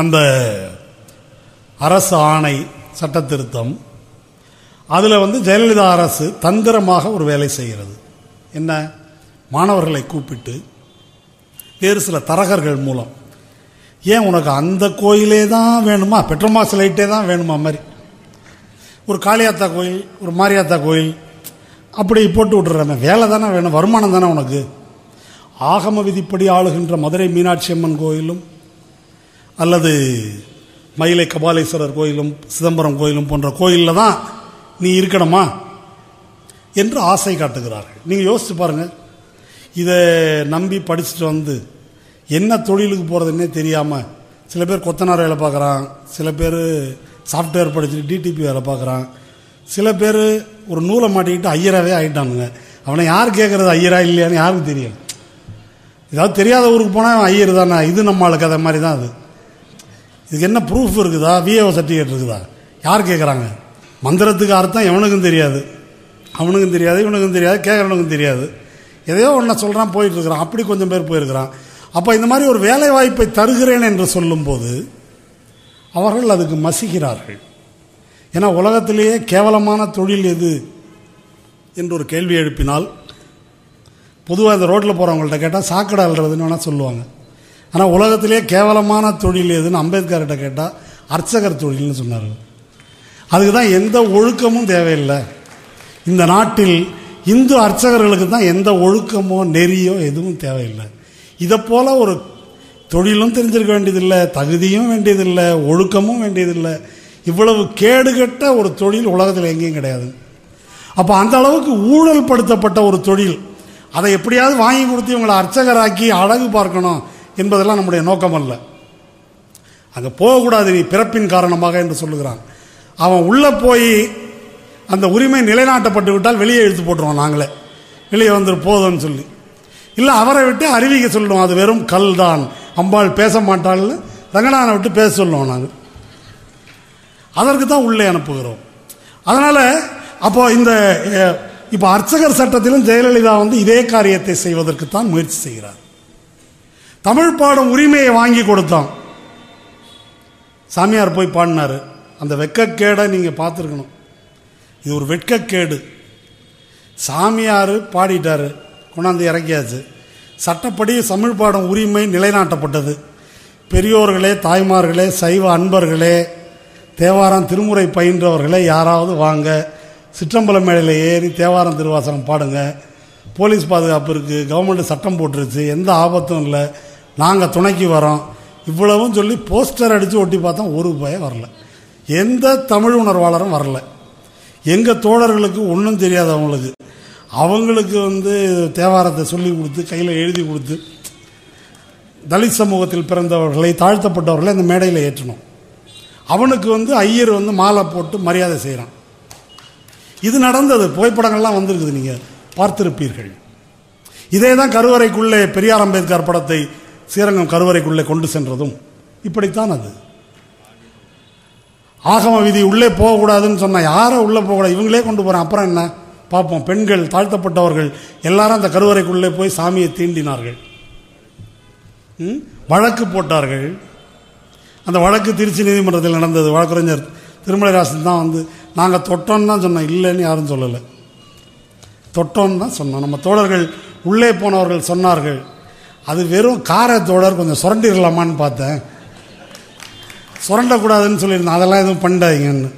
அந்த அரசு ஆணை சட்டத்திருத்தம், அதில் ஜெயலலிதா அரசு தந்திரமாக ஒரு வேலை செய்கிறது. என்ன, மாணவர்களை கூப்பிட்டு வேறு சில தரகர்கள் மூலம், ஏன் உனக்கு அந்த கோயிலே தான் வேணுமா, பெட்ரோமாஸ் லைட்டே தான் வேணுமா மாதிரி, ஒரு காளியாத்தா கோயில், ஒரு மாரியாத்தா கோயில் அப்படி போட்டு விட்டுறாங்க. வேலை தானே வேணும், வருமானம் தானே உனக்கு. ஆகம விதிப்படி ஆளுகின்ற மதுரை மீனாட்சி அம்மன் கோயிலும் அல்லது மயிலை கபாலீஸ்வரர் கோயிலும் சிதம்பரம் கோயிலும் போன்ற கோயிலில் தான் நீ இருக்கணுமா என்று ஆசை காட்டுகிறார்கள். நீங்கள் யோசித்து பாருங்கள், இதை நம்பி படிச்சுட்டு வந்து என்ன தொழிலுக்கு போகிறதுன்னே தெரியாமல் சில பேர் கொத்தனார் வேலை பார்க்குறான், சில பேர் சாஃப்ட்வேர் படிச்சுட்டு டிடிபி வேலை பார்க்குறான், சில பேர் ஒரு நூலை மாட்டிக்கிட்டு ஐயராகவே ஆகிட்டானுங்க. அவனை யார் கேட்குறது ஐயரா இல்லையான்னு யாருக்கும் தெரியும். ஏதாவது தெரியாத ஊருக்கு போனால் ஐயர் தானே, இது நம்மளுக்கு அதை மாதிரி தான். அது இதுக்கு என்ன ப்ரூஃப் இருக்குதா, விஏஓ சர்டிஃபிகேட் இருக்குதா, யார் கேட்குறாங்க. மந்திரத்துக்கு அர்த்தம் எவனுக்கும் தெரியாது, அவனுக்கும் தெரியாது, இவனுக்கும் தெரியாது, கேட்குறவனுக்கும் தெரியாது. எதையோ ஒன்றை சொல்கிறான், போயிட்டுருக்கிறான். அப்படி கொஞ்சம் பேர் போயிருக்கிறான். அப்போ இந்த மாதிரி ஒரு வேலை வாய்ப்பை தருகிறேன் என்று சொல்லும்போது அவர்கள் அதுக்கு மசிக்கிறார்கள். ஏன்னா உலகத்திலேயே கேவலமான தொழில் எது என்று ஒரு கேள்வி எழுப்பினால் பொதுவாக இந்த ரோட்டில் போகிறவங்கள்ட்ட கேட்டால் சாக்கடை அல்றதுன்னு வேணால் சொல்லுவாங்க. ஆனால் உலகத்திலேயே கேவலமான தொழில் எதுன்னு அம்பேத்கர்கிட்ட கேட்டால் அர்ச்சகர் தொழில்னு சொன்னார்கள். அதுக்கு தான் எந்த ஒழுக்கமும் தேவையில்லை. இந்த நாட்டில் இந்து அர்ச்சகர்களுக்கு தான் எந்த ஒழுக்கமோ நெறியோ எதுவும் தேவையில்லை. இதை போல் ஒரு தொழிலும் தெரிஞ்சிருக்க வேண்டியதில்லை, தகுதியும் வேண்டியதில்லை, ஒழுக்கமும் வேண்டியதில்லை. இவ்வளவு கேடுகட்ட ஒரு தொழில் உலகத்தில் எங்கேயும் கிடையாது. அப்போ அந்த அளவுக்கு ஊழல் படுத்தப்பட்ட ஒரு தொழில், அதை எப்படியாவது வாங்கி கொடுத்து இவங்களை அர்ச்சகராக்கி அழகு பார்க்கணும் என்பதெல்லாம் நம்முடைய நோக்கம் அல்ல. அங்கே போகக்கூடாது நீ பிறப்பின் காரணமாக என்று சொல்லுகிறான். அவன் உள்ளே போய் அந்த உரிமை நிலைநாட்டப்பட்டு விட்டால் வெளியே இழுத்து போட்டுருவோம், நாங்களே வெளியே வந்துட்டு போதும்னு சொல்லி, இல்லை அவரை விட்டு அறிவிக்க சொல்லுவோம், அது வெறும் கல் தான், அம்பாள் பேச மாட்டாள்னு ரங்கநாதனை விட்டு பேச சொல்லுவோம். நாங்கள் அதற்கு தான் உள்ளே அனுப்புகிறோம். அதனால் அப்போ இந்த இப்போ அர்ச்சகர் சட்டத்திலும் ஜெயலலிதா இதே காரியத்தை செய்வதற்கு தான் முயற்சி செய்கிறார். தமிழ் பாடும் உரிமையை வாங்கி கொடுத்தான். சாமியார் போய் பாடினார். அந்த வெட்கக்கேடை நீங்கள் பார்த்துருக்கணும். இது ஒரு வெட்கக்கேடு. சாமியார் பாடிட்டார், கொண்டாந்து இறக்கியாச்சு. சட்டப்படி தமிழ் பாடும் உரிமை நிலைநாட்டப்பட்டது. பெரியோர்களே, தாய்மார்களே, சைவ அன்பர்களே, தேவாரம் திருமுறை பயின்றவர்களே, யாராவது வாங்க, சிற்றம்பலம் மேடையில் ஏறி தேவாரம் திருவாசகம் பாடுங்க, போலீஸ் பாதுகாப்பு இருக்குது, கவர்மெண்ட் சட்டம் போட்டுருச்சு, எந்த ஆபத்தும் இல்லை, நாங்கள் துணைக்கு வரோம் இவ்வளவும் சொல்லி போஸ்டர் அடித்து ஒட்டி பார்த்தோம். ஒரு பயம் வரல, எந்த தமிழ் உணர்வாளரும் வரல. எங்கள் தோழர்களுக்கு ஒன்றும் தெரியாதவங்களுக்கு அவங்களுக்கு தேவாரத்தை சொல்லி கொடுத்து கையில் எழுதி கொடுத்து தலித் சமூகத்தில் பிறந்தவர்களை, தாழ்த்தப்பட்டவர்களை அந்த மேடையில் ஏற்றணும். அவனுக்கு ஐயர் மாலை போட்டு மரியாதை செய்கிறான். இது நடந்தது, புகைப்படங்கள்லாம் வந்திருக்குது, நீங்கள் பார்த்திருப்பீர்கள். இதே தான் கருவறைக்குள்ளே பெரியார் அம்பேத்கர் படத்தை ஸ்ரீரங்கம் கருவறைக்குள்ளே கொண்டு சென்றதும் இப்படித்தான். அது ஆகம விதி உள்ளே போகக்கூடாதுன்னு சொன்னால் யாரை உள்ளே போகக்கூடாது, இவங்களே கொண்டு போகிறேன், அப்புறம் என்ன பார்ப்போம். பெண்கள், தாழ்த்தப்பட்டவர்கள் எல்லாரும் அந்த கருவறைக்குள்ளே போய் சாமியை தீண்டினார்கள், வழக்கு போட்டார்கள். அந்த வழக்கு திருச்சி நீதிமன்றத்தில் நடந்தது. வழக்கறிஞர் திருமலைராசன் தான் நாங்கள் தொட்டோன்னு தான் சொன்னோம், இல்லைன்னு யாரும் சொல்லலை, தொட்டோன்னு தான் சொன்னோம். நம்ம தோழர்கள் உள்ளே போனவர்கள் சொன்னார்கள். அது வெறும் கார தோழர், கொஞ்சம் சுரண்டிடலாமான்னு பார்த்தேன், சுரண்டக்கூடாதுன்னு சொல்லியிருந்தேன், அதெல்லாம் எதுவும் பண்ணிடாதீங்கன்னு.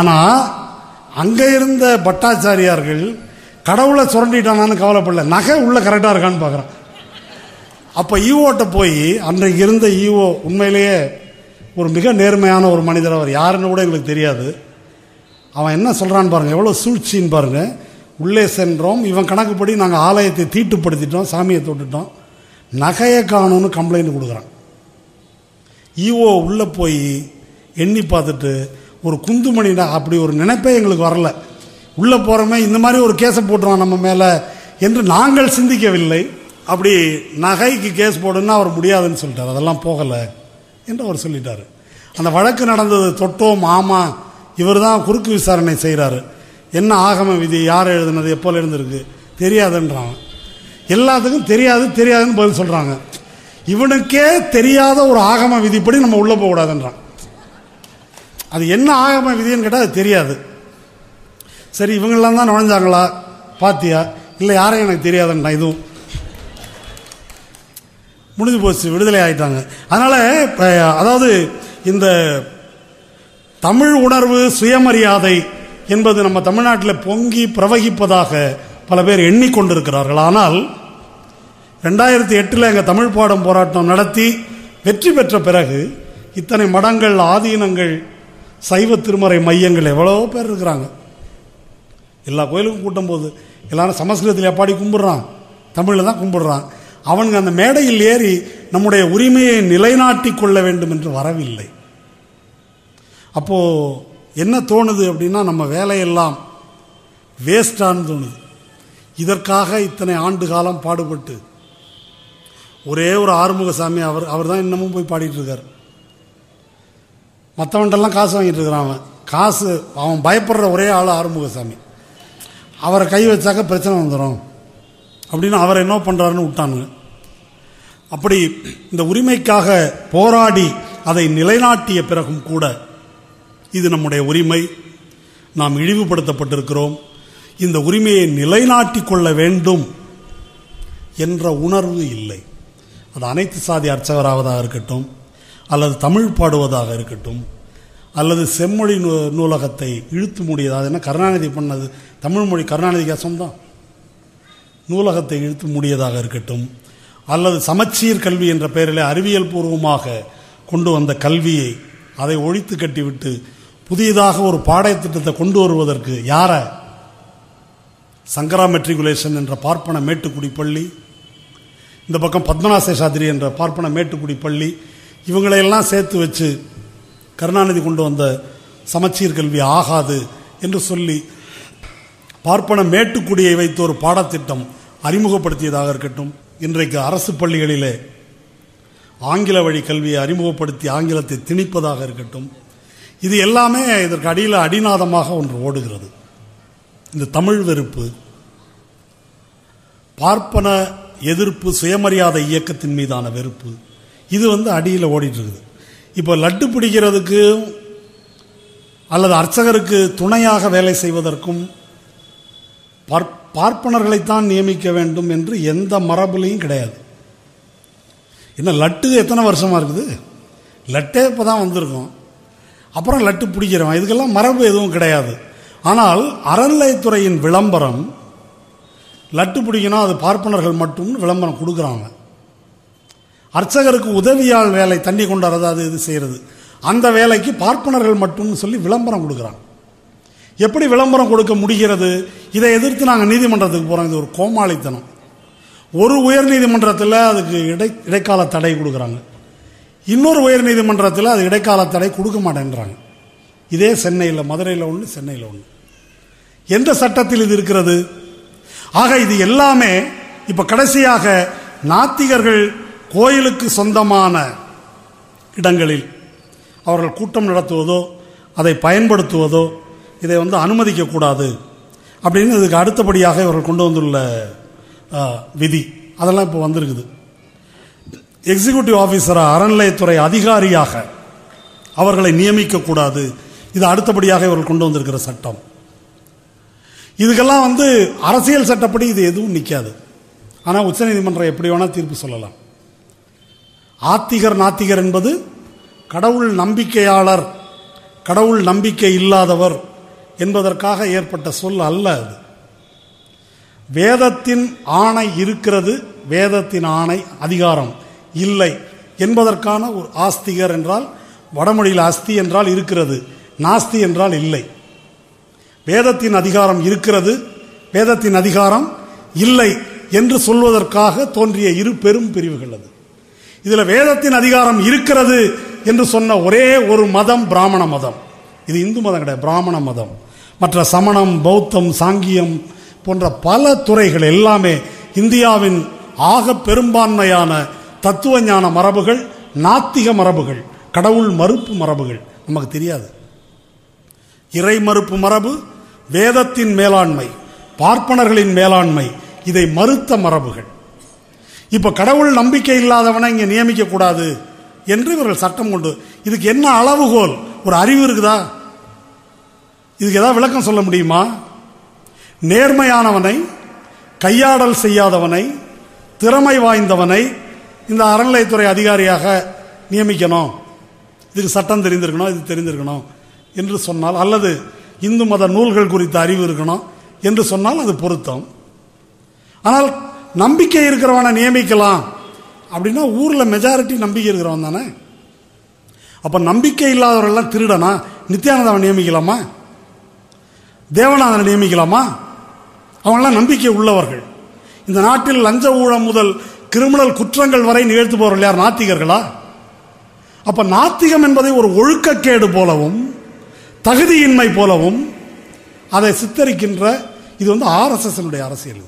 ஆனால் அங்கே இருந்த பட்டாச்சாரியார்கள் கடவுளை சுரண்டிட்டானான்னு கவலைப்படல, நகை உள்ளே கரெக்டாக இருக்கான்னு பார்க்குறான். அப்போ ஈவோட்ட போய் அன்றைக்கு இருந்த ஈவோ உண்மையிலேயே ஒரு மிக நேர்மையான ஒரு மனிதர், அவர் யாருன்னு கூட எங்களுக்கு தெரியாது. அவன் என்ன சொல்கிறான்னு பாருங்கள், எவ்வளோ சூழ்ச்சின்னு பாருங்கள். உள்ளே சென்றோம், இவன் கணக்குப்படி நாங்கள் ஆலயத்தை தீட்டுப்படுத்திட்டோம், சாமியை தொட்டுட்டோம், நகையை காணும்னு கம்ப்ளைண்ட் கொடுக்குறான். ஈவோ உள்ளே போய் எண்ணி பார்த்துட்டு ஒரு குந்துமணிடா, அப்படி ஒரு நினைப்பே எங்களுக்கு வரல. உள்ளே போகிறோமே இந்த மாதிரி ஒரு கேஸை போட்டுருவான் நம்ம மேலே என்று நாங்கள் சிந்திக்கவில்லை. அப்படி நகைக்கு கேஸ் போடுன்னா அவர் முடியாதுன்னு சொல்லிட்டார், அதெல்லாம் போகலை என்று அவர் சொல்லிட்டார். அந்த வழக்கு நடந்தது தொட்டோம், ஆமாம் இவர் தான் குறுக்கு விசாரணை செய்கிறாரு, என்ன ஆகம விதி, யார் எழுதுனது, எப்போல இருந்திருக்கு தெரியாதுன்றாங்க. எல்லாத்துக்கும் தெரியாது தெரியாதுன்னு பதில் சொல்கிறாங்க. இவனுக்கே தெரியாத ஒரு ஆகம விதிப்படி நம்ம உள்ளே போகக்கூடாதுன்றான். அது என்ன ஆகம விதின்னு கேட்டால் அது தெரியாது. சரி, இவங்களாம் தான் நுழைஞ்சாங்களா பாத்தியா, இல்லை யாரையும் எனக்கு தெரியாதுன்றான். இதுவும் முடிஞ்சு போச்சு, விடுதலை ஆகிட்டாங்க. அதனால் அதாவது இந்த தமிழ் உணர்வு சுயமரியாதை என்பது நம்ம தமிழ்நாட்டில் பொங்கி பிரவகிப்பதாக பல பேர் எண்ணிக்கொண்டிருக்கிறார்கள். ஆனால் 2008 எங்கள் தமிழ் பாடம் போராட்டம் நடத்தி வெற்றி பெற்ற பிறகு இத்தனை மடங்கள், ஆதீனங்கள், சைவ திருமறை மையங்கள் எவ்வளோ பேர் இருக்கிறாங்க. எல்லா கோயிலுக்கும் கூட்டம் போகுது, எல்லாரும் சமஸ்கிருதத்தில் எப்பாடி கும்பிட்றான், தமிழில் தான் கும்பிட்றான். அவனுங்க அந்த மேடையில் ஏறி நம்முடைய உரிமையை நிலைநாட்டி கொள்ள வேண்டும் என்று வரவில்லை. அப்போது என்ன தோணுது அப்படின்னா, நம்ம வேலையெல்லாம் வேஸ்டான்னு தோணுது. இதற்காக இத்தனை ஆண்டு காலம் பாடுபட்டு ஒரே ஒரு ஆறுமுகசாமி அவர் தான் இன்னமும் போய் பாடிட்டு இருக்கார். மற்றவன்ட்டெல்லாம் காசு வாங்கிட்டு இருக்கிறான். அவன் காசு அவன் பயப்படுற ஒரே ஆள் ஆறுமுகசாமி. அவரை கை வச்சாக்க பிரச்சனை வந்துடும் அப்படின்னு அவர் என்ன பண்ணுறாருன்னு விட்டானுங்க. அப்படி இந்த உரிமைக்காக போராடி அதை நிலைநாட்டிய பிறகும் கூட இது நம்முடைய உரிமை, நாம் இழிவுபடுத்தப்பட்டிருக்கிறோம், இந்த உரிமையை நிலைநாட்டி கொள்ள வேண்டும் என்ற உணர்வு இல்லை. அது அனைத்து சாதி அர்ச்சகராவதாக இருக்கட்டும், அல்லது தமிழ் பாடுவதாக இருக்கட்டும், அல்லது செம்மொழி நூலகத்தை இழுத்து மூடியதாக. ஏன்னா கருணாநிதி பண்ணது தமிழ் மொழி கருணாநிதி கசம்தான். நூலகத்தை இழுத்து மூடியதாக இருக்கட்டும், அல்லது சமச்சீர் கல்வி என்ற பெயரில் அறிவியல் பூர்வமாக கொண்டு வந்த கல்வியை அதை ஒழித்து கட்டிவிட்டு புதியதாக ஒரு பாடத்திட்டத்தை கொண்டு வருவதற்கு யாரை, சங்கரா மெட்ரிகுலேஷன் என்ற பார்ப்பன மேட்டுக்குடி பள்ளி, இந்த பக்கம் பத்மநாச சாஸ்திரி என்ற பார்ப்பன மேட்டுக்குடி பள்ளி, இவங்களையெல்லாம் சேர்த்து வச்சு கருணாநிதி கொண்டு வந்த சமச்சீர் கல்வி ஆகாது என்று சொல்லி பார்ப்பன மேட்டுக்குடியை வைத்து ஒரு பாடத்திட்டம் அறிமுகப்படுத்தியதாக இருக்கட்டும். இன்றைக்கு அரசு பள்ளிகளிலே ஆங்கில வழி கல்வியை அறிமுகப்படுத்தி ஆங்கிலத்தை திணிப்பதாக இருக்கட்டும். இது எல்லாமே இதற்கு அடியில் அடிநாதமாக ஒன்று ஓடுகிறது. இந்த தமிழ் வெறுப்பு, பார்ப்பன எதிர்ப்பு, சுயமரியாதை இயக்கத்தின் மீதான வெறுப்பு, இது அடியில் ஓடிட்டு இருக்குது. இப்போ லட்டு பிடிக்கிறதுக்கு அல்லது அர்ச்சகருக்கு துணையாக வேலை செய்வதற்கும் பார்ப்பனர்களைத்தான் நியமிக்க வேண்டும் என்று எந்த மரபுலையும் கிடையாது. என்ன லட்டு எத்தனை வருஷமாக இருக்குது, லட்டே இப்போ தான் வந்திருக்கும், அப்புறம் லட்டு பிடிக்கிறவன், இதுக்கெல்லாம் மரபு எதுவும் கிடையாது. ஆனால் அறநிலைத்துறையின் விளம்பரம் லட்டு பிடிக்கணும், அது பார்ப்பனர்கள் மட்டும்னு விளம்பரம் கொடுக்குறாங்க. அர்ச்சகருக்கு உதவியால் வேலை, தண்ணி கொண்டு வரது, அது இது செய்கிறது, அந்த வேலைக்கு பார்ப்பனர்கள் மட்டும்னு சொல்லி விளம்பரம் கொடுக்குறாங்க. எப்படி விளம்பரம் கொடுக்க முடிகிறது? இதை எதிர்த்து நாங்கள் நீதிமன்றத்துக்கு போகிறோம். இது ஒரு கோமாளித்தனம். ஒரு உயர்நீதிமன்றத்தில் அதுக்கு இடைக்கால தடை கொடுக்குறாங்க, இன்னொரு உயர்நீதிமன்றத்தில் அது இடைக்கால தடை கொடுக்க மாட்டேன்றாங்க. இதே சென்னையில், மதுரையில் ஒன்று, சென்னையில் ஒன்று. எந்த சட்டத்தில் இது இருக்கிறது? ஆக இது எல்லாமே இப்போ கடைசியாக நாத்திகர்கள் கோயிலுக்கு சொந்தமான இடங்களில் அவர்கள் கூட்டம் நடத்துவதோ அதை பயன்படுத்துவதோ இதை அனுமதிக்கக்கூடாது அப்படின்னு இதுக்கு அடுத்தபடியாக இவர்கள் கொண்டு வந்துள்ள விதி அதெல்லாம் இப்போ வந்திருக்குது. எக்ஸிக்யூட்டிவ் ஆஃபீஸராக, அறநிலையத்துறை அதிகாரியாக அவர்களை நியமிக்கக்கூடாது, இது அடுத்தபடியாக இவர்கள் கொண்டு வந்திருக்கிற சட்டம். இதுக்கெல்லாம் அரசியல் சட்டப்படி இது எதுவும் நிற்காது. ஆனால் உச்சநீதிமன்றம் எப்படி வேணால் தீர்ப்பு சொல்லலாம். ஆத்திகர் நாத்திகர் என்பது கடவுள் நம்பிக்கையாளர், கடவுள் நம்பிக்கை இல்லாதவர் என்பதற்காக ஏற்பட்ட சொல் அல்ல. அது வேதத்தின் ஆணை இருக்கிறது, வேதத்தின் ஆணை அதிகாரம் இல்லை என்பதற்கான ஒரு ஆஸ்திகர் என்றால், வடமொழியில் அஸ்தி என்றால் இருக்கிறது, நாஸ்தி என்றால் இல்லை. வேதத்தின் அதிகாரம் இருக்கிறது, வேதத்தின் அதிகாரம் இல்லை என்று சொல்வதற்காக தோன்றிய இரு பெரும் பிரிவுகள் அது. இதில் வேதத்தின் அதிகாரம் இருக்கிறது என்று சொன்ன ஒரே ஒரு மதம் பிராமண மதம். இது இந்து மதம் கிடையாது, பிராமண மதம். மற்ற சமணம், பௌத்தம், சாங்கியம் போன்ற பல துறைகள் எல்லாமே இந்தியாவின் ஆக பெரும்பான்மையான தத்துவ ஞான மரபுகள் நாத்திக மரபுகள், கடவுள் மறுப்பு மரபுகள். நமக்கு தெரியாது இறை மறுப்பு மரபு, வேதத்தின் மேலாண்மை, பார்ப்பனர்களின் மேலாண்மை, இதை மறுத்த மரபுகள். இப்போ கடவுள் நம்பிக்கை இல்லாதவனை இங்கே நியமிக்கக்கூடாது என்று இவர்கள் சட்டம் கொண்டு, இதுக்கு என்ன அளவுகோல்? ஒரு அறிவு இருக்குதா? இதுக்கு ஏதாவது விளக்கம் சொல்ல முடியுமா? நேர்மையானவனை, கையாடல் செய்யாதவனை, திறமை வாய்ந்தவனை இந்த அறநிலையத்துறை அதிகாரியாக நியமிக்கணும், இதுக்கு சட்டம் தெரிந்திருக்கணும், இது தெரிந்திருக்கணும் என்று சொன்னால், அல்லது இந்து மத நூல்கள் குறித்த அறிவு இருக்கணும் என்று சொன்னால் அது பொருத்தம். ஆனால் நம்பிக்கை இருக்கிறவனை நியமிக்கலாம் அப்படின்னா ஊரில் மெஜாரிட்டி நம்பிக்கை இருக்கிறவன் தானே. அப்போ நம்பிக்கை இல்லாதவர்கள்லாம் திருடனா? நித்யானந்தாவை நியமிக்கலாமா? தேவநாதனை நியமிக்கலாமா? அவங்களாம் நம்பிக்கை உள்ளவர்கள். இந்த நாட்டில் லஞ்ச ஊழல் முதல் கிரிமினல் குற்றங்கள் வரை நிகழ்த்துபவர்கள் யார்? நாத்திகர்களா? அப்போ நாத்திகம் என்பதை ஒரு ஒழுக்கக்கேடு போலவும் தகுதியின்மை போலவும் அதை சித்தரிக்கின்ற இது வந்து ஆர்எஸ்எஸ்னுடைய அரசியல்,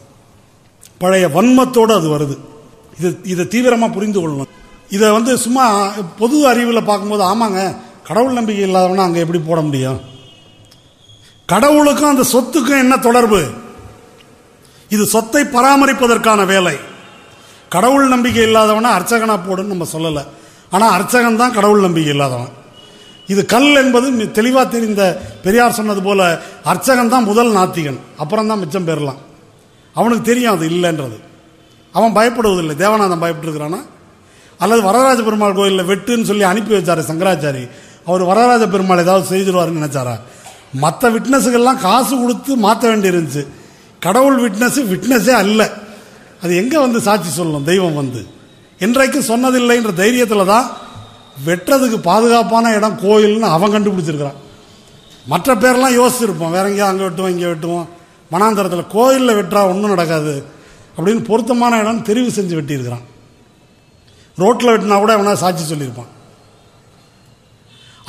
பழைய வன்மத்தோடு அது வருது. இதை தீவிரமாக புரிந்து கொள்ளணும். இதை வந்து சும்மா பொது அறிவில் பார்க்கும்போது ஆமாங்க கடவுள் நம்பிக்கை இல்லாதவனா அங்கே எப்படி போட முடியும்? கடவுளுக்கும் அந்த சொத்துக்கும் என்ன தொடர்பு? இது சொத்தை பராமரிப்பதற்கான வேலை. கடவுள் நம்பிக்கை இல்லாதவனா அர்ச்சகனா போடுன்னு நம்ம சொல்லலை, ஆனால் அர்ச்சகன் தான் கடவுள் நம்பிக்கை இல்லாதவன். இது கல் என்பது தெளிவாக தெரிந்த பெரியார் சொன்னது போல அர்ச்சகன் தான் முதல் நாத்திகன், அப்புறம் தான் மிச்சம் பெறலாம். அவனுக்கு தெரியும் அது இல்லைன்றது, அவன் பயப்படுவதில்லை. தேவநாதன் பயப்பட்டுருக்கிறானா? அல்லது வரதராஜ பெருமாள் கோயிலில் வெட்டுன்னு சொல்லி அனுப்பி வச்சார் சங்கராச்சாரி, அவர் வரதராஜ பெருமாள் ஏதாவது செய்திருவாருன்னு நினைச்சாரா? மற்ற விட்னஸுகள்லாம் காசு கொடுத்து மாற்ற வேண்டியிருந்துச்சு. கடவுள் விட்னஸே அல்ல, அது எங்கே வந்து சாட்சி சொல்லணும்? தெய்வம் வந்து என்றைக்கும் சொன்னதில்லைன்ற தைரியத்தில் தான் வெட்டுறதுக்கு பாதுகாப்பான இடம் கோயில்னு அவன் கண்டுபிடிச்சிருக்கிறான். மற்ற பேர்லாம் யோசிச்சிருப்போம், வேற எங்கேயா அங்கே வெட்டுவோம் இங்கே வெட்டுவோம், மனாந்தரத்தில் கோயிலில் வெட்டுறா ஒன்றும் நடக்காது அப்படின்னு பொருத்தமான இடம் தெரிவு செஞ்சு வெட்டியிருக்கிறான். ரோட்டில் வெட்டினா கூட அவனா சாட்சி சொல்லியிருப்பான்.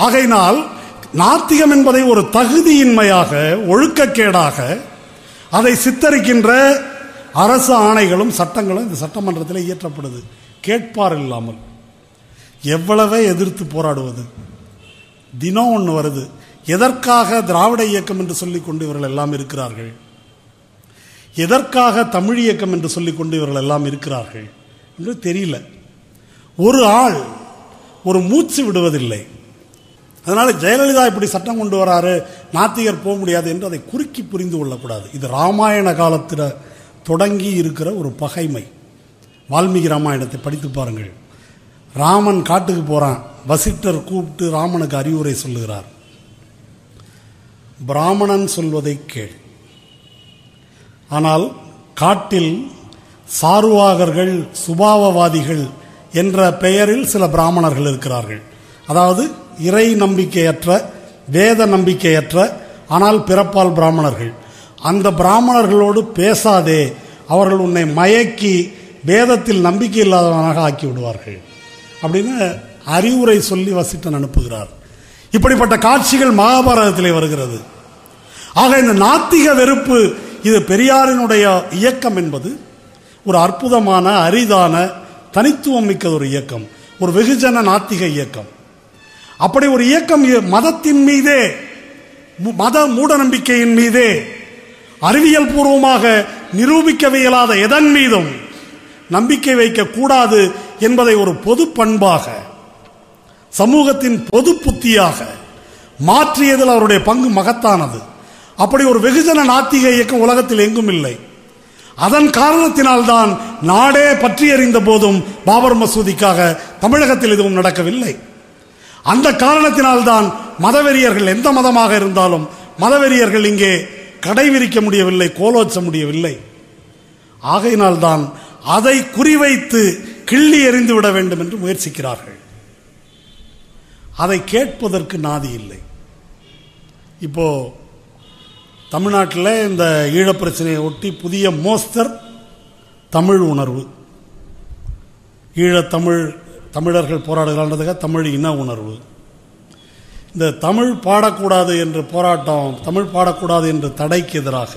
ஆகையினால் நாத்திகம் என்பதை ஒரு தகுதியின்மையாக, ஒழுக்கக்கேடாக அதை சித்தரிக்கின்ற அரசு ஆணைகளும் சட்டங்களும் இந்த சட்டமன்றத்தில் இயற்றப்படுது. கேட்பார் இல்லாமல் எவ்வளவே எதிர்த்து போராடுவது. தினம் ஒன்று வருது. எதற்காக திராவிட இயக்கம் என்று சொல்லிக்கொண்டு இவர்கள் எல்லாம் இருக்கிறார்கள்? எதற்காக தமிழ் இயக்கம் என்று சொல்லிக்கொண்டு இவர்கள் எல்லாம் இருக்கிறார்கள் என்று தெரியல. ஒரு ஆள் ஒரு மூச்சு விடுவதில்லை. அதனால் ஜெயலலிதா இப்படி சட்டம் கொண்டு வராரு, நாத்திகர் போக முடியாது என்று அதை குறுக்கி புரிந்து கொள்ளக்கூடாது. இது ராமாயண காலத்தில் தொடங்கி இருக்கிற ஒரு பகைமை. வால்மீகி ராமாயணத்தை படித்து பாருங்கள். ராமன் காட்டுக்கு போகிறான், வசிட்டர் கூப்பிட்டு ராமனுக்கு அறிவுரை சொல்லுகிறார். பிராமணன் சொல்வதை கேள், ஆனால் காட்டில் சார்வாகர்கள், சுபாவவாதிகள் என்ற பெயரில் சில பிராமணர்கள் இருக்கிறார்கள். அதாவது இறை நம்பிக்கையற்ற, வேத நம்பிக்கையற்ற, ஆனால் பிறப்பால் பிராமணர்கள். அந்த பிராமணர்களோடு பேசாதே, அவர்கள் உன்னை மயக்கி வேதத்தில் நம்பிக்கை இல்லாதவனாக ஆக்கி விடுவார்கள் அப்படின்னு அறிவுரை சொல்லி வசிட்டன் அனுப்புகிறார். இப்படிப்பட்ட காட்சிகள் மகாபாரதத்திலே வருகிறது. ஆக இந்த நாத்திக வெறுப்பு, இது பெரியாரினுடைய இயக்கம் என்பது ஒரு அற்புதமான, அரிதான, தனித்துவம் மிக்க ஒரு இயக்கம், ஒரு வெகுஜன நாத்திக இயக்கம். அப்படி ஒரு இயக்கம் மதத்தின் மீதே, மத மூட நம்பிக்கையின் மீதே, அறிவியல் பூர்வமாக நிரூபிக்கவியலாத எதன் மீதும் நம்பிக்கை வைக்கக்கூடாது என்பதை ஒரு பொது பண்பாக, சமூகத்தின் பொது புத்தியாக மாற்றியதில் அவருடைய பங்கு மகத்தானது. அப்படி ஒரு வெகுஜன நாத்திக இயக்கம் உலகத்தில் எங்கும் இல்லை. அதன் காரணத்தினால்தான் நாடே பற்றி அறிந்த போதும் பாபர் மசூதிக்காக தமிழகத்தில் எதுவும் நடக்கவில்லை. அந்த காரணத்தினால்தான் மதவெறியர்கள், எந்த மதமாக இருந்தாலும் மதவெறியர்கள் இங்கே கடைவிரிக்க முடியவில்லை, கோலோச்ச முடியவில்லை. ஆகையினால்தான் அதை குறிவைத்து கிள்ளி எறிந்து விட வேண்டும் என்று முயற்சிக்கிறார்கள். அதை கேட்பதற்கு நாதி இல்லை. இப்போ தமிழ்நாட்டில் இந்த ஈழப் பிரச்சனையை ஒட்டி புதிய மோஸ்தர் தமிழ் உணர்வு, ஈழத்தமிழ் தமிழர்கள் போராடுகிறான்றதுக்காக தமிழ் இன உணர்வு, இந்த தமிழ் பாடக்கூடாது என்ற போராட்டம், தமிழ் பாடக்கூடாது என்ற தடைக்கு எதிராக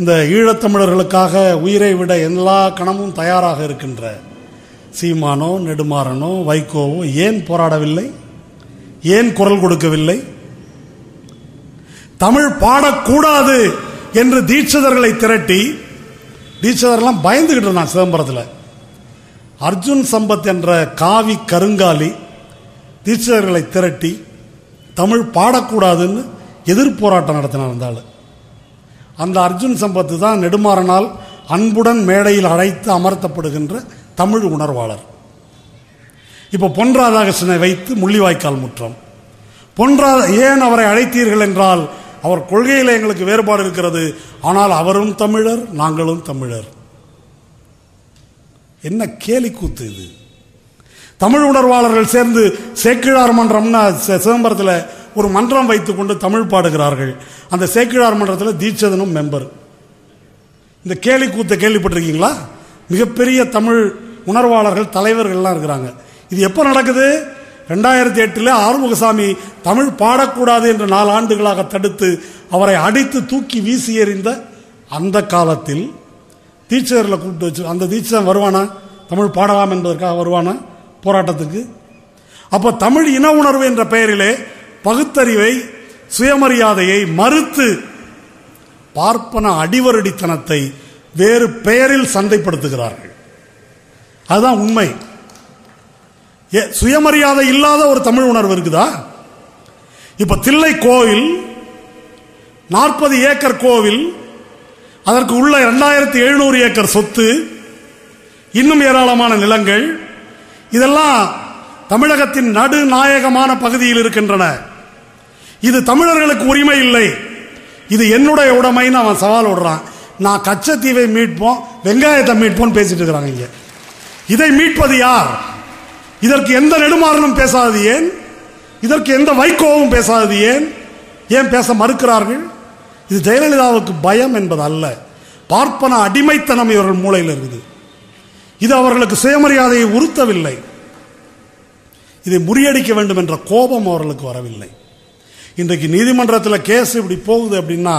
இந்த ஈழத்தமிழர்களுக்காக உயிரை விட எல்லா கணமும் தயாராக இருக்கின்ற சீமானோ, நெடுமாறனோ, வைகோவோ ஏன் போராடவில்லை? ஏன் குரல் கொடுக்கவில்லை? தமிழ் பாடக்கூடாது என்று தீட்சிதர்களை திரட்டி, தீட்சிதர்லாம் பயந்துகிட்டு இருந்தான் சிதம்பரத்தில். அர்ஜுன் சம்பத் என்ற காவி கருங்காலி தீட்சிதர்களை திரட்டி தமிழ் பாடக்கூடாதுன்னு எதிர்போராட்டம் நடத்தினார். அந்த ஆள், அந்த அர்ஜுன் சம்பத்து தான் நெடுமாறனால் அன்புடன் மேடையில் அழைத்து அமர்த்தப்படுகின்ற தமிழ் உணர்வாளர். இப்போ பொன் ராதாகிருஷ்ணனை வைத்து முள்ளிவாய்க்கால் முற்றம். பொன்ராதா ஏன் அவரை அழைத்தீர்கள் என்றால், அவர் கொள்கையில் எங்களுக்கு வேறுபாடு இருக்கிறது, ஆனால் அவரும் தமிழர் நாங்களும் தமிழர். என்ன கேலிக்கூத்து இது! தமிழ் உணர்வாளர்கள் சேர்ந்து சேக்கிழார் மன்றம்னா சிதம்பரத்தில் ஒரு மன்றம் வைத்து கொண்டு தமிழ் பாடுகிறார்கள். அந்த சேக்கிழார் மன்றத்தில் தீட்சிதனும் மெம்பர். இந்த கேலிக்கூத்தை கேள்விப்பட்டிருக்கீங்களா? மிகப்பெரிய தமிழ் உணர்வாளர்கள் தலைவர்கள்லாம் இருக்கிறாங்க. இது எப்போ நடக்குது? 2008 ஆறுமுகசாமி தமிழ் பாடக்கூடாது என்று 4 ஆண்டுகளாக தடுத்து அவரை அடித்து தூக்கி வீசி எறிந்த அந்த காலத்தில் தீட்சிதர்களை கூப்பிட்டு வச்சு, அந்த தீட்சிதன் வருவானா தமிழ் பாடலாம் என்பதற்காக? வருவானா போராட்டத்துக்கு? அப்போ தமிழ் இன உணர்வு என்ற பெயரிலே பகுத்தறிவை, சுயமரியாதையை மறுத்து பார்ப்பன அடிவருடித்தனத்தை வேறு பெயரில் சந்தைப்படுத்துகிறார்கள். அதுதான் உண்மை. சுயமரியாதை இல்லாத ஒரு தமிழ் உணர்வு இருக்குதா? இப்ப தில்லை கோவில், 40 ஏக்கர் கோவில், அதற்கு உள்ள 2700 ஏக்கர் சொத்து, இன்னும் ஏராளமான நிலங்கள், இதெல்லாம் தமிழகத்தின் நடுநாயகமான பகுதியில் இருக்கின்றன. இது தமிழர்களுக்கு உரிமை இல்லை, இது என்னுடைய உடைமைன்னு அவன் சவால் விடுறான். நான் கச்சத்தீவை மீட்போம், வெங்காயத்தை மீட்போம்னு பேசிட்டு இருக்கிறாங்க. இங்கே இதை மீட்பது யார்? இதற்கு எந்த நெடுமாறனும் பேசாதது ஏன்? இதற்கு எந்த வைகோவும் பேசாதது ஏன்? ஏன் பேச மறுக்கிறார்கள்? இது ஜெயலலிதாவுக்கு பயம் என்பது அல்ல, பார்ப்பன அடிமைத்தனம் இவர்கள் மூளையில் இருக்குது. இது அவர்களுக்கு சுயமரியாதையை உறுத்தவில்லை, இதை முறியடிக்க வேண்டும் என்ற கோபம் அவர்களுக்கு வரவில்லை. இன்றைக்கு நீதிமன்றத்தில் கேஸ் இப்படி போகுது அப்படின்னா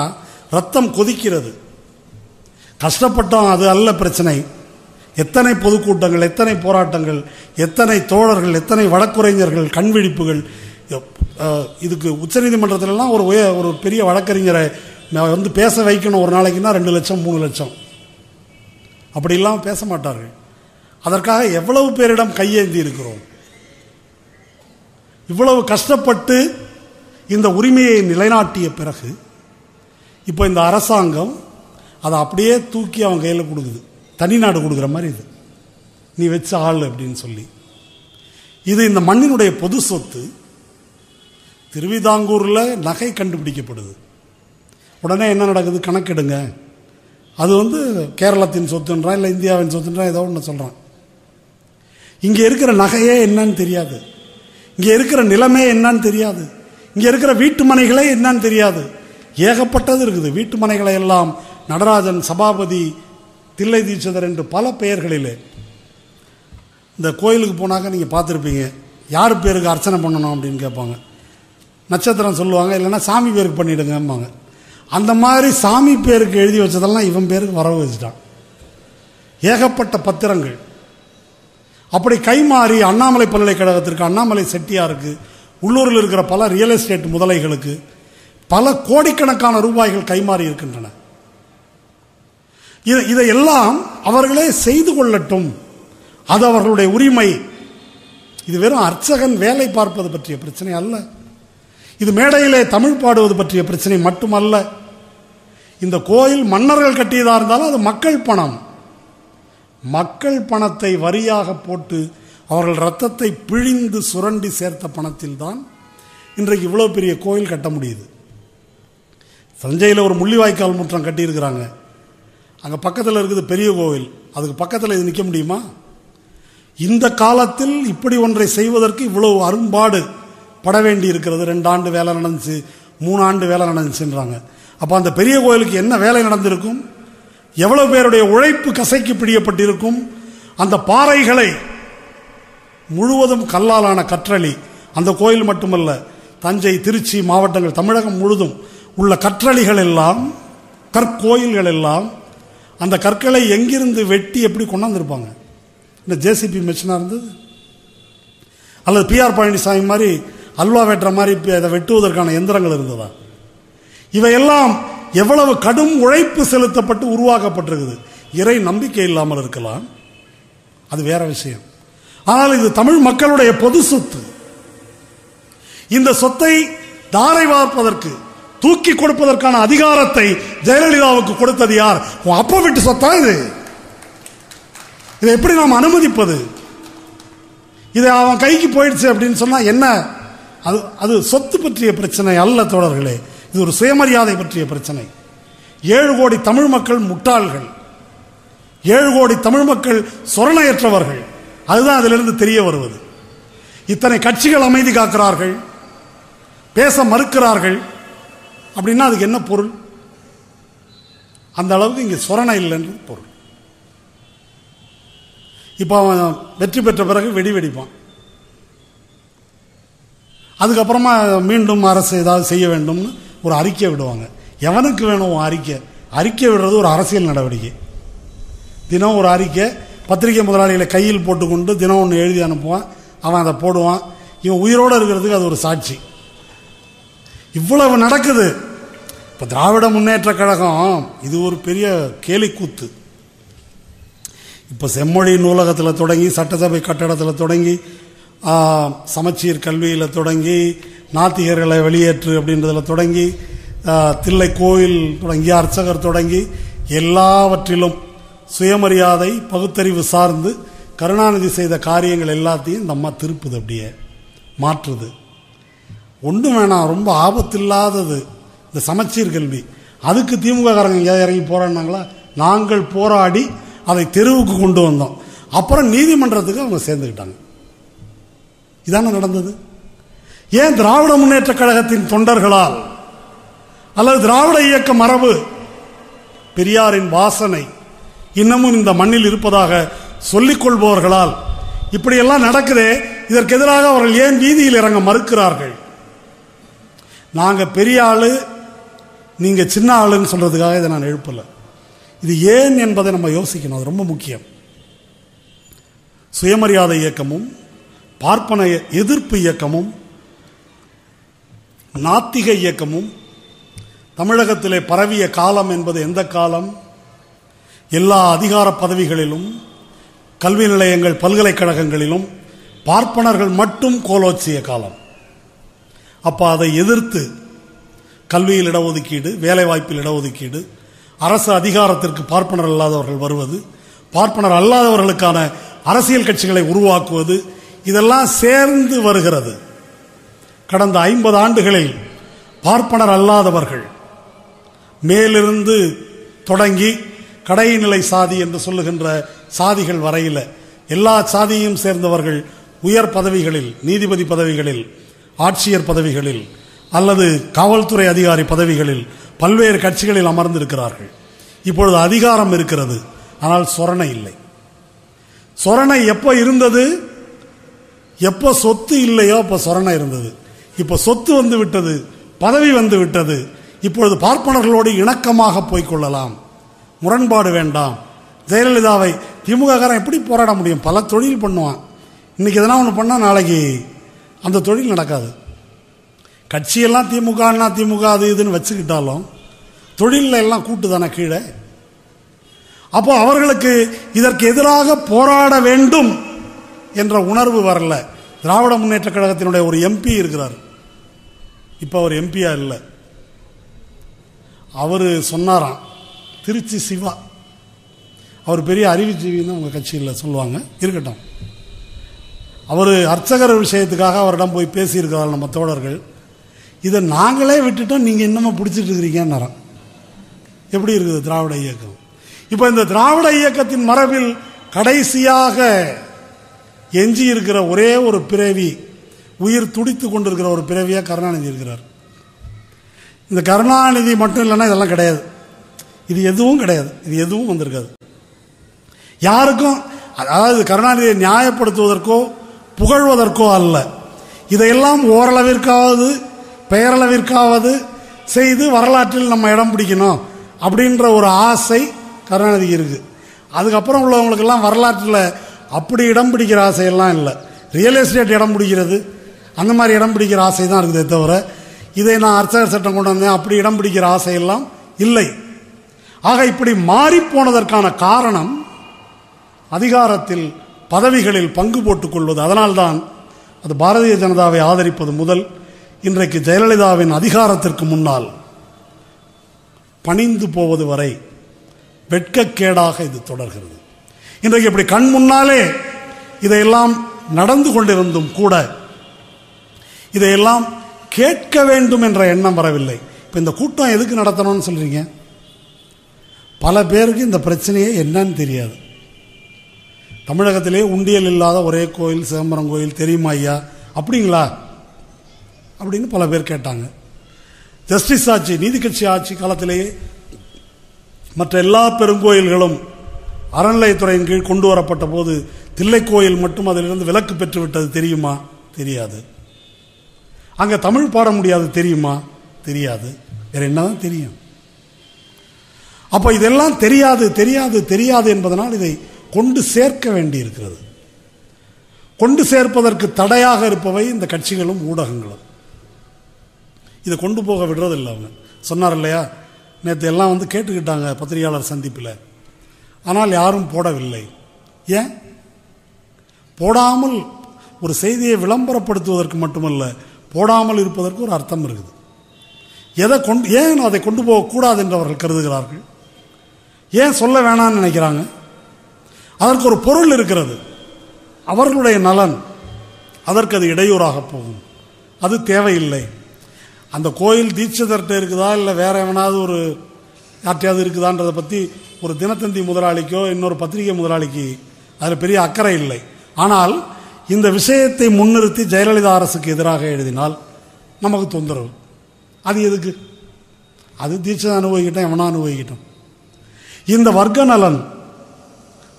ரத்தம் கொதிக்கிறது. கஷ்டப்பட்டோம் அது அல்ல பிரச்சனை. எத்தனை பொதுக்கூட்டங்கள், எத்தனை போராட்டங்கள், எத்தனை தோழர்கள், எத்தனை வழக்குரைஞர்கள், கண்விழிப்புகள். இதுக்கு உச்சநீதிமன்றத்திலலாம் ஒரு பெரிய வழக்கறிஞரை வந்து பேச வைக்கணும் ஒரு நாளைக்குன்னா 2 லட்சம் 3 லட்சம். அப்படி இல்லாமல் பேச மாட்டார்கள். அதற்காக எவ்வளவு பேரிடம் கையேந்தி இருக்கிறோம். இவ்வளவு கஷ்டப்பட்டு இந்த உரிமையை நிலைநாட்டிய பிறகு இப்போ இந்த அரசாங்கம் அதை அப்படியே தூக்கி அவன் கையில் கொடுக்குது. தனி நாடு கொடுக்குற மாதிரி இது, நீ வச்ச ஆள் அப்படின்னு சொல்லி. இது இந்த மண்ணினுடைய பொது சொத்து. திருவிதாங்கூரில் நகை கண்டுபிடிக்கப்படுது. உடனே என்ன நடக்குது? கணக்கெடுங்க, அது வந்து கேரளத்தின் சொத்துன்றான், இல்லை இந்தியாவின் சொத்துன்றான், ஏதோ ஒன்று சொல்கிறான். இங்கே இருக்கிற நகையே என்னன்னு தெரியாது, இங்கே இருக்கிற நிலமே என்னன்னு தெரியாது, இங்கே இருக்கிற வீட்டு மனைகளே என்னன்னு தெரியாது. ஏகப்பட்டது இருக்குது. வீட்டு மனைகளை எல்லாம் நடராஜன், சபாபதி, தில்லை தீட்சிதர் என்று பல பெயர்களிலே. இந்த கோயிலுக்கு போனாக்க நீங்கள் பார்த்துருப்பீங்க, யார் பேருக்கு அர்ச்சனை பண்ணணும் அப்படின்னு கேட்பாங்க. நட்சத்திரம் சொல்லுவாங்க, இல்லைன்னா சாமி பேருக்கு பண்ணிவிடுங்கம்பாங்க. அந்த மாதிரி சாமி பேருக்கு எழுதி வச்சதெல்லாம் இவன் பேருக்கு வரவு வச்சுட்டான். ஏகப்பட்ட பத்திரங்கள் அப்படி கைமாறி அண்ணாமலை பல்கலைக்கழகத்திற்கு, அண்ணாமலை செட்டியாருக்கு, உள்ளூரில் இருக்கிற பல ரியல் எஸ்டேட் முதலைகளுக்கு பல கோடிக்கணக்கான ரூபாய்கள் கைமாறி இருக்கின்றன. இதையெல்லாம் அவர்களே செய்து கொள்ளட்டும், அது அவர்களுடைய உரிமை. இது வெறும் அர்ச்சகன் வேலை பார்ப்பது பற்றிய பிரச்சனை அல்ல, இது மேடையிலே தமிழ் பாடுவது பற்றிய பிரச்சனை மட்டுமல்ல. இந்த கோயில் மன்னர்கள் கட்டியதாக இருந்தாலும் அது மக்கள் பணம். மக்கள் பணத்தை வரியாக போட்டு அவர்கள் ரத்தத்தை பிழிந்து சுரண்டி சேர்த்த பணத்தில் தான் இன்றைக்கு இவ்வளோ பெரிய கோயில் கட்ட முடியுது. தஞ்சையில் ஒரு முள்ளிவாய்க்கால் முற்றம் கட்டியிருக்கிறாங்க. அங்கே பக்கத்தில் இருக்குது பெரிய கோவில், அதுக்கு பக்கத்தில் இது நிற்க முடியுமா? இந்த காலத்தில் இப்படி ஒன்றை செய்வதற்கு இவ்வளவு அரும்பாடு பட வேண்டி இருக்கிறது. 2 ஆண்டு வேலை நடந்துச்சு, 3 ஆண்டு வேலை நடந்துச்சுன்றாங்க. அப்போ அந்த பெரிய கோயிலுக்கு என்ன வேலை நடந்திருக்கும்? எவ்வளோ பேருடைய உழைப்பு கசைக்கு பிடிக்கப்பட்டிருக்கும்? அந்த பாறைகளை முழுவதும் கல்லாலான கற்றளி, அந்த கோயில் மட்டுமல்ல, தஞ்சை, திருச்சி மாவட்டங்கள், தமிழகம் முழுதும் உள்ள கற்றளிகள் எல்லாம், கற்கோயில்கள் எல்லாம், அந்த கற்களை எங்கிருந்து வெட்டி எப்படி கொண்டாந்துருப்பாங்க? இந்த ஜேசிபி மிஷினாக இருந்தது, அல்லது PR பழனிசாமி மாதிரி அல்வா வெட்டுற மாதிரி அதை வெட்டுவதற்கான எந்திரங்கள் இருந்ததா? இவையெல்லாம் எவ்வளவு கடும் உழைப்பு செலுத்தப்பட்டு உருவாக்கப்பட்டிருக்குது. இறை நம்பிக்கை இல்லாமல் இருக்கலாம், அது வேற விஷயம். ஆனால் இது தமிழ் மக்களுடைய பொது சொத்து. இந்த சொத்தை தாரை வார்ப்பதற்கு, தூக்கி கொடுப்பதற்கான அதிகாரத்தை ஜெயலலிதாவுக்கு கொடுத்தது யார்? அப்பா விட்டு சொத்தா இது? இதை எப்படி நாம் அனுமதிப்பது? இதை அவன் கைக்கு போயிடுச்சு அப்படின்னு சொன்னா என்ன? அது அது சொத்து பற்றிய பிரச்சனை அல்ல தோழர்களே, இது ஒரு சுயமரியாதை பற்றிய பிரச்சனை. 7 கோடி தமிழ் மக்கள் முட்டாள்கள், 7 கோடி தமிழ் மக்கள் சொரணையற்றவர்கள். அதுதான் அதிலிருந்து தெரிய வருவது. இத்தனை கட்சிகள் அமைதி காக்கிறார்கள், பேச மறுக்கிறார்கள் அப்படின்னா அதுக்கு என்ன பொருள்? அந்த அளவுக்கு இங்கே சொரணை இல்லைன்றது பொருள். இப்போ அவன் வெற்றி பெற்ற பிறகு வெடி வெடிப்பான், அதுக்கப்புறமா மீண்டும் அரசு ஏதாவது செய்ய வேண்டும்னு ஒரு அறிக்கை விடுவாங்க. எவனுக்கு வேணும் அறிக்கை? அறிக்கை விடுறது ஒரு அரசியல் நடவடிக்கை. தினம் ஒரு அறிக்கை பத்திரிகை முதலாளிகளை கையில் போட்டுக்கொண்டு தினம் ஒன்று எழுதி அனுப்புவான், அவன் அதை போடுவான், இவன் உயிரோடு இருக்கிறதுக்கு அது ஒரு சாட்சி. இவ்வளவு நடக்குது. இப்போ திராவிட முன்னேற்ற கழகம் இது ஒரு பெரிய கேலிக்கூத்து. இப்போ செம்மொழி நூலகத்தில் தொடங்கி, சட்டசபை கட்டடத்தில் தொடங்கி, சமச்சீர் கல்வியில் தொடங்கி, நாத்திகர்களை வெளியேற்று அப்படின்றதில் தொடங்கி, தில்லை கோயில் தொடங்கி, அர்ச்சகர் தொடங்கி, எல்லாவற்றிலும் சுயமரியாதை பகுத்தறிவு சார்ந்து கருணாநிதி செய்த காரியங்கள் எல்லாத்தையும் இந்த அம்மா திருப்புது, அப்படியே மாற்றுது. ஒன்றும் வேணாம், ரொம்ப ஆபத்தில்லாதது இந்த சமச்சீர் கல்வி. அதுக்கு திமுக காரங்க எங்கேயாவது இறங்கி போராடினாங்களா? நாங்கள் போராடி அதை தெருவுக்கு கொண்டு வந்தோம். அப்புறம் நீதிமன்றத்துக்கு அவங்க சேர்ந்துக்கிட்டாங்க. இதான நடந்தது. ஏன் திராவிட முன்னேற்ற கழகத்தின் தொண்டர்களால் அல்லது திராவிட இயக்க மரபு பெரியாரின் வாசனை இன்னமும் இந்த மண்ணில் இருப்பதாக சொல்லிக் கொள்பவர்களால் இப்படியெல்லாம் நடக்குதே? இதற்கு எதிராக அவர்கள் ஏன் வீதியில் இறங்க மறுக்கிறார்கள்? நாங்கள் பெரிய ஆளு, நீங்கள் சின்ன ஆளுன்னு சொல்கிறதுக்காக இதை நான் எழுப்பலை. இது ஏன் என்பதை நம்ம யோசிக்கணும், அது ரொம்ப முக்கியம். சுயமரியாதை இயக்கமும் பார்ப்பன எதிர்ப்பு இயக்கமும் நாத்திக இயக்கமும் தமிழகத்திலே பரவிய காலம் என்பது எந்த காலம்? எல்லா அதிகார பதவிகளிலும், கல்வி நிலையங்கள், பல்கலைக்கழகங்களிலும் பார்ப்பனர்கள் மட்டும் கோலோச்சிய காலம். அப்போ அதை எதிர்த்து கல்வியில் இடஒதுக்கீடு, வேலைவாய்ப்பில் இடஒதுக்கீடு, அரசு அதிகாரத்திற்கு பார்ப்பனர் அல்லாதவர்கள் வருவது, பார்ப்பனர் அல்லாதவர்களுக்கான அரசியல் கட்சிகளை உருவாக்குவது, இதெல்லாம் சேர்ந்து வருகிறது. கடந்த 50 ஆண்டுகளில் பார்ப்பனர் அல்லாதவர்கள் மேலிருந்து தொடங்கி கடைநிலை சாதி என்று சொல்லுகின்ற சாதிகள் வரையில் எல்லா சாதியையும் சேர்ந்தவர்கள் உயர் பதவிகளில், நீதிபதி பதவிகளில், ஆட்சியர் பதவிகளில் அல்லது காவல்துறை அதிகாரி பதவிகளில் பல்வேறு கட்சிகளில் அமர்ந்திருக்கிறார்கள். இப்பொழுது அதிகாரம் இருக்கிறது, ஆனால் சொரணை இல்லை. சொரணை எப்போ இருந்தது? எப்போ சொத்து இல்லையோ அப்போ சொரணை இருந்தது. இப்போ சொத்து வந்து விட்டது, பதவி வந்து விட்டது. இப்பொழுது பார்ப்பனர்களோடு இணக்கமாக போய்கொள்ளலாம், முரண்பாடு வேண்டாம். ஜெயலலிதாவை திமுக காரன் எப்படி போராட முடியும்? பல தொழில் பண்ணுவான். இன்றைக்கி எதனா ஒன்று பண்ணால் நாளைக்கு அந்த தொழில் நடக்காது. கட்சியெல்லாம் திமுகன்னா திமுக அது இதுன்னு வச்சுக்கிட்டாலும் தொழிலில் எல்லாம் கூட்டு தானே கீழே. அப்போ அவர்களுக்கு இதற்கு எதிராக போராட வேண்டும் என்ற உணர்வு வரல. திராவிட முன்னேற்ற கழகத்தினுடைய ஒரு எம்பி இருக்கிறார், இப்போ அவர் எம்பியா இல்லை, அவர் சொன்னாராம், திருச்சி சிவா, அவர் பெரிய அறிவுஜீவின்னு அவங்க கட்சியில் சொல்லுவாங்க, இருக்கட்டும், அவர் அர்ச்சகர் விஷயத்துக்காக அவரிடம் போய் பேசியிருக்கிறார் நம்ம தோழர்கள், இதை நாங்களே விட்டுட்டோம், நீங்கள் இன்னமும் பிடிச்சிட்டு இருக்கிறீங்கன்னு நேரம். எப்படி இருக்குது திராவிட இயக்கம்? இப்போ இந்த திராவிட இயக்கத்தின் மரபில் கடைசியாக எஞ்சி இருக்கிற ஒரே ஒரு பிறவி, உயிர் துடித்து கொண்டிருக்கிற ஒரு பிறவியாக கருணாநிதி இருக்கிறார். இந்த கருணாநிதி மட்டும் இல்லைன்னா இதெல்லாம் கிடையாது, இது எதுவும் கிடையாது, இது எதுவும் வந்திருக்காது யாருக்கும். அதாவது கருணாநிதியை நியாயப்படுத்துவதற்கோ புகழ்வதற்கோ அல்ல, இதையெல்லாம் ஓரளவிற்காவது பெயரளவிற்காவது செய்து வரலாற்றில் நம்ம இடம் பிடிக்கணும் அப்படின்ற ஒரு ஆசை கருணாநிதி இருக்குது. அதுக்கப்புறம் உள்ளவங்களுக்கெல்லாம் வரலாற்றில் அப்படி இடம் பிடிக்கிற ஆசையெல்லாம் இல்லை. ரியல் எஸ்டேட் இடம் பிடிக்கிறது, அந்த மாதிரி இடம் பிடிக்கிற ஆசை தான் இருக்குதே தவிர இதை நான் அர்ச்சகர் சட்டம் கொண்டு வந்தேன் அப்படி இடம் பிடிக்கிற ஆசையெல்லாம் இல்லை. ஆக இப்படி மாறிப்போனதற்கான காரணம் அதிகாரத்தில் பதவிகளில் பங்கு போட்டுக் கொள்வது. அதனால்தான் அது பாரதிய ஜனதாவை ஆதரிப்பது முதல் இன்றைக்கு ஜெயலலிதாவின் அதிகாரத்திற்கு முன்னால் பணிந்து போவது வரை வெட்கக்கேடாக இது தொடர்கிறது. இன்றைக்கு இப்படி கண் முன்னாலே இதையெல்லாம் நடந்து கொண்டிருந்தும் கூட இதையெல்லாம் கேட்க வேண்டும் என்ற எண்ணம் வரவில்லை. இப்போ இந்த கூட்டம் எதுக்கு நடத்தணும்னு சொல்கிறீங்க? பல பேருக்கு இந்த பிரச்சனையே என்னன்னு தெரியாது. தமிழகத்திலே உண்டியல் இல்லாத ஒரே கோயில் சிதம்பரம் கோயில் தெரியுமா ஐயா? அப்படிங்களா அப்படின்னு பல பேர் கேட்டாங்க. ஜஸ்டிஸ் ஆட்சி, நீதி கட்சி ஆட்சி காலத்திலேயே மற்ற எல்லா பெருங்கோயில்களும் அறநிலையத்துறையின் கீழ் கொண்டு வரப்பட்ட போது தில்லைக்கோயில் மட்டும் அதிலிருந்து விலக்கு பெற்றுவிட்டது. தெரியுமா? தெரியாது. அங்கே தமிழ் பாட முடியாது. தெரியுமா? தெரியாது. வேறு என்னதான் தெரியும்? அப்போ இதெல்லாம் தெரியாது தெரியாது தெரியாது என்பதனால் இதை கொண்டு சேர்க்க வேண்டியிருக்கிறது. கொண்டு சேர்ப்பதற்கு தடையாக இருப்பவை இந்த கட்சிகளும் ஊடகங்களும். இதை கொண்டு போக விடுறது இல்லை. அவங்க சொன்னார் இல்லையா, நேற்று எல்லாம் வந்து கேட்டுக்கிட்டாங்க பத்திரிகையாளர் சந்திப்பில், ஆனால் யாரும் போடவில்லை. ஏன் போடாமல்? ஒரு செய்தியை விளம்பரப்படுத்துவதற்கு மட்டுமல்ல, போடாமல் இருப்பதற்கு ஒரு அர்த்தம் இருக்குது. எதை கொண்டு ஏன் அதை கொண்டு போகக்கூடாது என்று அவர்கள் கருதுகிறார்கள்? ஏன் சொல்ல வேணான்னு நினைக்கிறாங்க? அதற்கு ஒரு பொருள் இருக்கிறது. அவர்களுடைய நலன், அதற்கு அது இடையூறாக போகும். அது தேவையில்லை. அந்த கோயில் தீட்சிதர்கிட்ட இருக்குதா இல்லை வேறு எவனாவது ஒரு யார்ட்டையாவது இருக்குதான்றதை பற்றி ஒரு தினத்தந்தி முதலாளிக்கோ இன்னொரு பத்திரிகை முதலாளிக்கு அதில் பெரிய அக்கறை இல்லை. ஆனால் இந்த விஷயத்தை முன்னிறுத்தி ஜெயலலிதா அரசுக்கு எதிராக எழுதினால் நமக்கு தொந்தரவு. அது எதுக்கு? அது தீட்சிதம் அனுபவிக்கிட்டோம், எவனா அனுபவிக்கிட்டோம். இந்த வர்க்க நலன்,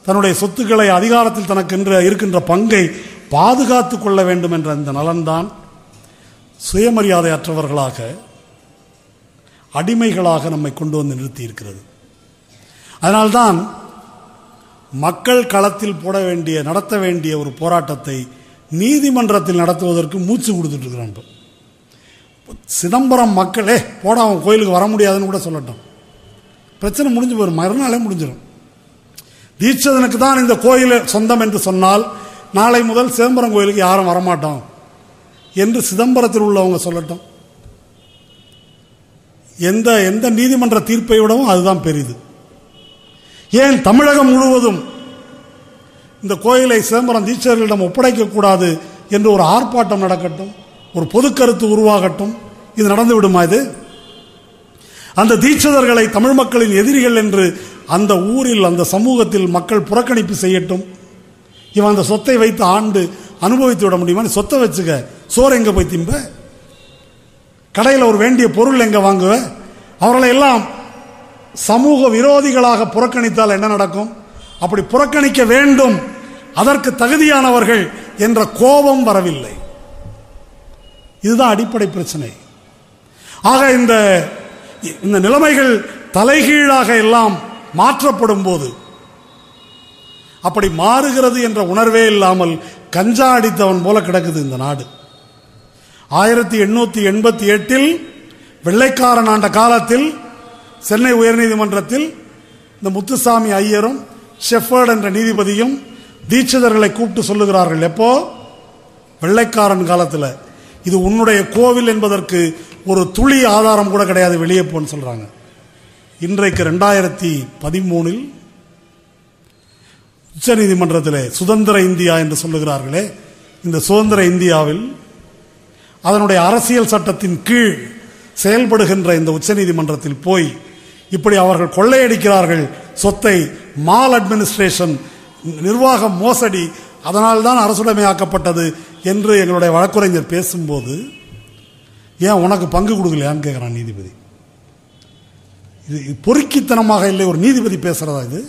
தன்னுடைய சொத்துக்களை, அதிகாரத்தில் தனக்கு இருக்கின்ற பங்கை பாதுகாத்து கொள்ள வேண்டும் என்ற இந்த நலன்தான் சுயமரியாதையற்றவர்களாக, அடிமைகளாக நம்மை கொண்டு வந்து நிறுத்தி இருக்கிறது. அதனால்தான் மக்கள் களத்தில் போட வேண்டிய, நடத்த வேண்டிய ஒரு போராட்டத்தை நீதிமன்றத்தில் நடத்துவதற்கு மூச்சு கொடுத்துட்டு இருக்கிறான். சிதம்பரம் மக்களே போட, அவன் கோயிலுக்கு வர முடியாதுன்னு கூட சொல்லட்டும், பிரச்சனை முடிஞ்சு போயிடும், மறுநாளே முடிஞ்சிடும். தீட்சிதனுக்கு தான் இந்த கோயில் சொந்தம் என்று சொன்னால் நாளை முதல் சிதம்பரம் கோயிலுக்கு யாரும் வரமாட்டோம் என்று சிதம்பரத்தில் உள்ளவங்க சொல்லட்டும். எந்த எந்த நீதிமன்ற தீர்ப்பை விடவும் அதுதான் பெரிது. ஏன் தமிழகம் முழுவதும் இந்த கோயிலை சிதம்பரம் தீட்சிதர்களிடம் ஒப்படைக்கக்கூடாது என்று ஒரு ஆர்ப்பாட்டம் நடக்கட்டும், ஒரு பொது கருத்து உருவாகட்டும், இது நடந்து விடுமா? இது அந்த தீட்சிதர்களை தமிழ் மக்களின் எதிரிகள் என்று அந்த ஊரில், அந்த சமூகத்தில் மக்கள் புறக்கணிப்பு செய்யட்டும். இவன் அந்த சொத்தை வைத்து ஆண்டு அனுபவித்து விட முடியுமா? சொத்தை வச்சுக்க, சோறு எங்கே போய் திம்ப, கடையில் ஒரு வேண்டிய பொருள் எங்கே வாங்குவ? அவர்களை எல்லாம் சமூக விரோதிகளாக புறக்கணித்தால் என்ன நடக்கும்? அப்படி புறக்கணிக்க வேண்டும், அதற்கு தகுதியானவர்கள் என்ற கோபம் வரவில்லை. இதுதான் அடிப்படை பிரச்சனை. ஆக இந்த நிலைமைகள் தலைகீழாக எல்லாம் மாற்றப்படும் போது, அப்படி மாறுகிறது என்ற உணர்வே இல்லாமல் கஞ்சா அடித்தவன் போல கிடக்குது இந்த நாடு. 1888 வெள்ளைக்காரன் ஆண்ட காலத்தில் சென்னை உயர்நீதிமன்றத்தில் இந்த முத்துசாமி ஐயரும் ஷெஃபர்ட் என்ற நீதிபதியும் தீட்சிதர்களை கூப்பிட்டு சொல்லுகிறார்கள், எப்போ? வெள்ளைக்காரன் காலத்தில். இது உன்னுடைய கோவில் என்பதற்கு ஒரு துளி ஆதாரம் கூட கிடையாது, வெளியே போன்னு சொல்கிறாங்க. இன்றைக்கு 2013 உச்ச நீதிமன்றத்தில் சுதந்திர இந்தியா என்று சொல்லுகிறார்களே, இந்த சுதந்திர இந்தியாவில் அதனுடைய அரசியல் சட்டத்தின் கீழ் செயல்படுகின்ற இந்த உச்ச நீதிமன்றத்தில் போய் இப்படி அவர்கள் கொள்ளையடிக்கிறார்கள் சொத்தை, மால் அட்மினிஸ்ட்ரேஷன், நிர்வாக மோசடி, அதனால்தான் அரசுடைமையாக்கப்பட்டது என்று எங்களுடைய வழக்குரைஞர் பேசும்போது ஏன் உனக்கு பங்கு கொடுக்கலையான்னு கேட்குறான் நீதிபதி. இது பொறுக்கித்தனமாக இல்லை ஒரு நீதிபதி பேசுகிறதா? இது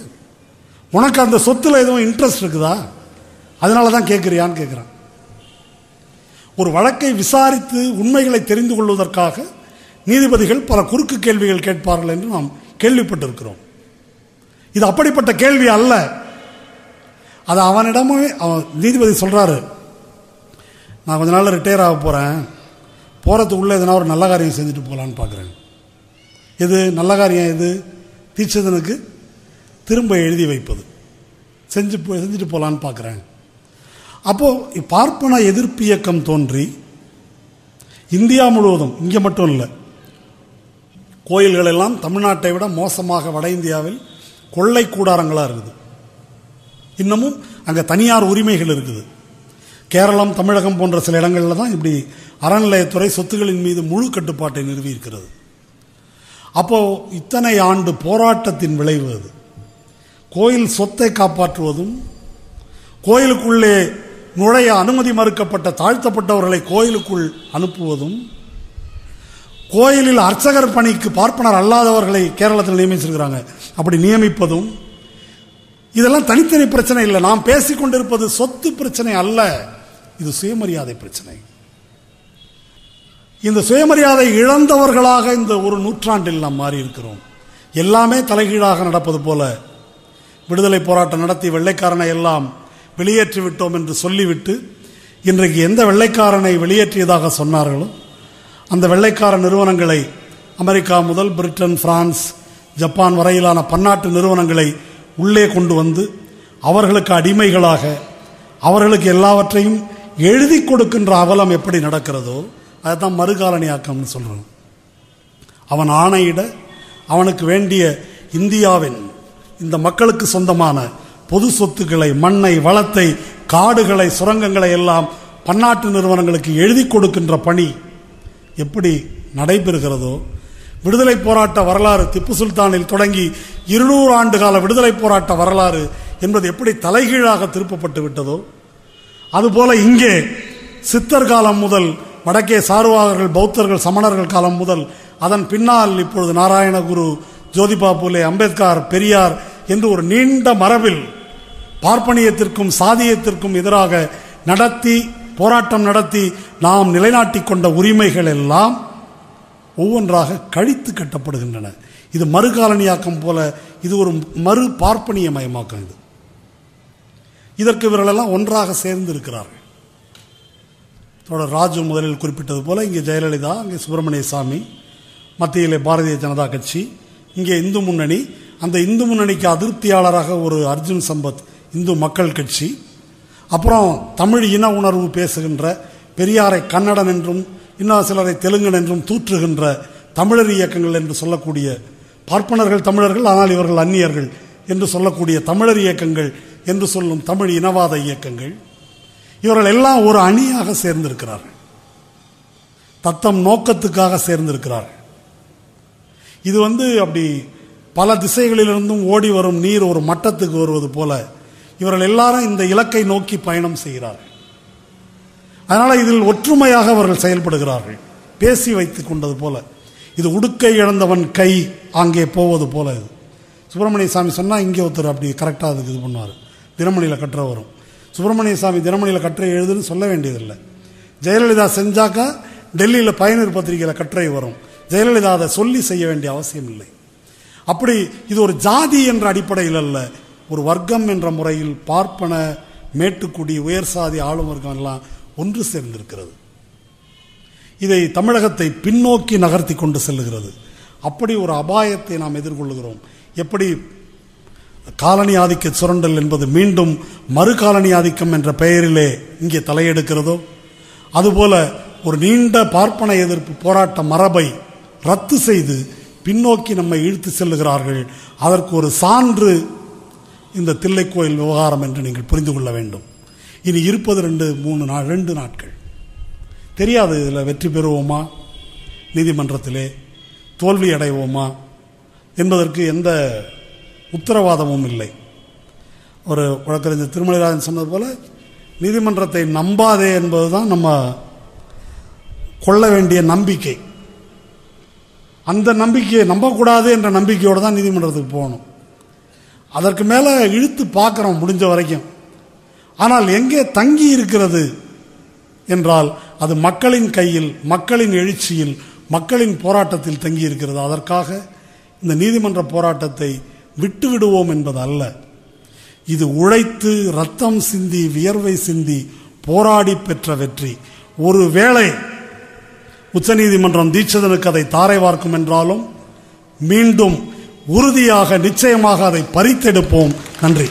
உனக்கு அந்த சொத்தில் எதுவும் இன்ட்ரெஸ்ட் இருக்குதா, அதனால தான் கேட்குறியான்னு கேட்குறான். ஒரு வழக்கை விசாரித்து உண்மைகளை தெரிந்து கொள்வதற்காக நீதிபதிகள் பல குறுக்கு கேள்விகள் கேட்பார்கள் என்று நாம் கேள்விப்பட்டிருக்கிறோம். இது அப்படிப்பட்ட கேள்வி அல்ல. அது அவனிடமே அவன் நீதிபதி சொல்கிறாரு, நான் கொஞ்ச நாள் ரிட்டையர் ஆக போகிறேன், போகிறதுக்குள்ளே எதனா ஒரு நல்ல காரியம் செஞ்சுட்டு போகலான்னு பார்க்குறாங்க. இது நல்ல காரியம் இது தீட்சிதனுக்கு திரும்ப எழுதி வைப்பது, செஞ்சுட்டு போகலான்னு பார்க்குறாங்க. அப்போது பார்ப்பன எதிர்ப்பு இயக்கம் தோன்றி இந்தியா முழுவதும், இங்கே மட்டும் இல்லை, கோயில்களெல்லாம் தமிழ்நாட்டை விட மோசமாக வட இந்தியாவில் கொள்ளை கூடாரங்களாக இருக்குது. இன்னமும் அங்கே தனியார் உரிமைகள் இருக்குது. கேரளம், தமிழகம் போன்ற சில இடங்களில் தான் இப்படி அறநிலையத்துறை சொத்துக்களின் மீது முழு கட்டுப்பாட்டை நிறுவியிருக்கிறது. அப்போது இத்தனை ஆண்டு போராட்டத்தின் விளைவு அது. கோயில் சொத்தை காப்பாற்றுவதும், கோயிலுக்குள்ளே நுழைய அனுமதி மறுக்கப்பட்ட தாழ்த்தப்பட்டவர்களை கோயிலுக்குள் அனுப்புவதும், கோயிலில் அர்ச்சகர் பணிக்கு பார்ப்பனர் அல்லாதவர்களை கேரளத்தில் நியமிச்சிருக்கிறாங்க, அப்படி நியமிப்பதும், இதெல்லாம் தனித்தனி பிரச்சனை இல்லை. நாம் பேசிக்கொண்டிருப்பது சொத்து பிரச்சனை அல்ல, இது சுயமரியாதை பிரச்சனை. இந்த சுயமரியாதை இழந்தவர்களாக இந்த ஒரு நூற்றாண்டில் நாம் மாறி இருக்கிறோம். எல்லாமே தலைகீழாக நடப்பது போல, விடுதலை போராட்டம் நடத்தி வெள்ளைக்காரனை எல்லாம் வெளியேற்றி விட்டோம் என்று சொல்லிவிட்டு, இன்றைக்கு எந்த வெள்ளைக்காரனை வெளியேற்றியதாக சொன்னார்களோ அந்த வெள்ளைக்கார நிறுவனங்களை, அமெரிக்கா முதல் பிரிட்டன், பிரான்ஸ், ஜப்பான் வரையிலான பன்னாட்டு நிறுவனங்களை உள்ளே கொண்டு வந்து அவர்களுக்கு அடிமைகளாக அவர்களுக்கு எல்லாவற்றையும் எழுதி கொடுக்கின்ற அவலம் எப்படி நடக்கிறதோ அதைத்தான் மறுகாலனியாக்கம்னு சொல்கிறோம். அவன் ஆணையிட அவனுக்கு வேண்டிய இந்தியாவின் இந்த மக்களுக்கு சொந்தமான பொது சொத்துக்களை, மண்ணை, வளத்தை, காடுகளை, சுரங்கங்களை எல்லாம் பன்னாட்டு நிறுவனங்களுக்கு எழுதி கொடுக்கின்ற பணி எப்படி நடைபெறுகிறதோ, விடுதலை போராட்ட வரலாறு திப்பு சுல்தானில் தொடங்கி 200 ஆண்டு கால விடுதலை போராட்ட வரலாறு என்பது எப்படி தலைகீழாக திருப்பப்பட்டு விட்டதோ, அதுபோல இங்கே சித்தர் காலம் முதல், வடக்கே சார்வாகர்கள், பௌத்தர்கள், சமணர்கள் காலம் முதல், அதன் பின்னால் இப்பொழுது நாராயணகுரு, ஜோதிபாபுலே, அம்பேத்கர், பெரியார் என்று ஒரு நீண்ட மரபில் பார்ப்பனியத்திற்கும் சாதியத்திற்கும் எதிராக நடத்தி போராட்டம் நடத்தி நாம் நிலைநாட்டி கொண்ட உரிமைகள் எல்லாம் ஒவ்வொன்றாக கழித்து கட்டப்படுகின்றன. இது மறுகாலனியாக்கம் போல, இது ஒரு மறு பார்ப்பனிய மயமாக்கம். இது இதற்கு இவர்களெல்லாம் ஒன்றாக சேர்ந்து இருக்கிறார்கள். தொடர் ராஜு முதலில் குறிப்பிட்டது போல, இங்கே ஜெயலலிதா, இங்கே சுப்பிரமணிய சுவாமி, மத்தியிலே பாரதிய ஜனதா கட்சி, இங்கே இந்து முன்னணி, அந்த இந்து முன்னணிக்கு அதிருப்தியாளராக ஒரு அர்ஜுன் சம்பத் இந்து மக்கள் கட்சி, அப்புறம் தமிழ் இன உணர்வு பேசுகின்ற, பெரியாரை கன்னடன் என்றும் இன்னும் சிலரை தெலுங்கன் என்றும் தூற்றுகின்ற தமிழர் இயக்கங்கள் என்று சொல்லக்கூடிய, பார்ப்பனர்கள் தமிழர்கள் ஆனால் இவர்கள் அந்நியர்கள் என்று சொல்லக்கூடிய தமிழர் இயக்கங்கள் என்று சொல்லும் தமிழ் இனவாத இயக்கங்கள், இவர்கள் எல்லாம் ஒரு அணியாக சேர்ந்திருக்கிறார்கள், தத்தம் நோக்கத்துக்காக சேர்ந்திருக்கிறார்கள். இது அப்படி பல திசைகளிலிருந்தும் ஓடி வரும் நீர் ஒரு மட்டத்துக்கு வருவது போல இவர்கள் எல்லாரும் இந்த இலக்கை நோக்கி பயணம் செய்கிறார்கள். அதனால் இதில் ஒற்றுமையாக அவர்கள் செயல்படுகிறார்கள், பேசி வைத்து கொண்டது போல. இது உடுக்கை இழந்தவன் கை அங்கே போவது போல. இது சுப்பிரமணிய சாமி சொன்னால் இங்கே ஒருத்தர் அப்படி கரெக்டாக அதுக்கு இது பண்ணுவார். தினமணியில் கற்ற வரும், சுப்பிரமணிய சாமி தினமணியில் கற்றை எழுதுன்னு சொல்ல வேண்டியதில்லை. ஜெயலலிதா செஞ்சாக்கா டெல்லியில் பயனர் பத்திரிகையில் கற்றை வரும், ஜெயலலிதா அதை சொல்லி செய்ய வேண்டிய அவசியம் இல்லை. அப்படி இது ஒரு ஜாதி என்ற அடிப்படையில் அல்ல, ஒரு வர்க்கம் என்ற முறையில் பார்ப்பன, மேட்டுக்குடி, உயர் சாதி, ஆளும் வர்க்கம் எல்லாம் ஒன்று சேர்ந்திருக்கிறது. இதை தமிழகத்தை பின்னோக்கி நகர்த்தி கொண்டு செல்லுகிறது. அப்படி ஒரு அபாயத்தை நாம் எதிர்கொள்கிறோம். எப்படி காலனி ஆதிக்க சுரண்டல் என்பது மீண்டும் மறு காலனி ஆதிக்கம் என்ற பெயரிலே இங்கே தலையெடுக்கிறதோ, அதுபோல ஒரு நீண்ட பார்ப்பன எதிர்ப்பு போராட்ட மரபை ரத்து செய்து பின்னோக்கி நம்மை இழுத்து செல்லுகிறார்கள். அதற்கு ஒரு சான்று இந்த தில்லைக்கோயில் விவகாரம் என்று நீங்கள் புரிந்து கொள்ள வேண்டும். இனி இருப்பது 2 நாட்கள். தெரியாது இதில் வெற்றி பெறுவோமா, நீதிமன்றத்திலே தோல்வி அடைவோமா என்பதற்கு எந்த உத்தரவாதமும் இல்லை. ஒரு வழக்கறிஞர் திருமலைராஜன் சொன்னது போல, நீதிமன்றத்தை நம்பாதே என்பது தான் நம்ம கொள்ள வேண்டிய நம்பிக்கை. அந்த நம்பிக்கையை நம்பக்கூடாது என்ற நம்பிக்கையோடு தான் நீதிமன்றத்துக்கு போகணும். அதற்கு மேலே இழுத்து பார்க்குறோம் முடிஞ்ச வரைக்கும். ஆனால் எங்கே தங்கி இருக்கிறது என்றால் அது மக்களின் கையில், மக்களின் எழுச்சியில், மக்களின் போராட்டத்தில் தங்கி இருக்கிறது. அதற்காக இந்த நீதிமன்ற போராட்டத்தை விட்டு விடுவோம் என்பது அல்ல. இது உழைத்து, ரத்தம் சிந்தி, வியர்வை சிந்தி போராடி பெற்ற வெற்றி. ஒரு வேளை உச்சநீதிமன்றம் தீட்சிதனுக்கு அதை தாரை வார்க்கும் என்றாலும் மீண்டும் உறுதியாக நிச்சயமாக அதை பறித்தெடுப்போம். நன்றி.